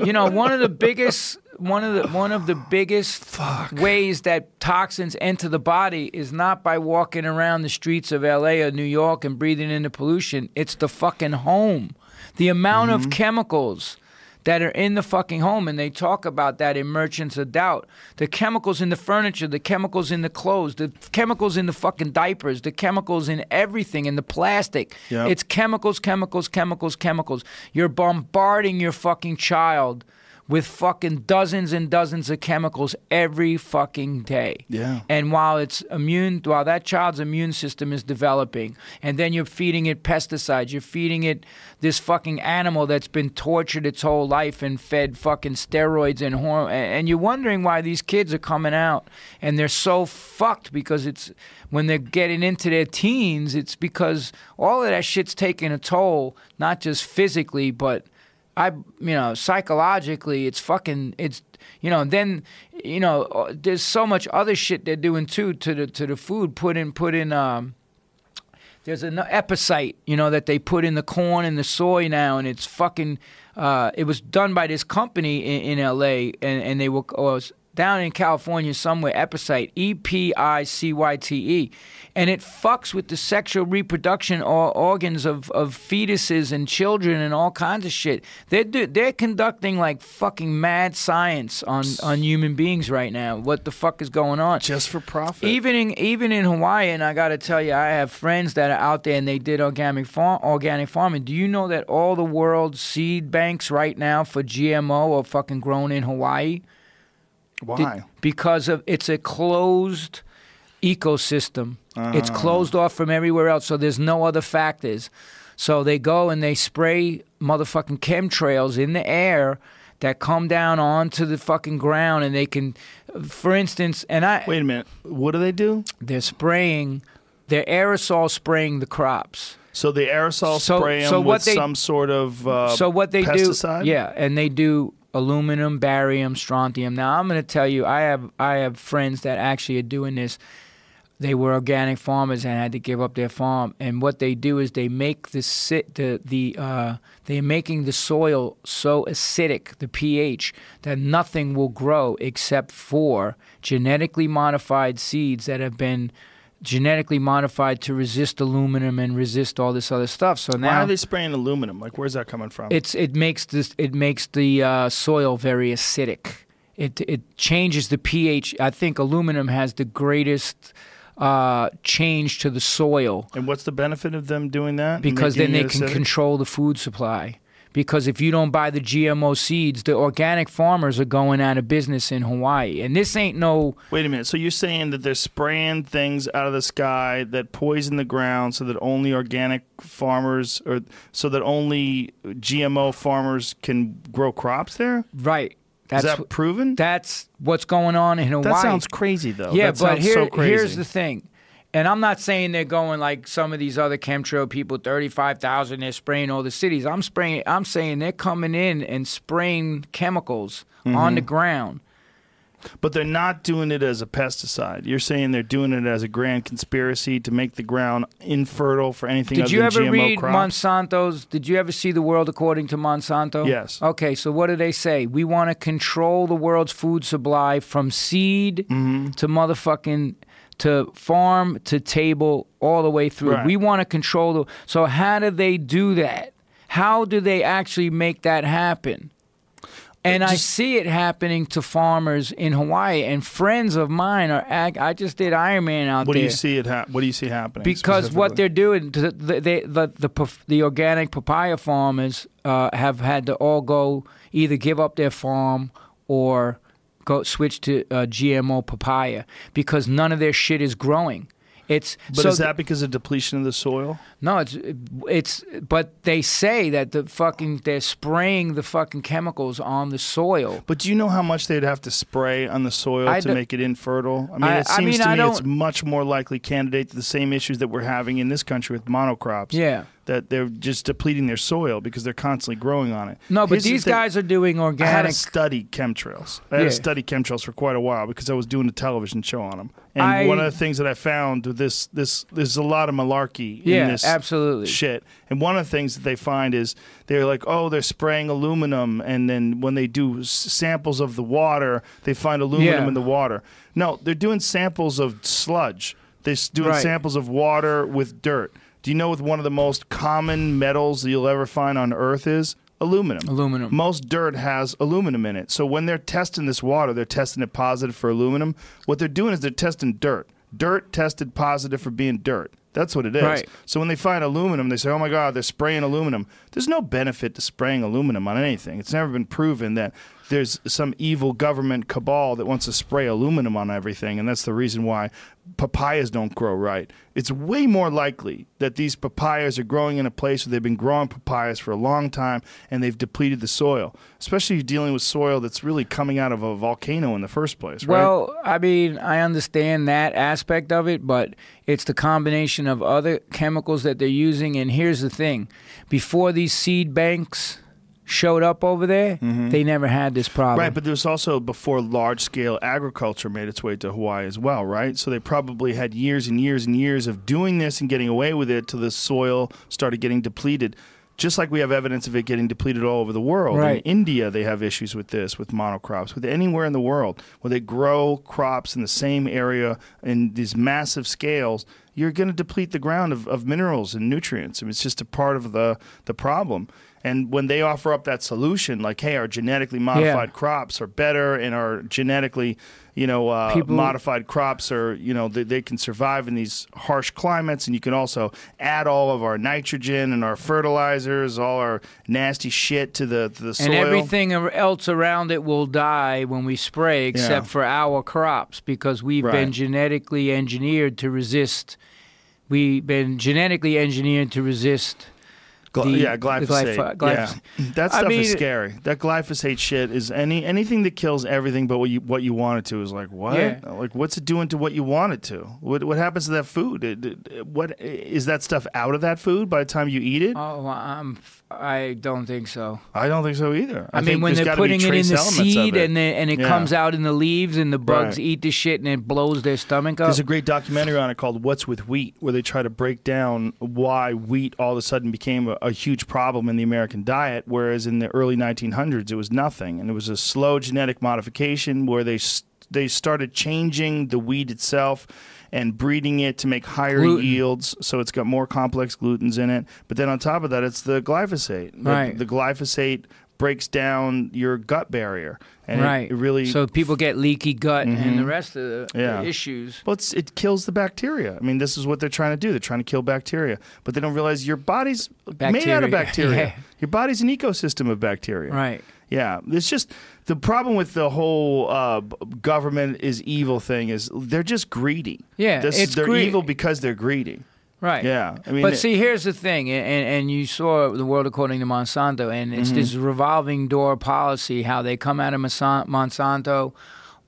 You know, one of the biggest one of the one of the biggest Fuck. ways that toxins enter the body is not by walking around the streets of L A or New York and breathing in the pollution. It's the fucking home. The amount mm-hmm. of chemicals that are in the fucking home, and they talk about that in Merchants of Doubt. The chemicals in the furniture, the chemicals in the clothes, the chemicals in the fucking diapers, the chemicals in everything, in the plastic. Yep. It's chemicals, chemicals, chemicals, chemicals. You're bombarding your fucking child with fucking dozens and dozens of chemicals every fucking day. Yeah. And while it's immune, while that child's immune system is developing, and then you're feeding it pesticides, you're feeding it this fucking animal that's been tortured its whole life and fed fucking steroids and hormones, and you're wondering why these kids are coming out and they're so fucked, because it's when they're getting into their teens, it's because all of that shit's taking a toll, not just physically, but I, you know, psychologically, it's fucking, it's, you know, then, you know, there's so much other shit they're doing too to the to the food. Put in, put in, um, there's an epicite, you know, that they put in the corn and the soy now, and it's fucking, uh, it was done by this company in, in L A, and, and they were, or it was down in California somewhere, epicite, E P I C Y T E, and it fucks with the sexual reproduction or organs of, of fetuses and children and all kinds of shit. They're do, they're conducting like fucking mad science on, on human beings right now. What the fuck is going on? Just for profit. Even in even in Hawaii, and I gotta tell you, I have friends that are out there and they did organic farm organic farming. Do you know that all the world's seed banks right now for G M O are fucking grown in Hawaii? Why? Because of it's a closed ecosystem. Uh-huh. It's closed off from everywhere else, so there's no other factors. So they go and they spray motherfucking chemtrails in the air that come down onto the fucking ground, and they can, for instance, and I... Wait a minute. What do they do? They're spraying, they're aerosol spraying the crops. So the aerosol so, spray them so with they, some sort of uh, so what they pesticide? Do, yeah, and they do... aluminum, barium, strontium. Now, I'm going to tell you, I have I have friends that actually are doing this. They were organic farmers and had to give up their farm. And what they do is they make the the the uh, they're making the soil so acidic, the pH, that nothing will grow except for genetically modified seeds that have been genetically modified to resist aluminum and resist all this other stuff. So now, why are they spraying aluminum? Like, where's that coming from? It's it makes this it makes the uh, soil very acidic. It it changes the pH. I think aluminum has the greatest uh, change to the soil. And what's the benefit of them doing that? Because then they can control the food supply. Because if you don't buy the G M O seeds, the organic farmers are going out of business in Hawaii. And this ain't no... Wait a minute. So you're saying that they're spraying things out of the sky that poison the ground so that only organic farmers, or so that only G M O farmers can grow crops there? Right. That's, Is that proven? That's what's going on in Hawaii. That sounds crazy, though. Yeah, that but here, so crazy. Here's the thing. And I'm not saying they're going like some of these other chemtrail people, thirty-five thousand, they're spraying all the cities. I'm spraying. I'm saying they're coming in and spraying chemicals mm-hmm. on the ground. But they're not doing it as a pesticide. You're saying they're doing it as a grand conspiracy to make the ground infertile for anything other than G M O crops. Did you ever read Monsanto's? Did you ever see The World According to Monsanto? Yes. Okay, so what do they say? We want to control the world's food supply from seed mm-hmm. to motherfucking... to farm, to table, all the way through. Right. We want to control the... So how do they do that? How do they actually make that happen? And just, I see it happening to farmers in Hawaii, and friends of mine are... I just did Ironman out what there. Do you see it ha what do you see happening? Because what they're doing, the, the, the, the, the, the organic papaya farmers uh, have had to all go either give up their farm or... Go switch to uh, G M O papaya because none of their shit is growing. It's but so is that because of depletion of the soil? No, it's it's. But they say that the fucking they're spraying the fucking chemicals on the soil. But do you know how much they'd have to spray on the soil I to make it infertile? I mean, I, it seems I mean, to I me it's much more likely candidate to the same issues that we're having in this country with monocrops. Yeah. That they're just depleting their soil because they're constantly growing on it. No, but Here's these the guys are doing organic. I had to study chemtrails. I had yeah. to study chemtrails for quite a while because I was doing a television show on them. And I... one of the things that I found, this, this, there's a lot of malarkey yeah, in this absolutely. shit. And one of the things that they find is they're like, oh, they're spraying aluminum. And then when they do s samples of the water, they find aluminum yeah. in the water. No, they're doing samples of sludge. They're doing right. samples of water with dirt. Do you know what one of the most common metals that you'll ever find on Earth is? Aluminum. Aluminum. Most dirt has aluminum in it. So when they're testing this water, they're testing it positive for aluminum. What they're doing is they're testing dirt. Dirt tested positive for being dirt. That's what it is. Right. So when they find aluminum, they say, oh, my God, they're spraying aluminum. There's no benefit to spraying aluminum on anything. It's never been proven that there's some evil government cabal that wants to spray aluminum on everything, and that's the reason why papayas don't grow right. It's way more likely that these papayas are growing in a place where they've been growing papayas for a long time and they've depleted the soil, especially dealing with soil that's really coming out of a volcano in the first place, right? Well, I mean, I understand that aspect of it, but it's the combination of other chemicals that they're using, and here's the thing. Before these seed banks... showed up over there, mm-hmm. they never had this problem. Right, but there was also before large-scale agriculture made its way to Hawaii as well, right? So they probably had years and years and years of doing this and getting away with it till the soil started getting depleted, just like we have evidence of it getting depleted all over the world. Right. In India, they have issues with this, with monocrops, with anywhere in the world where they grow crops in the same area in these massive scales. You're going to deplete the ground of, of minerals and nutrients. I mean, it's just a part of the, the problem. And when they offer up that solution, like, hey, our genetically modified yeah. crops are better, and our genetically, you know, uh, People... modified crops are, you know, they, they can survive in these harsh climates, and you can also add all of our nitrogen and our fertilizers, all our nasty shit to the, to the soil. And everything else around it will die when we spray, except yeah. for our crops, because we've right. been genetically engineered to resist. We've been genetically engineered to resist... The, yeah, glyphosate. Glyph glyphosate. Yeah. That stuff I mean, is scary. That glyphosate shit is any anything that kills everything but what you what you want it to is like what? Yeah. Like what's it doing to what you want it to? What what happens to that food? It, it, what is that stuff out of that food by the time you eat it? Oh, I'm I don't think so. I don't think so either. I, I mean, when they're putting it in the seed it. and they, and it yeah. comes out in the leaves and the bugs right. eat the shit and it blows their stomach up. There's a great documentary on it called "What's with Wheat," where they try to break down why wheat all of a sudden became a, a huge problem in the American diet, whereas in the early nineteen hundreds it was nothing, and it was a slow genetic modification where they. St they started changing the wheat itself and breeding it to make higher gluten. yields, so it's got more complex glutens in it. But then on top of that, it's the glyphosate. Right. The, the glyphosate breaks down your gut barrier. And right. It, it really so people get leaky gut mm-hmm. and the rest of the, yeah. the issues. Well, it's, it kills the bacteria. I mean, this is what they're trying to do. They're trying to kill bacteria. But they don't realize your body's bacteria. made out of bacteria. yeah. Your body's an ecosystem of bacteria. Right. Yeah, it's just the problem with the whole uh, government is evil thing is they're just greedy. Yeah, this, it's they're evil because they're greedy. Right. Yeah. I mean, but it, see, here's the thing, and, and you saw The World According to Monsanto, and it's mm-hmm. this revolving door policy, how they come out of Monsanto,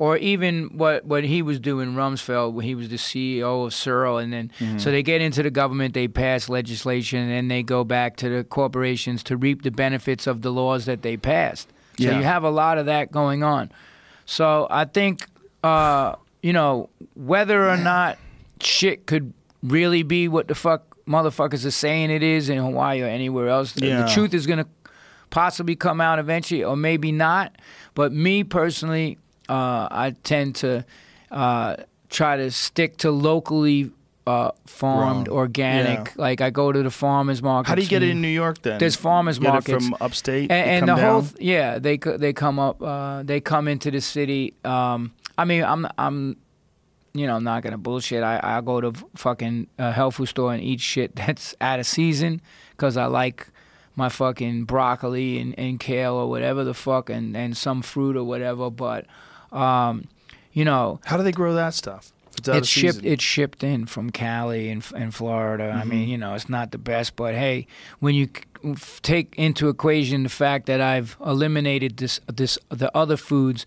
or even what, what he was doing, Rumsfeld, when he was the C E O of Searle, and then mm-hmm. so they get into the government, they pass legislation, and then they go back to the corporations to reap the benefits of the laws that they passed. So yeah. you have a lot of that going on. So I think, uh, you know, whether or not shit could really be what the fuck motherfuckers are saying it is in Hawaii or anywhere else, yeah. the truth is going to possibly come out eventually, or maybe not. But me personally, Uh, I tend to uh, try to stick to locally uh, farmed, Wrong. organic. Yeah. Like I go to the farmers market. How do you get it in New York then? There's farmers markets. Get it from upstate, and, and the down? whole th yeah they they come up uh, they come into the city. Um, I mean I'm I'm you know I'm not gonna bullshit. I I go to fucking a health food store and eat shit that's out of season because I like my fucking broccoli and, and kale or whatever the fuck and and some fruit or whatever, but. Um, you know, how do they grow that stuff? It's, it's shipped. It's shipped in from Cali and and Florida. Mm-hmm. I mean, you know, it's not the best, but hey, when you take into equation the fact that I've eliminated this this the other foods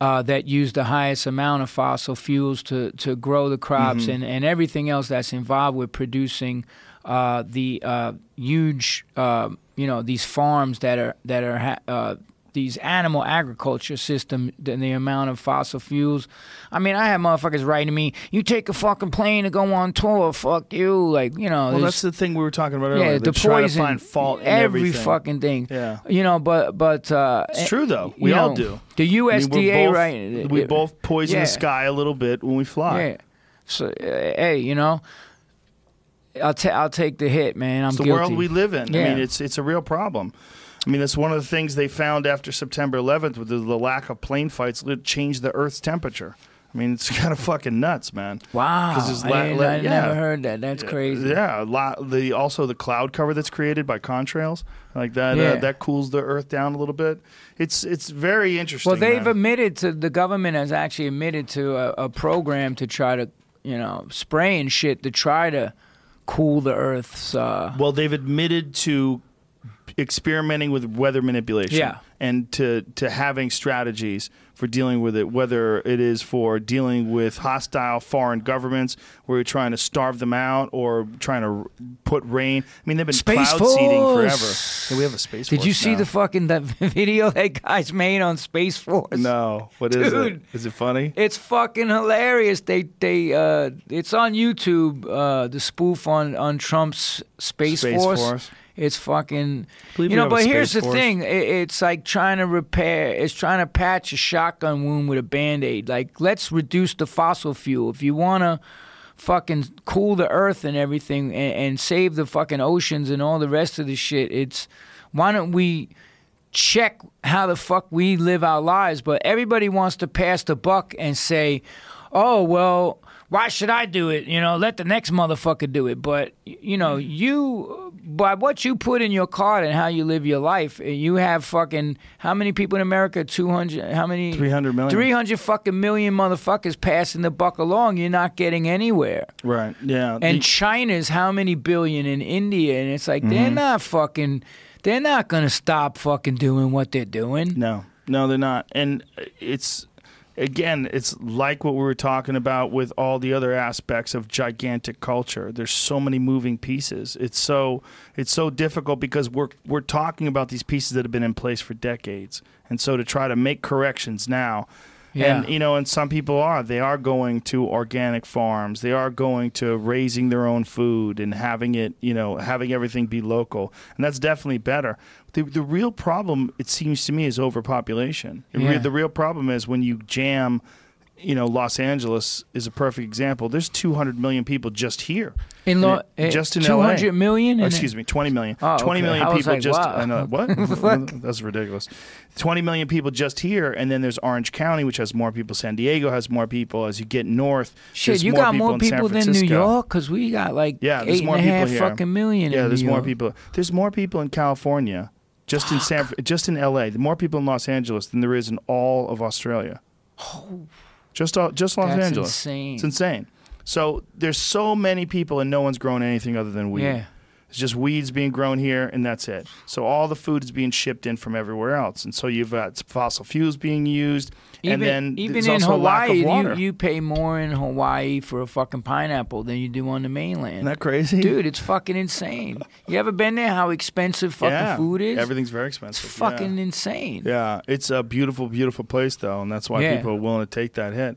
uh, that use the highest amount of fossil fuels to to grow the crops mm-hmm. and and everything else that's involved with producing uh, the uh, huge uh, you know these farms that are that are. Ha uh, these animal agriculture system and the amount of fossil fuels. I mean, I have motherfuckers writing to me, you take a fucking plane to go on tour, fuck you. Like, you know. Well, that's the thing we were talking about earlier. Yeah, the poison. To find fault in every everything. fucking thing. Yeah. You know, but... but uh, it's true, though. We all know, do. The U S D A, I mean, both, right? We both poison yeah. the sky a little bit when we fly. Yeah. So, uh, hey, you know... I'll, ta I'll take the hit, man. I'm it's the guilty. world we live in. Yeah. I mean, it's, it's a real problem. I mean, that's one of the things they found after September eleventh with the, the lack of plane flights that changed the Earth's temperature. I mean, it's kind of fucking nuts, man. Wow. It's I, I yeah. never heard that. That's crazy. Yeah. A lot, the, also, the cloud cover that's created by contrails, like that, yeah. uh, that cools the Earth down a little bit. It's, it's very interesting. Well, they've man. admitted to, the government has actually admitted to a, a program to try to, you know, spray and shit to try to cool the Earth's. Uh, well, they've admitted to experimenting with weather manipulation yeah. and to, to having strategies for dealing with it, whether it is for dealing with hostile foreign governments where you're trying to starve them out or trying to put rain. I mean, they've been space cloud force. seeding forever. Yeah, we have a space Did force Did you see now. the fucking that video that guy's made on Space Force? No. What Dude, is it? Is it funny? It's fucking hilarious. They, they, uh, it's on YouTube, uh, the spoof on, on Trump's Space, space Force. force. It's fucking, you know, but here's the thing. It's like trying to repair, it's trying to patch a shotgun wound with a Band-Aid. Like, let's reduce the fossil fuel. If you want to fucking cool the Earth and everything and, and save the fucking oceans and all the rest of the shit, it's, why don't we check how the fuck we live our lives? But everybody wants to pass the buck and say, oh, well, why should I do it? You know, let the next motherfucker do it. But, you know, you, by what you put in your card and how you live your life, you have fucking, how many people in America? two hundred, how many? three hundred million. three hundred fucking million motherfuckers passing the buck along. You're not getting anywhere. Right, yeah. And the, China's how many billion in India? And it's like, mm-hmm. they're not fucking, they're not going to stop fucking doing what they're doing. No, no, they're not. And it's... Again, it's like what we were talking about with all the other aspects of gigantic culture. There's so many moving pieces. It's so it's so difficult because we're we're talking about these pieces that have been in place for decades. And so to try to make corrections now. Yeah. And you know, and some people are. They are going to organic farms. They are going to raising their own food and having it, you know, having everything be local. And that's definitely better. The the real problem, it seems to me, is overpopulation. Yeah. The real problem is when you jam you know, Los Angeles is a perfect example. There's two hundred million people just here. In Lo in, just in L A. two hundred million? Excuse me, twenty million. Oh, okay. twenty million people like, just... Wow. I know, what? That's ridiculous. twenty million people just here, and then there's Orange County, which has more people. San Diego has more people. As you get north, Shit, you more got people more people than New York? Because we got like yeah, eight more and a half here. fucking million yeah, in there's New more York. people. There's more people in California, just Fuck. in San, just in L A. There's more people in Los Angeles than there is in all of Australia. Oh, Just, all, just Los That's Angeles. Insane. It's insane. So there's so many people and no one's growing anything other than weed. Yeah. It's just weeds being grown here and that's it. So all the food is being shipped in from everywhere else. And so you've got fossil fuels being used. Even, and then even there's in also Hawaii, a lack of water. You, you pay more in Hawaii for a fucking pineapple than you do on the mainland. Isn't that crazy? Dude, it's fucking insane. You ever been there, how expensive fucking yeah, food is? Everything's very expensive. It's fucking yeah. insane. Yeah, it's a beautiful, beautiful place though. And that's why yeah. people are willing to take that hit.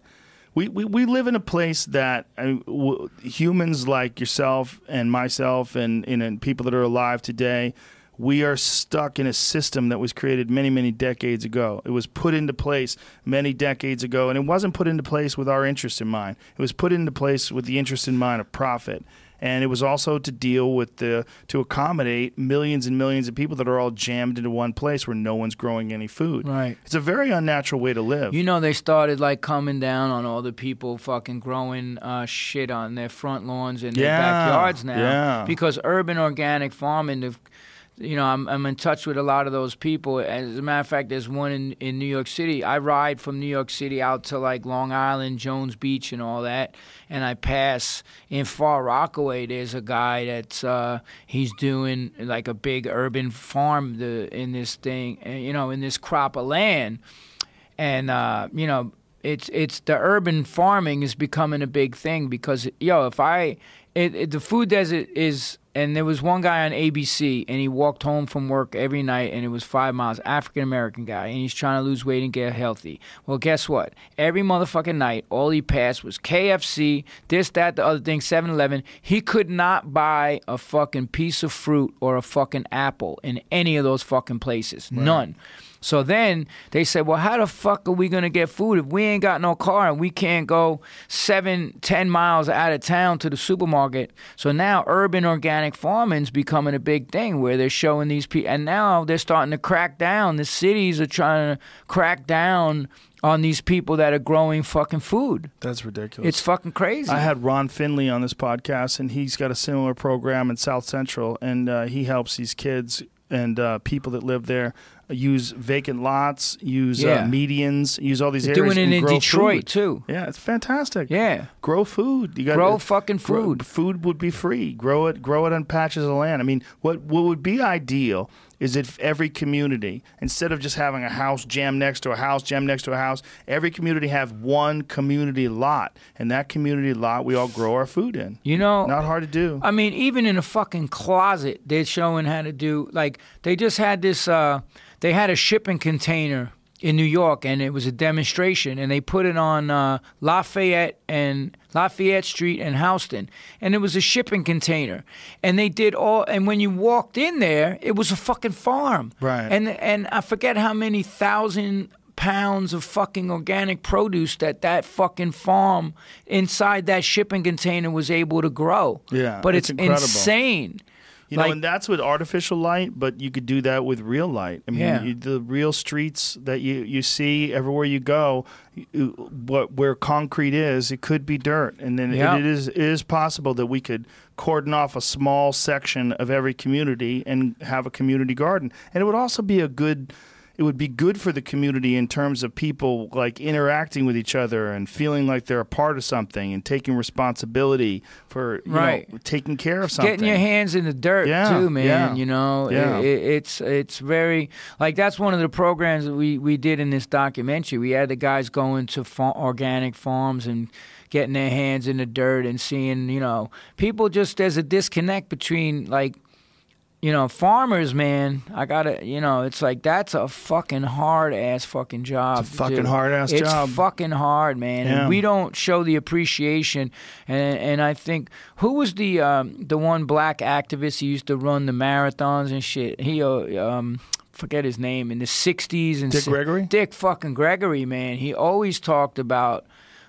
We, we, we live in a place that I mean, w humans like yourself and myself and, and, and people that are alive today, we are stuck in a system that was created many, many decades ago. It was put into place many decades ago, and it wasn't put into place with our interest in mind. It was put into place with the interest in mind of profit. And it was also to deal with the, to accommodate millions and millions of people that are all jammed into one place where no one's growing any food. Right. It's a very unnatural way to live. You know, they started like coming down on all the people fucking growing uh, shit on their front lawns and their yeah. backyards now. Yeah. Because urban organic farming, the, you know, I'm, I'm in touch with a lot of those people. As a matter of fact, there's one in, in New York City. I ride from New York City out to like Long Island, Jones Beach and all that. And I pass in Far Rockaway. There's a guy that's uh, he's doing like a big urban farm the, in this thing, you know, in this crop of land, and uh, you know, it's it's the urban farming is becoming a big thing because yo, if I it, it, the food desert is. And there was one guy on A B C, and he walked home from work every night, and it was five miles, African-American guy, and he's trying to lose weight and get healthy. Well, guess what? Every motherfucking night, all he passed was K F C, this, that, the other thing, seven eleven. He could not buy a fucking piece of fruit or a fucking apple in any of those fucking places. Right. None. So then they said, well, how the fuck are we going to get food if we ain't got no car and we can't go seven, ten miles out of town to the supermarket? So now urban organic farming's becoming a big thing where they're showing these people. And now they're starting to crack down. The cities are trying to crack down on these people that are growing fucking food. That's ridiculous. It's fucking crazy. I had Ron Finley on this podcast, and he's got a similar program in South Central, and uh, he helps these kids and uh, people that live there use vacant lots, use yeah. uh, medians, use all these They're areas. Doing it and in Detroit food. too. Yeah, it's fantastic. Yeah, grow food. You got grow fucking food. Grow, food would be free. Grow it. Grow it on patches of land. I mean, what what would be ideal is if every community, instead of just having a house jammed next to a house, jammed next to a house, every community have one community lot, and that community lot we all grow our food in. You know, not hard to do. I mean, even in a fucking closet, they're showing how to do. Like they just had this. Uh, They had a shipping container in New York, and it was a demonstration, and they put it on uh, Lafayette and Lafayette Street and Houston, and it was a shipping container, and they did all. And when you walked in there, it was a fucking farm, right? And and I forget how many thousand pounds of fucking organic produce that that fucking farm inside that shipping container was able to grow. Yeah, but it's, it's insane. You know, like, and that's with artificial light, but you could do that with real light. I mean, yeah. you, the real streets that you, you see everywhere you go, you, what, where concrete is, it could be dirt. And then yeah. it, it, is, it is possible that we could cordon off a small section of every community and have a community garden. And it would also be a good... It would be good for the community in terms of people like interacting with each other and feeling like they're a part of something and taking responsibility for you right. know, taking care of something. Getting your hands in the dirt yeah, too, man. Yeah, you know, yeah. it, it, it's it's very like that's one of the programs that we we did in this documentary. We had the guys going to fa- organic farms and getting their hands in the dirt and seeing, you know, people just there's a disconnect between like. You know, farmers, man, I gotta, you know, it's like that's a fucking hard-ass fucking job. It's a fucking hard-ass job. It's fucking hard, man. Yeah. And we don't show the appreciation. And and I think, who was the um, the one black activist who used to run the marathons and shit? He, uh, um, forget his name, in the sixties. And Dick Gregory? Dick fucking Gregory, man. He always talked about...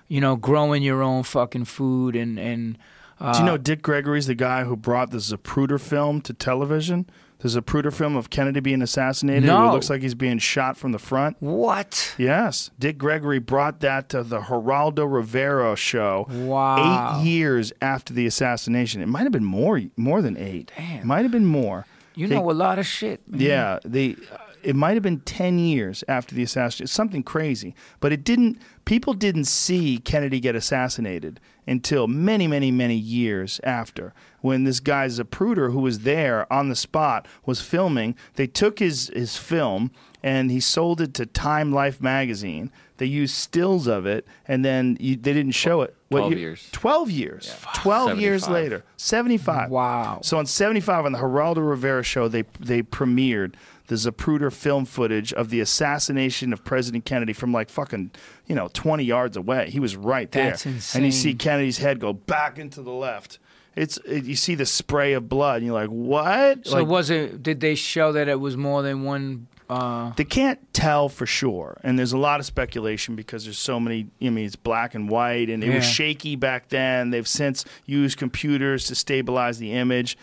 you know, growing your own fucking food and and. Uh, Do you know Dick Gregory's the guy who brought the Zapruder film to television? The Zapruder film of Kennedy being assassinated. No. Where it looks like he's being shot from the front. What? Yes. Dick Gregory brought that to the Geraldo Rivera show. Wow. Eight years after the assassination. It might have been more more than eight. Damn. Might have been more. You they, know a lot of shit, man. Yeah. They... Uh, It might have been ten years after the assassination. It's something crazy. But it didn't, people didn't see Kennedy get assassinated until many, many, many years after, when this guy Zapruder, who was there on the spot, was filming. They took his, his film, and he sold it to Time Life magazine. They used stills of it, and then you, they didn't show it. What, twelve you, years. twelve years. Yeah. twelve seventy-five years later. seventy-five. Wow. So in seventy-five, on the Geraldo Rivera show, they they premiered the Zapruder film footage of the assassination of President Kennedy from like fucking, you know, twenty yards away. He was right there. That's insane. And you see Kennedy's head go back into the left. It's it, you see the spray of blood, and you're like, what? So like, was it? Did they show that it was more than one? Uh... They can't tell for sure, and there's a lot of speculation because there's so many. I mean, it's black and white, and it yeah. was shaky back then. They've since used computers to stabilize the image,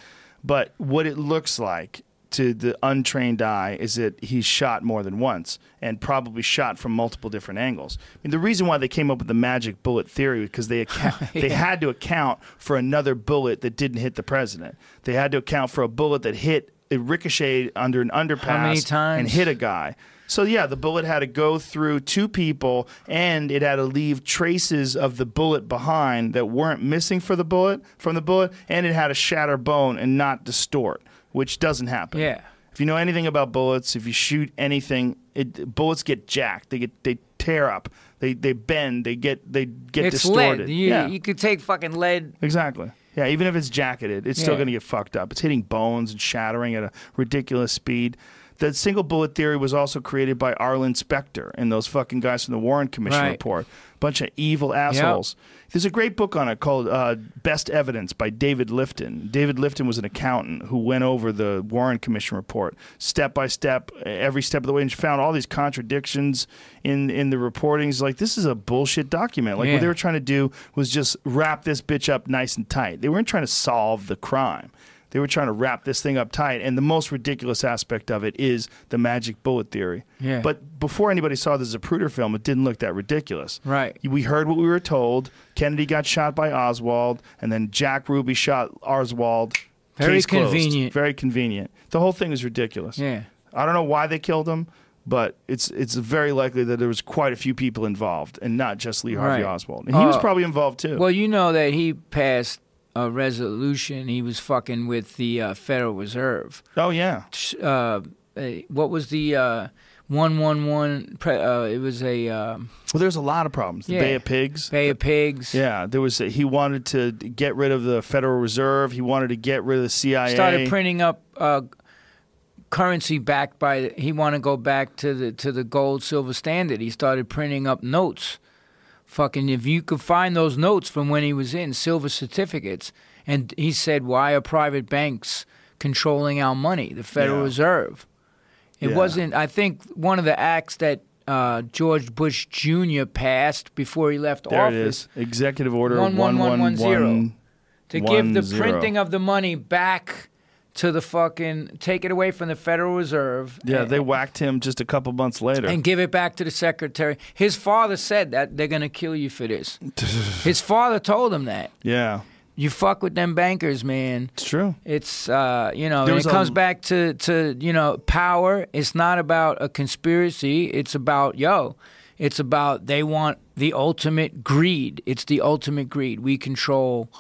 but what it looks like to the untrained eye is that he's shot more than once and probably shot from multiple different angles. I mean, the reason why they came up with the magic bullet theory was because they account, yeah. they had to account for another bullet that didn't hit the president. They had to account for a bullet that hit, it ricocheted under an underpass. How many times? And hit a guy. So yeah, the bullet had to go through two people, and it had to leave traces of the bullet behind that weren't missing for the bullet from the bullet, and it had to shatter bone and not distort, which doesn't happen. Yeah. If you know anything about bullets, if you shoot anything, it, bullets get jacked. They get they tear up. They they bend. They get they get it's distorted. Lead. You, yeah. You could take fucking lead. Exactly. Yeah. Even if it's jacketed, it's yeah. still gonna get fucked up. It's hitting bones and shattering at a ridiculous speed. That single bullet theory was also created by Arlen Specter and those fucking guys from the Warren Commission right. report. Bunch of evil assholes. Yep. There's a great book on it called uh, Best Evidence by David Lifton. David Lifton was an accountant who went over the Warren Commission report step by step, every step of the way, and found all these contradictions in, in the reportings. Like, this is a bullshit document. Like, yeah. what they were trying to do was just wrap this bitch up nice and tight. They weren't trying to solve the crime. They were trying to wrap this thing up tight, and the most ridiculous aspect of it is the magic bullet theory. Yeah. But before anybody saw the Zapruder film, it didn't look that ridiculous. Right. We heard what we were told. Kennedy got shot by Oswald, and then Jack Ruby shot Oswald. Very Case convenient. Closed. Very convenient. The whole thing is ridiculous. Yeah. I don't know why they killed him, but it's it's very likely that there was quite a few people involved, and not just Lee Harvey right. Oswald. And uh, he was probably involved too. Well, you know that he passed a resolution. He was fucking with the uh, Federal Reserve. Oh yeah. Uh, what was the uh, one one one? It was a. Um, well, there's a lot of problems. The yeah. Bay of Pigs. Bay of Pigs. Yeah, there was. A, he wanted to get rid of the Federal Reserve. He wanted to get rid of the C I A. Started printing up uh, currency backed by. The, he wanted to go back to the to the gold silver standard. He started printing up notes. Fucking, if you could find those notes from when he was in, silver certificates. And he said, why are private banks controlling our money? The Federal yeah. Reserve. It yeah. wasn't, I think, one of the acts that uh, George Bush Junior passed before he left there office. There it is. Executive Order one one one one zero. To give the printing of the money back to the fucking, take it away from the Federal Reserve. Yeah, and they whacked him just a couple months later. And give it back to the secretary. His father said that they're going to kill you for this. His father told him that. Yeah. You fuck with them bankers, man. It's true. It's, uh, you know, it comes a... back to, to, you know, power. It's not about a conspiracy. It's about, yo, it's about they want the ultimate greed. It's the ultimate greed. We control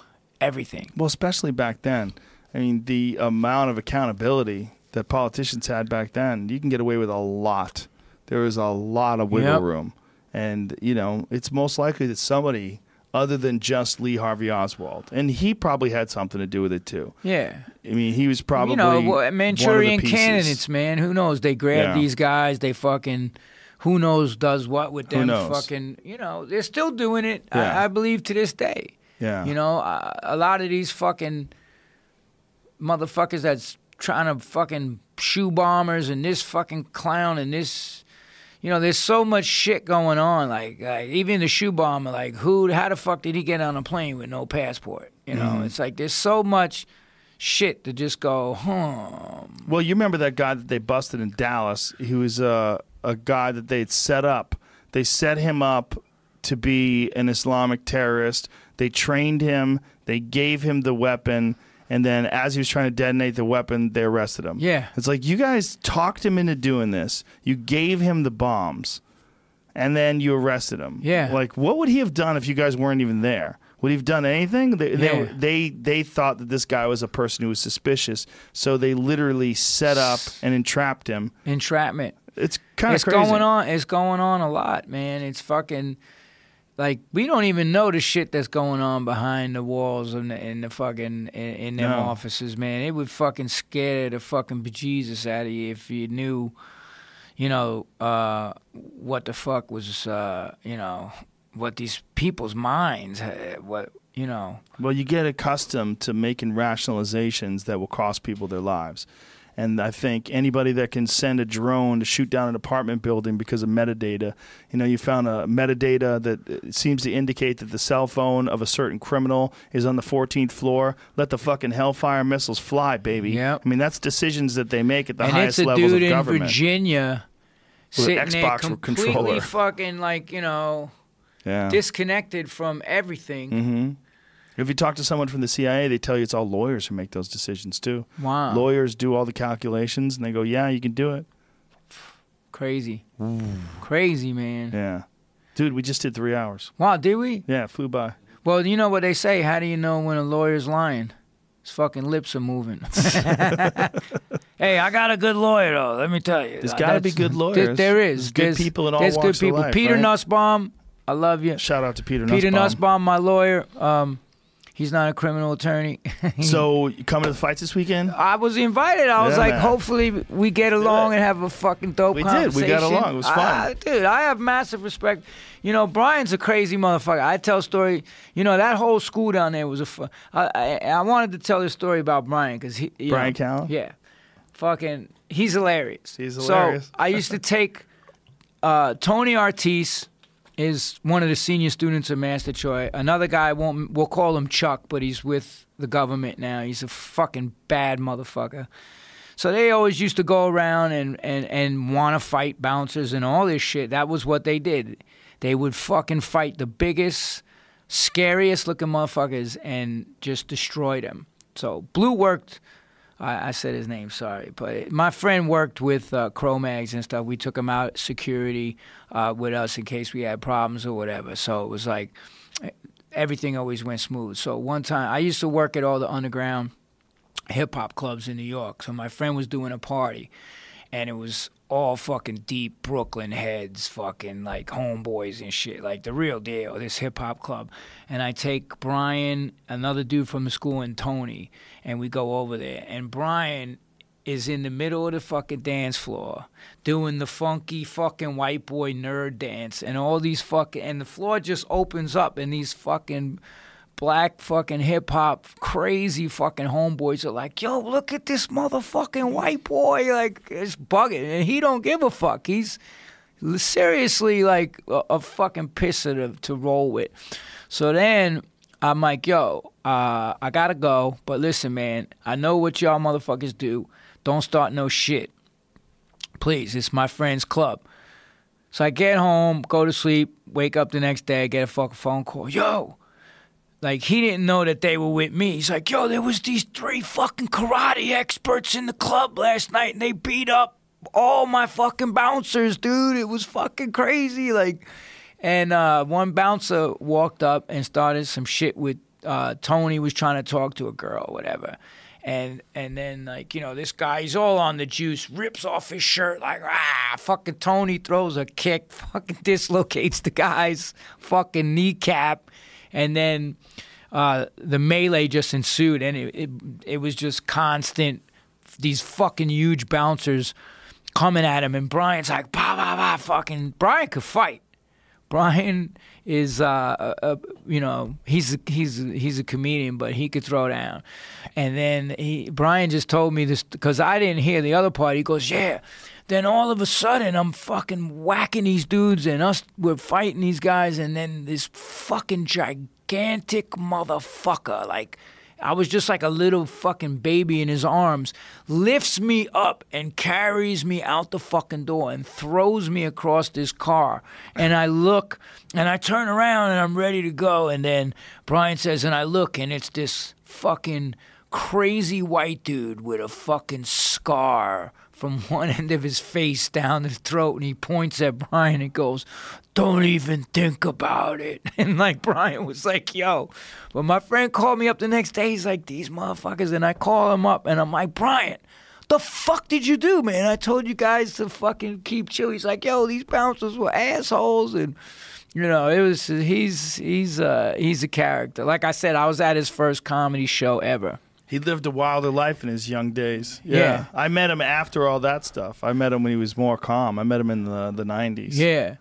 everything. Well, especially back then. I mean, the amount of accountability that politicians had back then, you can get away with a lot. There was a lot of wiggle yep. room. And, you know, it's most likely that somebody other than just Lee Harvey Oswald, and he probably had something to do with it too. Yeah. I mean, he was probably, you know, Manchurian candidates, man. Who knows? They grabbed yeah. these guys. They fucking, who knows does what with them fucking, you know, they're still doing it, yeah. I, I believe, to this day. Yeah. You know, uh, a lot of these fucking motherfuckers that's trying to fucking shoe bombers and this fucking clown and this, you know, there's so much shit going on. Like, like even the shoe bomber, like, who, how the fuck did he get on a plane with no passport? You know, mm-hmm. it's like there's so much shit to just go, huh. Well, you remember that guy that they busted in Dallas? He was a, a guy that they'd set up. They set him up to be an Islamic terrorist. They trained him. They gave him the weapon. And then as he was trying to detonate the weapon, they arrested him. Yeah. It's like, you guys talked him into doing this. You gave him the bombs. And then you arrested him. Yeah. Like, what would he have done if you guys weren't even there? Would he have done anything? They, yeah. they, they, they thought that this guy was a person who was suspicious. So they literally set up and entrapped him. Entrapment. It's kind of crazy. It's going on. It's going on a lot, man. It's fucking... Like, we don't even know the shit that's going on behind the walls and the, in the fucking, in, in them no. offices, man. It would fucking scare the fucking bejesus out of you if you knew, you know, uh, what the fuck was, uh, you know, what these people's minds, had, what, you know. Well, you get accustomed to making rationalizations that will cost people their lives. And I think anybody that can send a drone to shoot down an apartment building because of metadata, you know, you found a metadata that seems to indicate that the cell phone of a certain criminal is on the fourteenth floor. Let the fucking Hellfire missiles fly, baby. Yep. I mean, that's decisions that they make at the and highest levels of government. And it's a dude in Virginia sitting with an Xbox there completely controller. fucking, like, you know, yeah. disconnected from everything. Mm-hmm. If you talk to someone from the C I A, they tell you it's all lawyers who make those decisions too. Wow. Lawyers do all the calculations, and they go, yeah, you can do it. Crazy. Ooh. Crazy, man. Yeah. Dude, we just did three hours. Wow, did we? Yeah, it flew by. Well, you know what they say, how do you know when a lawyer's lying? His fucking lips are moving. Hey, I got a good lawyer, though, let me tell you. There's got to be good lawyers. Th there is. There's good there's, people in all walks of life. There's good people. Life, Peter right? Nussbaum, I love you. Shout out to Peter Nussbaum. Peter Nussbaum, my lawyer. Um... He's not a criminal attorney. So, you coming to the fights this weekend? I was invited. I yeah, was like, man. hopefully we get along and have a fucking dope we conversation. We did. We got along. It was fun. I, dude, I have massive respect. You know, Brian's a crazy motherfucker. I tell story. You know, that whole school down there was a fu I, I, I wanted to tell this story about Brian. Cause he, you Brian Callen? Yeah. Fucking, he's hilarious. He's hilarious. So, I used to take uh, Tony Ortiz... is one of the senior students of Master Choi. Another guy, won't, we'll call him Chuck, but he's with the government now. He's a fucking bad motherfucker. So they always used to go around and, and, and want to fight bouncers and all this shit. That was what they did. They would fucking fight the biggest, scariest looking motherfuckers and just destroy them. So Blue worked... I said his name, sorry. But my friend worked with uh, Cro-Mags and stuff. We took him out, security uh, with us in case we had problems or whatever. So it was like everything always went smooth. So one time, I used to work at all the underground hip-hop clubs in New York. So my friend was doing a party, and it was all fucking deep Brooklyn heads, fucking like homeboys and shit, like the real deal, this hip-hop club. And I take Brian, another dude from the school, and Tony. And we go over there, and Brian is in the middle of the fucking dance floor doing the funky fucking white boy nerd dance, and all these fucking, and the floor just opens up, and these fucking black fucking hip-hop crazy fucking homeboys are like, yo, look at this motherfucking white boy, like, it's bugging, and he don't give a fuck. He's seriously like a, a fucking pisser to, to roll with. So then... I'm like, yo, uh, I gotta go, but listen, man, I know what y'all motherfuckers do. Don't start no shit. Please, it's my friend's club. So I get home, go to sleep, wake up the next day, get a fucking phone call. Yo! Like, he didn't know that they were with me. He's like, yo, there was these three fucking karate experts in the club last night, and they beat up all my fucking bouncers, dude. It was fucking crazy, like... And uh, one bouncer walked up and started some shit with uh, Tony was trying to talk to a girl or whatever. And and then, like, you know, this guy, he's all on the juice, rips off his shirt like, ah, fucking Tony throws a kick, fucking dislocates the guy's fucking kneecap. And then uh, the melee just ensued, and it, it, it was just constant, these fucking huge bouncers coming at him. And Brian's like, bah, bah, bah, fucking, Brian could fight. Brian is, uh, a, you know, he's a, he's a, he's a comedian, but he could throw down. And then he, Brian just told me this because I didn't hear the other part. He goes, yeah, Then all of a sudden, I'm fucking whacking these dudes, and us, we're fighting these guys, and then this fucking gigantic motherfucker, like, I was just like a little fucking baby in his arms, lifts me up and carries me out the fucking door and throws me across this car. And I look, and I turn around, and I'm ready to go. And then Brian says, and I look, and it's this fucking crazy white dude with a fucking scar from one end of his face down his throat, and he points at Brian and goes, "Don't even think about it." And like Brian was like, yo. But my friend called me up the next day. He's like, these motherfuckers. And I call him up and I'm like, Brian, the fuck did you do, man? I told you guys to fucking keep chill. He's like, yo, these bouncers were assholes. And you know, it was, he's he's uh he's a character. Like I said, I was at his first comedy show ever. He lived a wilder life in his young days. Yeah. yeah. I met him after all that stuff. I met him when he was more calm. I met him in the, the nineties. Yeah.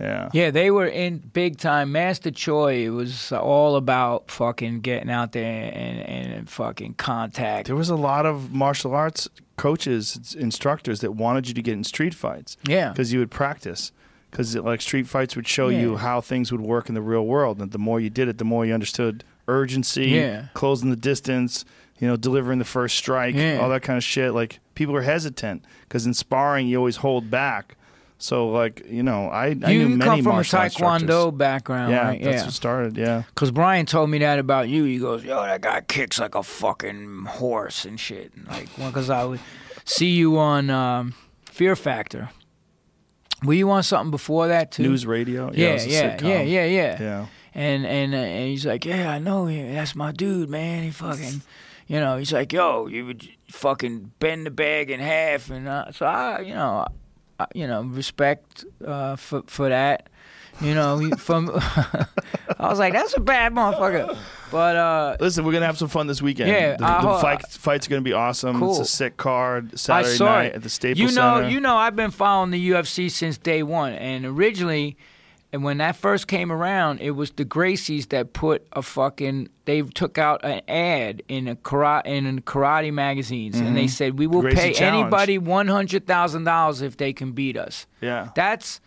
Yeah. Yeah, they were in big time. Master Choi, it was all about fucking getting out there and, and fucking contact. There was a lot of martial arts coaches, instructors that wanted you to get in street fights. Yeah. Because you would practice. Because like street fights would show yeah. you how things would work in the real world. And the more you did it, the more you understood urgency, yeah. closing the distance, you know, delivering the first strike, yeah. all that kind of shit. Like, people are hesitant because in sparring, you always hold back. So, like, you know, I, you I knew many martial arts. You come from a Taekwondo instructors. background, yeah, right? That's yeah, that's what started, yeah. Because Brian told me that about you. He goes, yo, that guy kicks like a fucking horse and shit. And like, because well, I would see you on um, Fear Factor. Were you on something before that, too? News radio. Yeah, yeah, yeah, yeah, yeah, yeah. Yeah. And, and, uh, and he's like, yeah, I know him. That's my dude, man. He fucking... You know, he's like, yo, you would fucking bend the bag in half. And uh, so I, you know, I, you know, respect uh, for, for that. You know, from I was like, that's a bad motherfucker. But uh, listen, we're going to have some fun this weekend. Yeah, the, I, the fight, fight's going to be awesome. Cool. It's a sick card Saturday night it. at the Staples you know, Center. You know, I've been following the U F C since day one. And originally... And when that first came around, it was the Gracies that put a fucking, they took out an ad in a karate, in karate magazines, mm-hmm. and they said, we will Gracie pay challenge. anybody one hundred thousand dollars if they can beat us. Yeah. That's,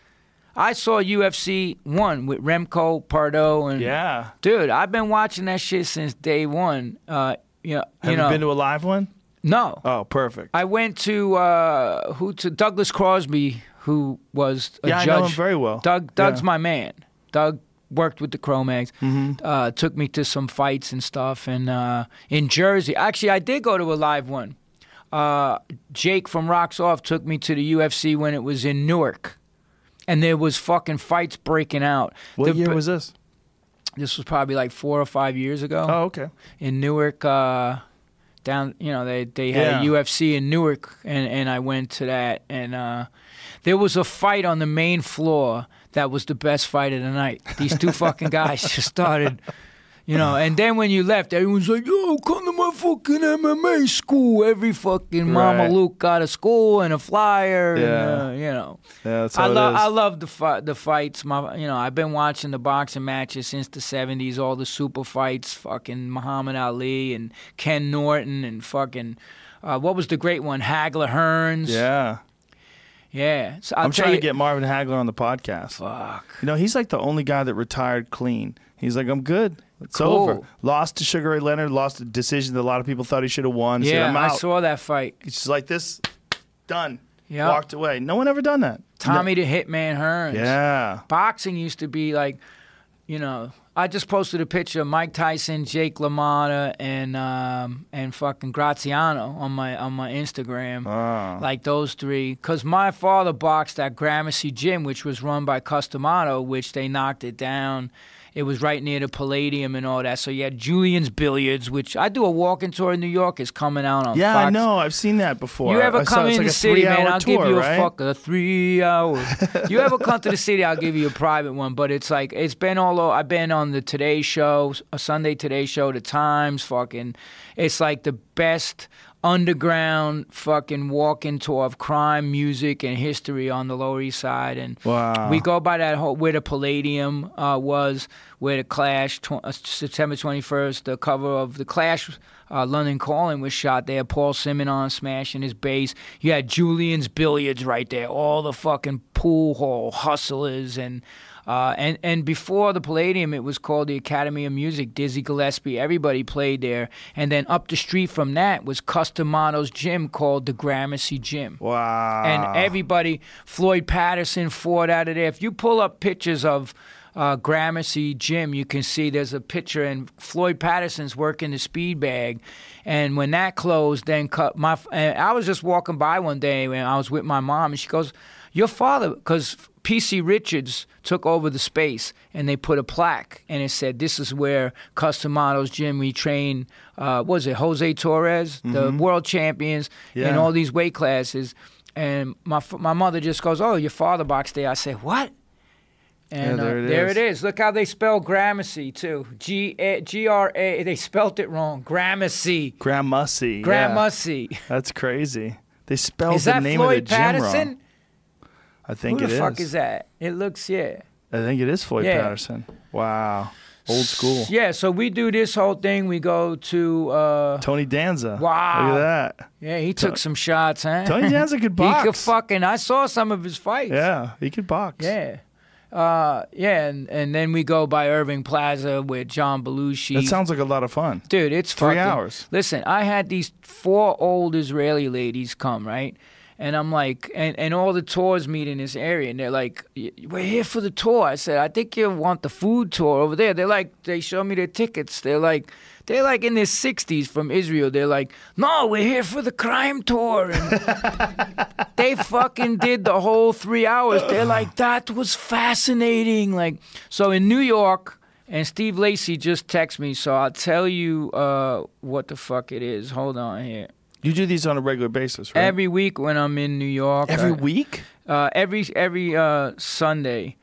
I saw U F C one with Remco, Pardo, and yeah. dude, I've been watching that shit since day one. Uh, you know, Have you, you know, been to a live one? No. Oh, perfect. I went to, uh, who to Douglas Crosby, who was a yeah, judge. Yeah, I know him very well. Doug, Doug's yeah. my man. Doug worked with the Cro-Mags, mm-hmm. uh, took me to some fights and stuff and, uh, in Jersey. Actually, I did go to a live one. Uh, Jake from Rocks Off took me to the U F C when it was in Newark. And there was fucking fights breaking out. What the, year was this? This was probably like four or five years ago. Oh, okay. In Newark, uh, down, you know, they, they had yeah. a U F C in Newark, and, and I went to that, and uh, there was a fight on the main floor that was the best fight of the night. These two fucking guys just started, you know, and then when you left, everyone's like, yo, come to my fucking M M A school. Every fucking right. Mama Luke got a school and a flyer, yeah. and, uh, you know. Yeah, that's how I, lo it is. I love the, fi the fights. My, you know, I've been watching the boxing matches since the seventies, all the super fights, fucking Muhammad Ali and Ken Norton and fucking, uh, what was the great one, Hagler Hearns. Yeah. Yeah. So I'm trying you, to get Marvin Hagler on the podcast. Fuck. You know, he's like the only guy that retired clean. He's like, I'm good. It's cool. over. Lost to Sugar Ray Leonard, lost a decision that a lot of people thought he should have won. Yeah, said, I'm out. I saw that fight. It's just like this, done. Yep. Walked away. No one ever done that. Tommy no. the Hitman Hearns. Yeah. Boxing used to be like, you know, I just posted a picture of Mike Tyson, Jake LaMotta, and um, and fucking Graziano on my on my Instagram. Oh. Like those three, because my father boxed at Gramercy Gym, which was run by Customato, which they knocked it down. It was right near the Palladium and all that. So you had Julian's Billiards, which I do a walking tour in New York. It's coming out on yeah, Fox. Yeah, I know. I've seen that before. You ever I come in like the city, man, I'll tour, give you a right? fuck a three hours. You ever come to the city, I'll give you a private one. But it's like, it's been all over. I've been on the Today Show, a Sunday Today Show, The Times, fucking. It's like the best underground fucking walking tour of crime, music, and history on the Lower East Side. And wow. we go by that whole, where the Palladium uh, was, where the Clash, tw uh, September twenty-first, the cover of the Clash, uh, London Calling was shot there. Paul Simonon smashing his bass. You had Julian's Billiards right there. All the fucking pool hall hustlers and... Uh, and, and before the Palladium, it was called the Academy of Music. Dizzy Gillespie, everybody played there. And then up the street from that was Customatos Gym, called the Gramercy Gym. Wow. And everybody, Floyd Patterson fought out of there. If you pull up pictures of uh, Gramercy Gym, you can see there's a picture, and Floyd Patterson's working the speed bag. And when that closed, then cut my. And I was just walking by one day when I was with my mom, and she goes, "Your father," because P C Richards took over the space, and they put a plaque, and it said, "This is where Customatos Gym retrained." Uh, what was it, Jose Torres, mm-hmm. the world champions, yeah. in all these weight classes? And my my mother just goes, "Oh, your father boxed there." I said, "What?" And yeah, there, uh, it, there is. it is. Look how they spell Gramercy too. G A G R A. They spelt it wrong. Gramercy. Gramercy. Gramercy. Yeah. That's crazy. They spelled the name Floyd of the Patterson? Gym wrong. I think it is. Who the fuck is that? It looks, yeah. I think it is Floyd yeah. Patterson. Wow. Old school. Yeah, so we do this whole thing. We go to... Uh, Tony Danza. Wow. Look at that. Yeah, he Ton took some shots, huh? Tony Danza could box. He could fucking... I saw some of his fights. Yeah, he could box. Yeah. Uh, yeah, and, and then we go by Irving Plaza with John Belushi. That sounds like a lot of fun. Dude, it's Three fucking... Three hours. Listen, I had these four old Israeli ladies come, right? And I'm like, and, and all the tours meet in this area. And they're like, "We're here for the tour." I said, "I think you want the food tour over there." They're like, they show me their tickets. They're like, they're like in their sixties from Israel. They're like, "No, we're here for the crime tour." And they fucking did the whole three hours. They're like, "That was fascinating." Like, so in New York, and Steve Lacey just texted me. So I'll tell you uh, what the fuck it is. Hold on here. You do these on a regular basis, right? Every week when I'm in New York. Every I, week? Uh, every every uh, Sunday.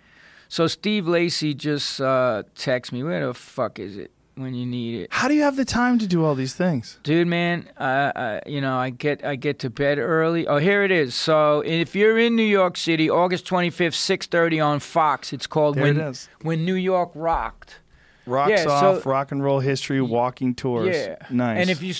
So Steve Lacey just uh, texts me, "Where the fuck is it when you need it?" How do you have the time to do all these things? Dude, man, I, I, you know, I get I get to bed early. Oh, here it is. So if you're in New York City, August twenty-fifth, six thirty on Fox. It's called there When it is. When New York Rocked. Rocks yeah, off, so, rock and roll history, walking tours. Yeah, nice. And if you,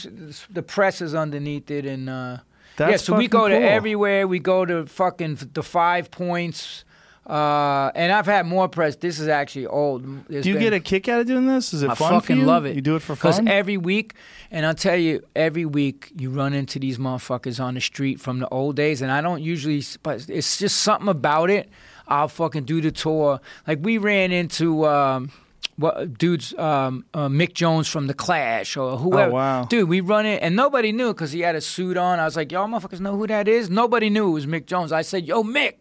the press is underneath it, and uh, that's yeah. So we go cool. to everywhere. We go to fucking the Five Points, uh, and I've had more press. This is actually old. There's do you been, get a kick out of doing this? Is it I fun? I fucking for you? love it. You do it for fun because every week, and I'll tell you, every week you run into these motherfuckers on the street from the old days, and I don't usually, but it's just something about it. I'll fucking do the tour. Like we ran into. Um, Well, dudes, um, uh, Mick Jones from The Clash or whoever. Oh, wow. Dude, we run it, and nobody knew because he had a suit on. I was like, "Y'all motherfuckers know who that is?" Nobody knew it was Mick Jones. I said, "Yo, Mick,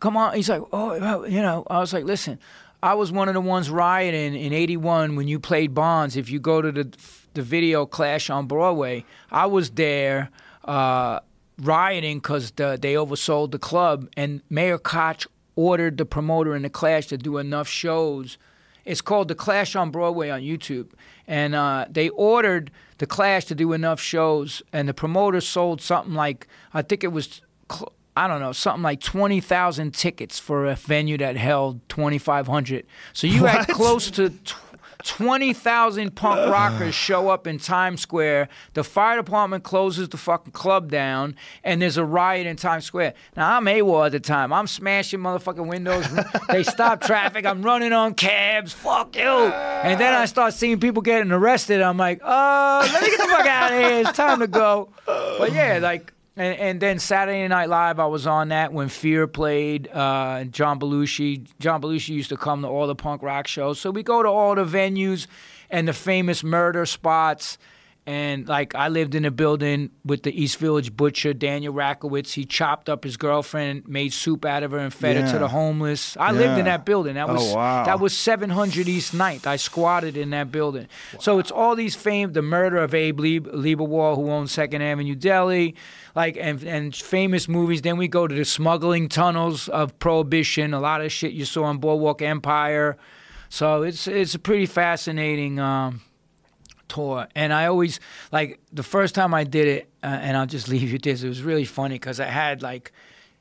come on." He's like, "Oh, you know." I was like, "Listen, I was one of the ones rioting in eighty-one when you played Bonds. If you go to the, the video Clash on Broadway, I was there uh, rioting because the, they oversold the club, and Mayor Koch ordered the promoter in The Clash to do enough shows." It's called The Clash on Broadway on YouTube. And uh, they ordered The Clash to do enough shows, and the promoter sold something like, I think it was, I don't know, something like twenty thousand tickets for a venue that held twenty-five hundred. So you what? had close to twenty thousand punk rockers show up in Times Square. The fire department closes the fucking club down, and there's a riot in Times Square. Now, I'm AWOL at the time. I'm smashing motherfucking windows. They stop traffic. I'm running on cabs. Fuck you. And then I start seeing people getting arrested. I'm like, oh, let me get the fuck out of here. It's time to go. But yeah, like, and, and then Saturday Night Live, I was on that when Fear played, uh, John Belushi. John Belushi used to come to all the punk rock shows. So we go to all the venues and the famous murder spots. And, like, I lived in a building with the East Village butcher, Daniel Rakowitz. He chopped up his girlfriend, made soup out of her, and fed yeah. her to the homeless. I yeah. lived in that building. That was, oh, wow. that was seven hundred East ninth. I squatted in that building. Wow. So it's all these famed, the murder of Abe Lieberwall, who owned Second Avenue Deli, like, and, and famous movies. Then we go to the smuggling tunnels of Prohibition, a lot of shit you saw on Boardwalk Empire. So it's, it's a pretty fascinating... Um, tour. And I always, like, the first time I did it, uh, and I'll just leave you this, it was really funny because I had, like,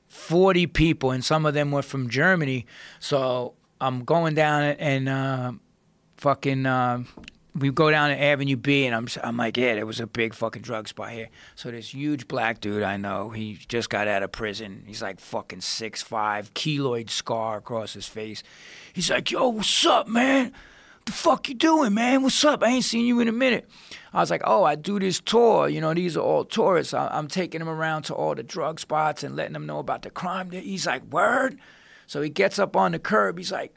forty people, and some of them were from Germany. So I'm going down and uh, fucking... Uh, we go down to Avenue B, and I'm I'm like, yeah, there was a big fucking drug spot here. So this huge black dude I know, he just got out of prison. He's like fucking six five, keloid scar across his face. He's like, yo, what's up, man? What the fuck you doing, man? What's up? I ain't seen you in a minute. I was like, oh, I do this tour. You know, these are all tourists. I, I'm taking them around to all the drug spots and letting them know about the crime. He's like, word? So he gets up on the curb. He's like,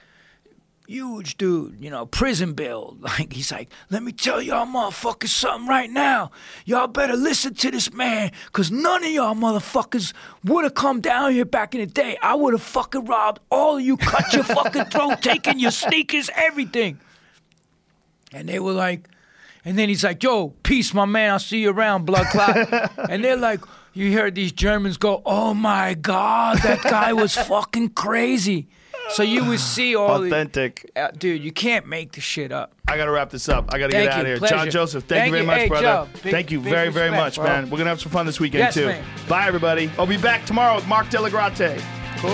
huge dude, you know, prison bill. Like, he's like, let me tell y'all motherfuckers something right now. Y'all better listen to this man, because none of y'all motherfuckers would have come down here back in the day. I would have fucking robbed all of you, cut your fucking throat, taking your sneakers, everything. And they were like, and then he's like, yo, peace, my man. I'll see you around, blood clot. And they're like, you heard these Germans go, oh, my God, that guy was fucking crazy. So you would see all authentic, the, uh, dude. You can't make this shit up. I gotta wrap this up. I gotta thank get out of here. Pleasure. John Joseph, thank, thank you very you. much, hey, brother. Joe, big, thank you very, very much, bro. man. We're gonna have some fun this weekend yes, too. Man. Bye, everybody. I'll be back tomorrow with Mark Delagrate. Cool.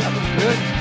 That was good.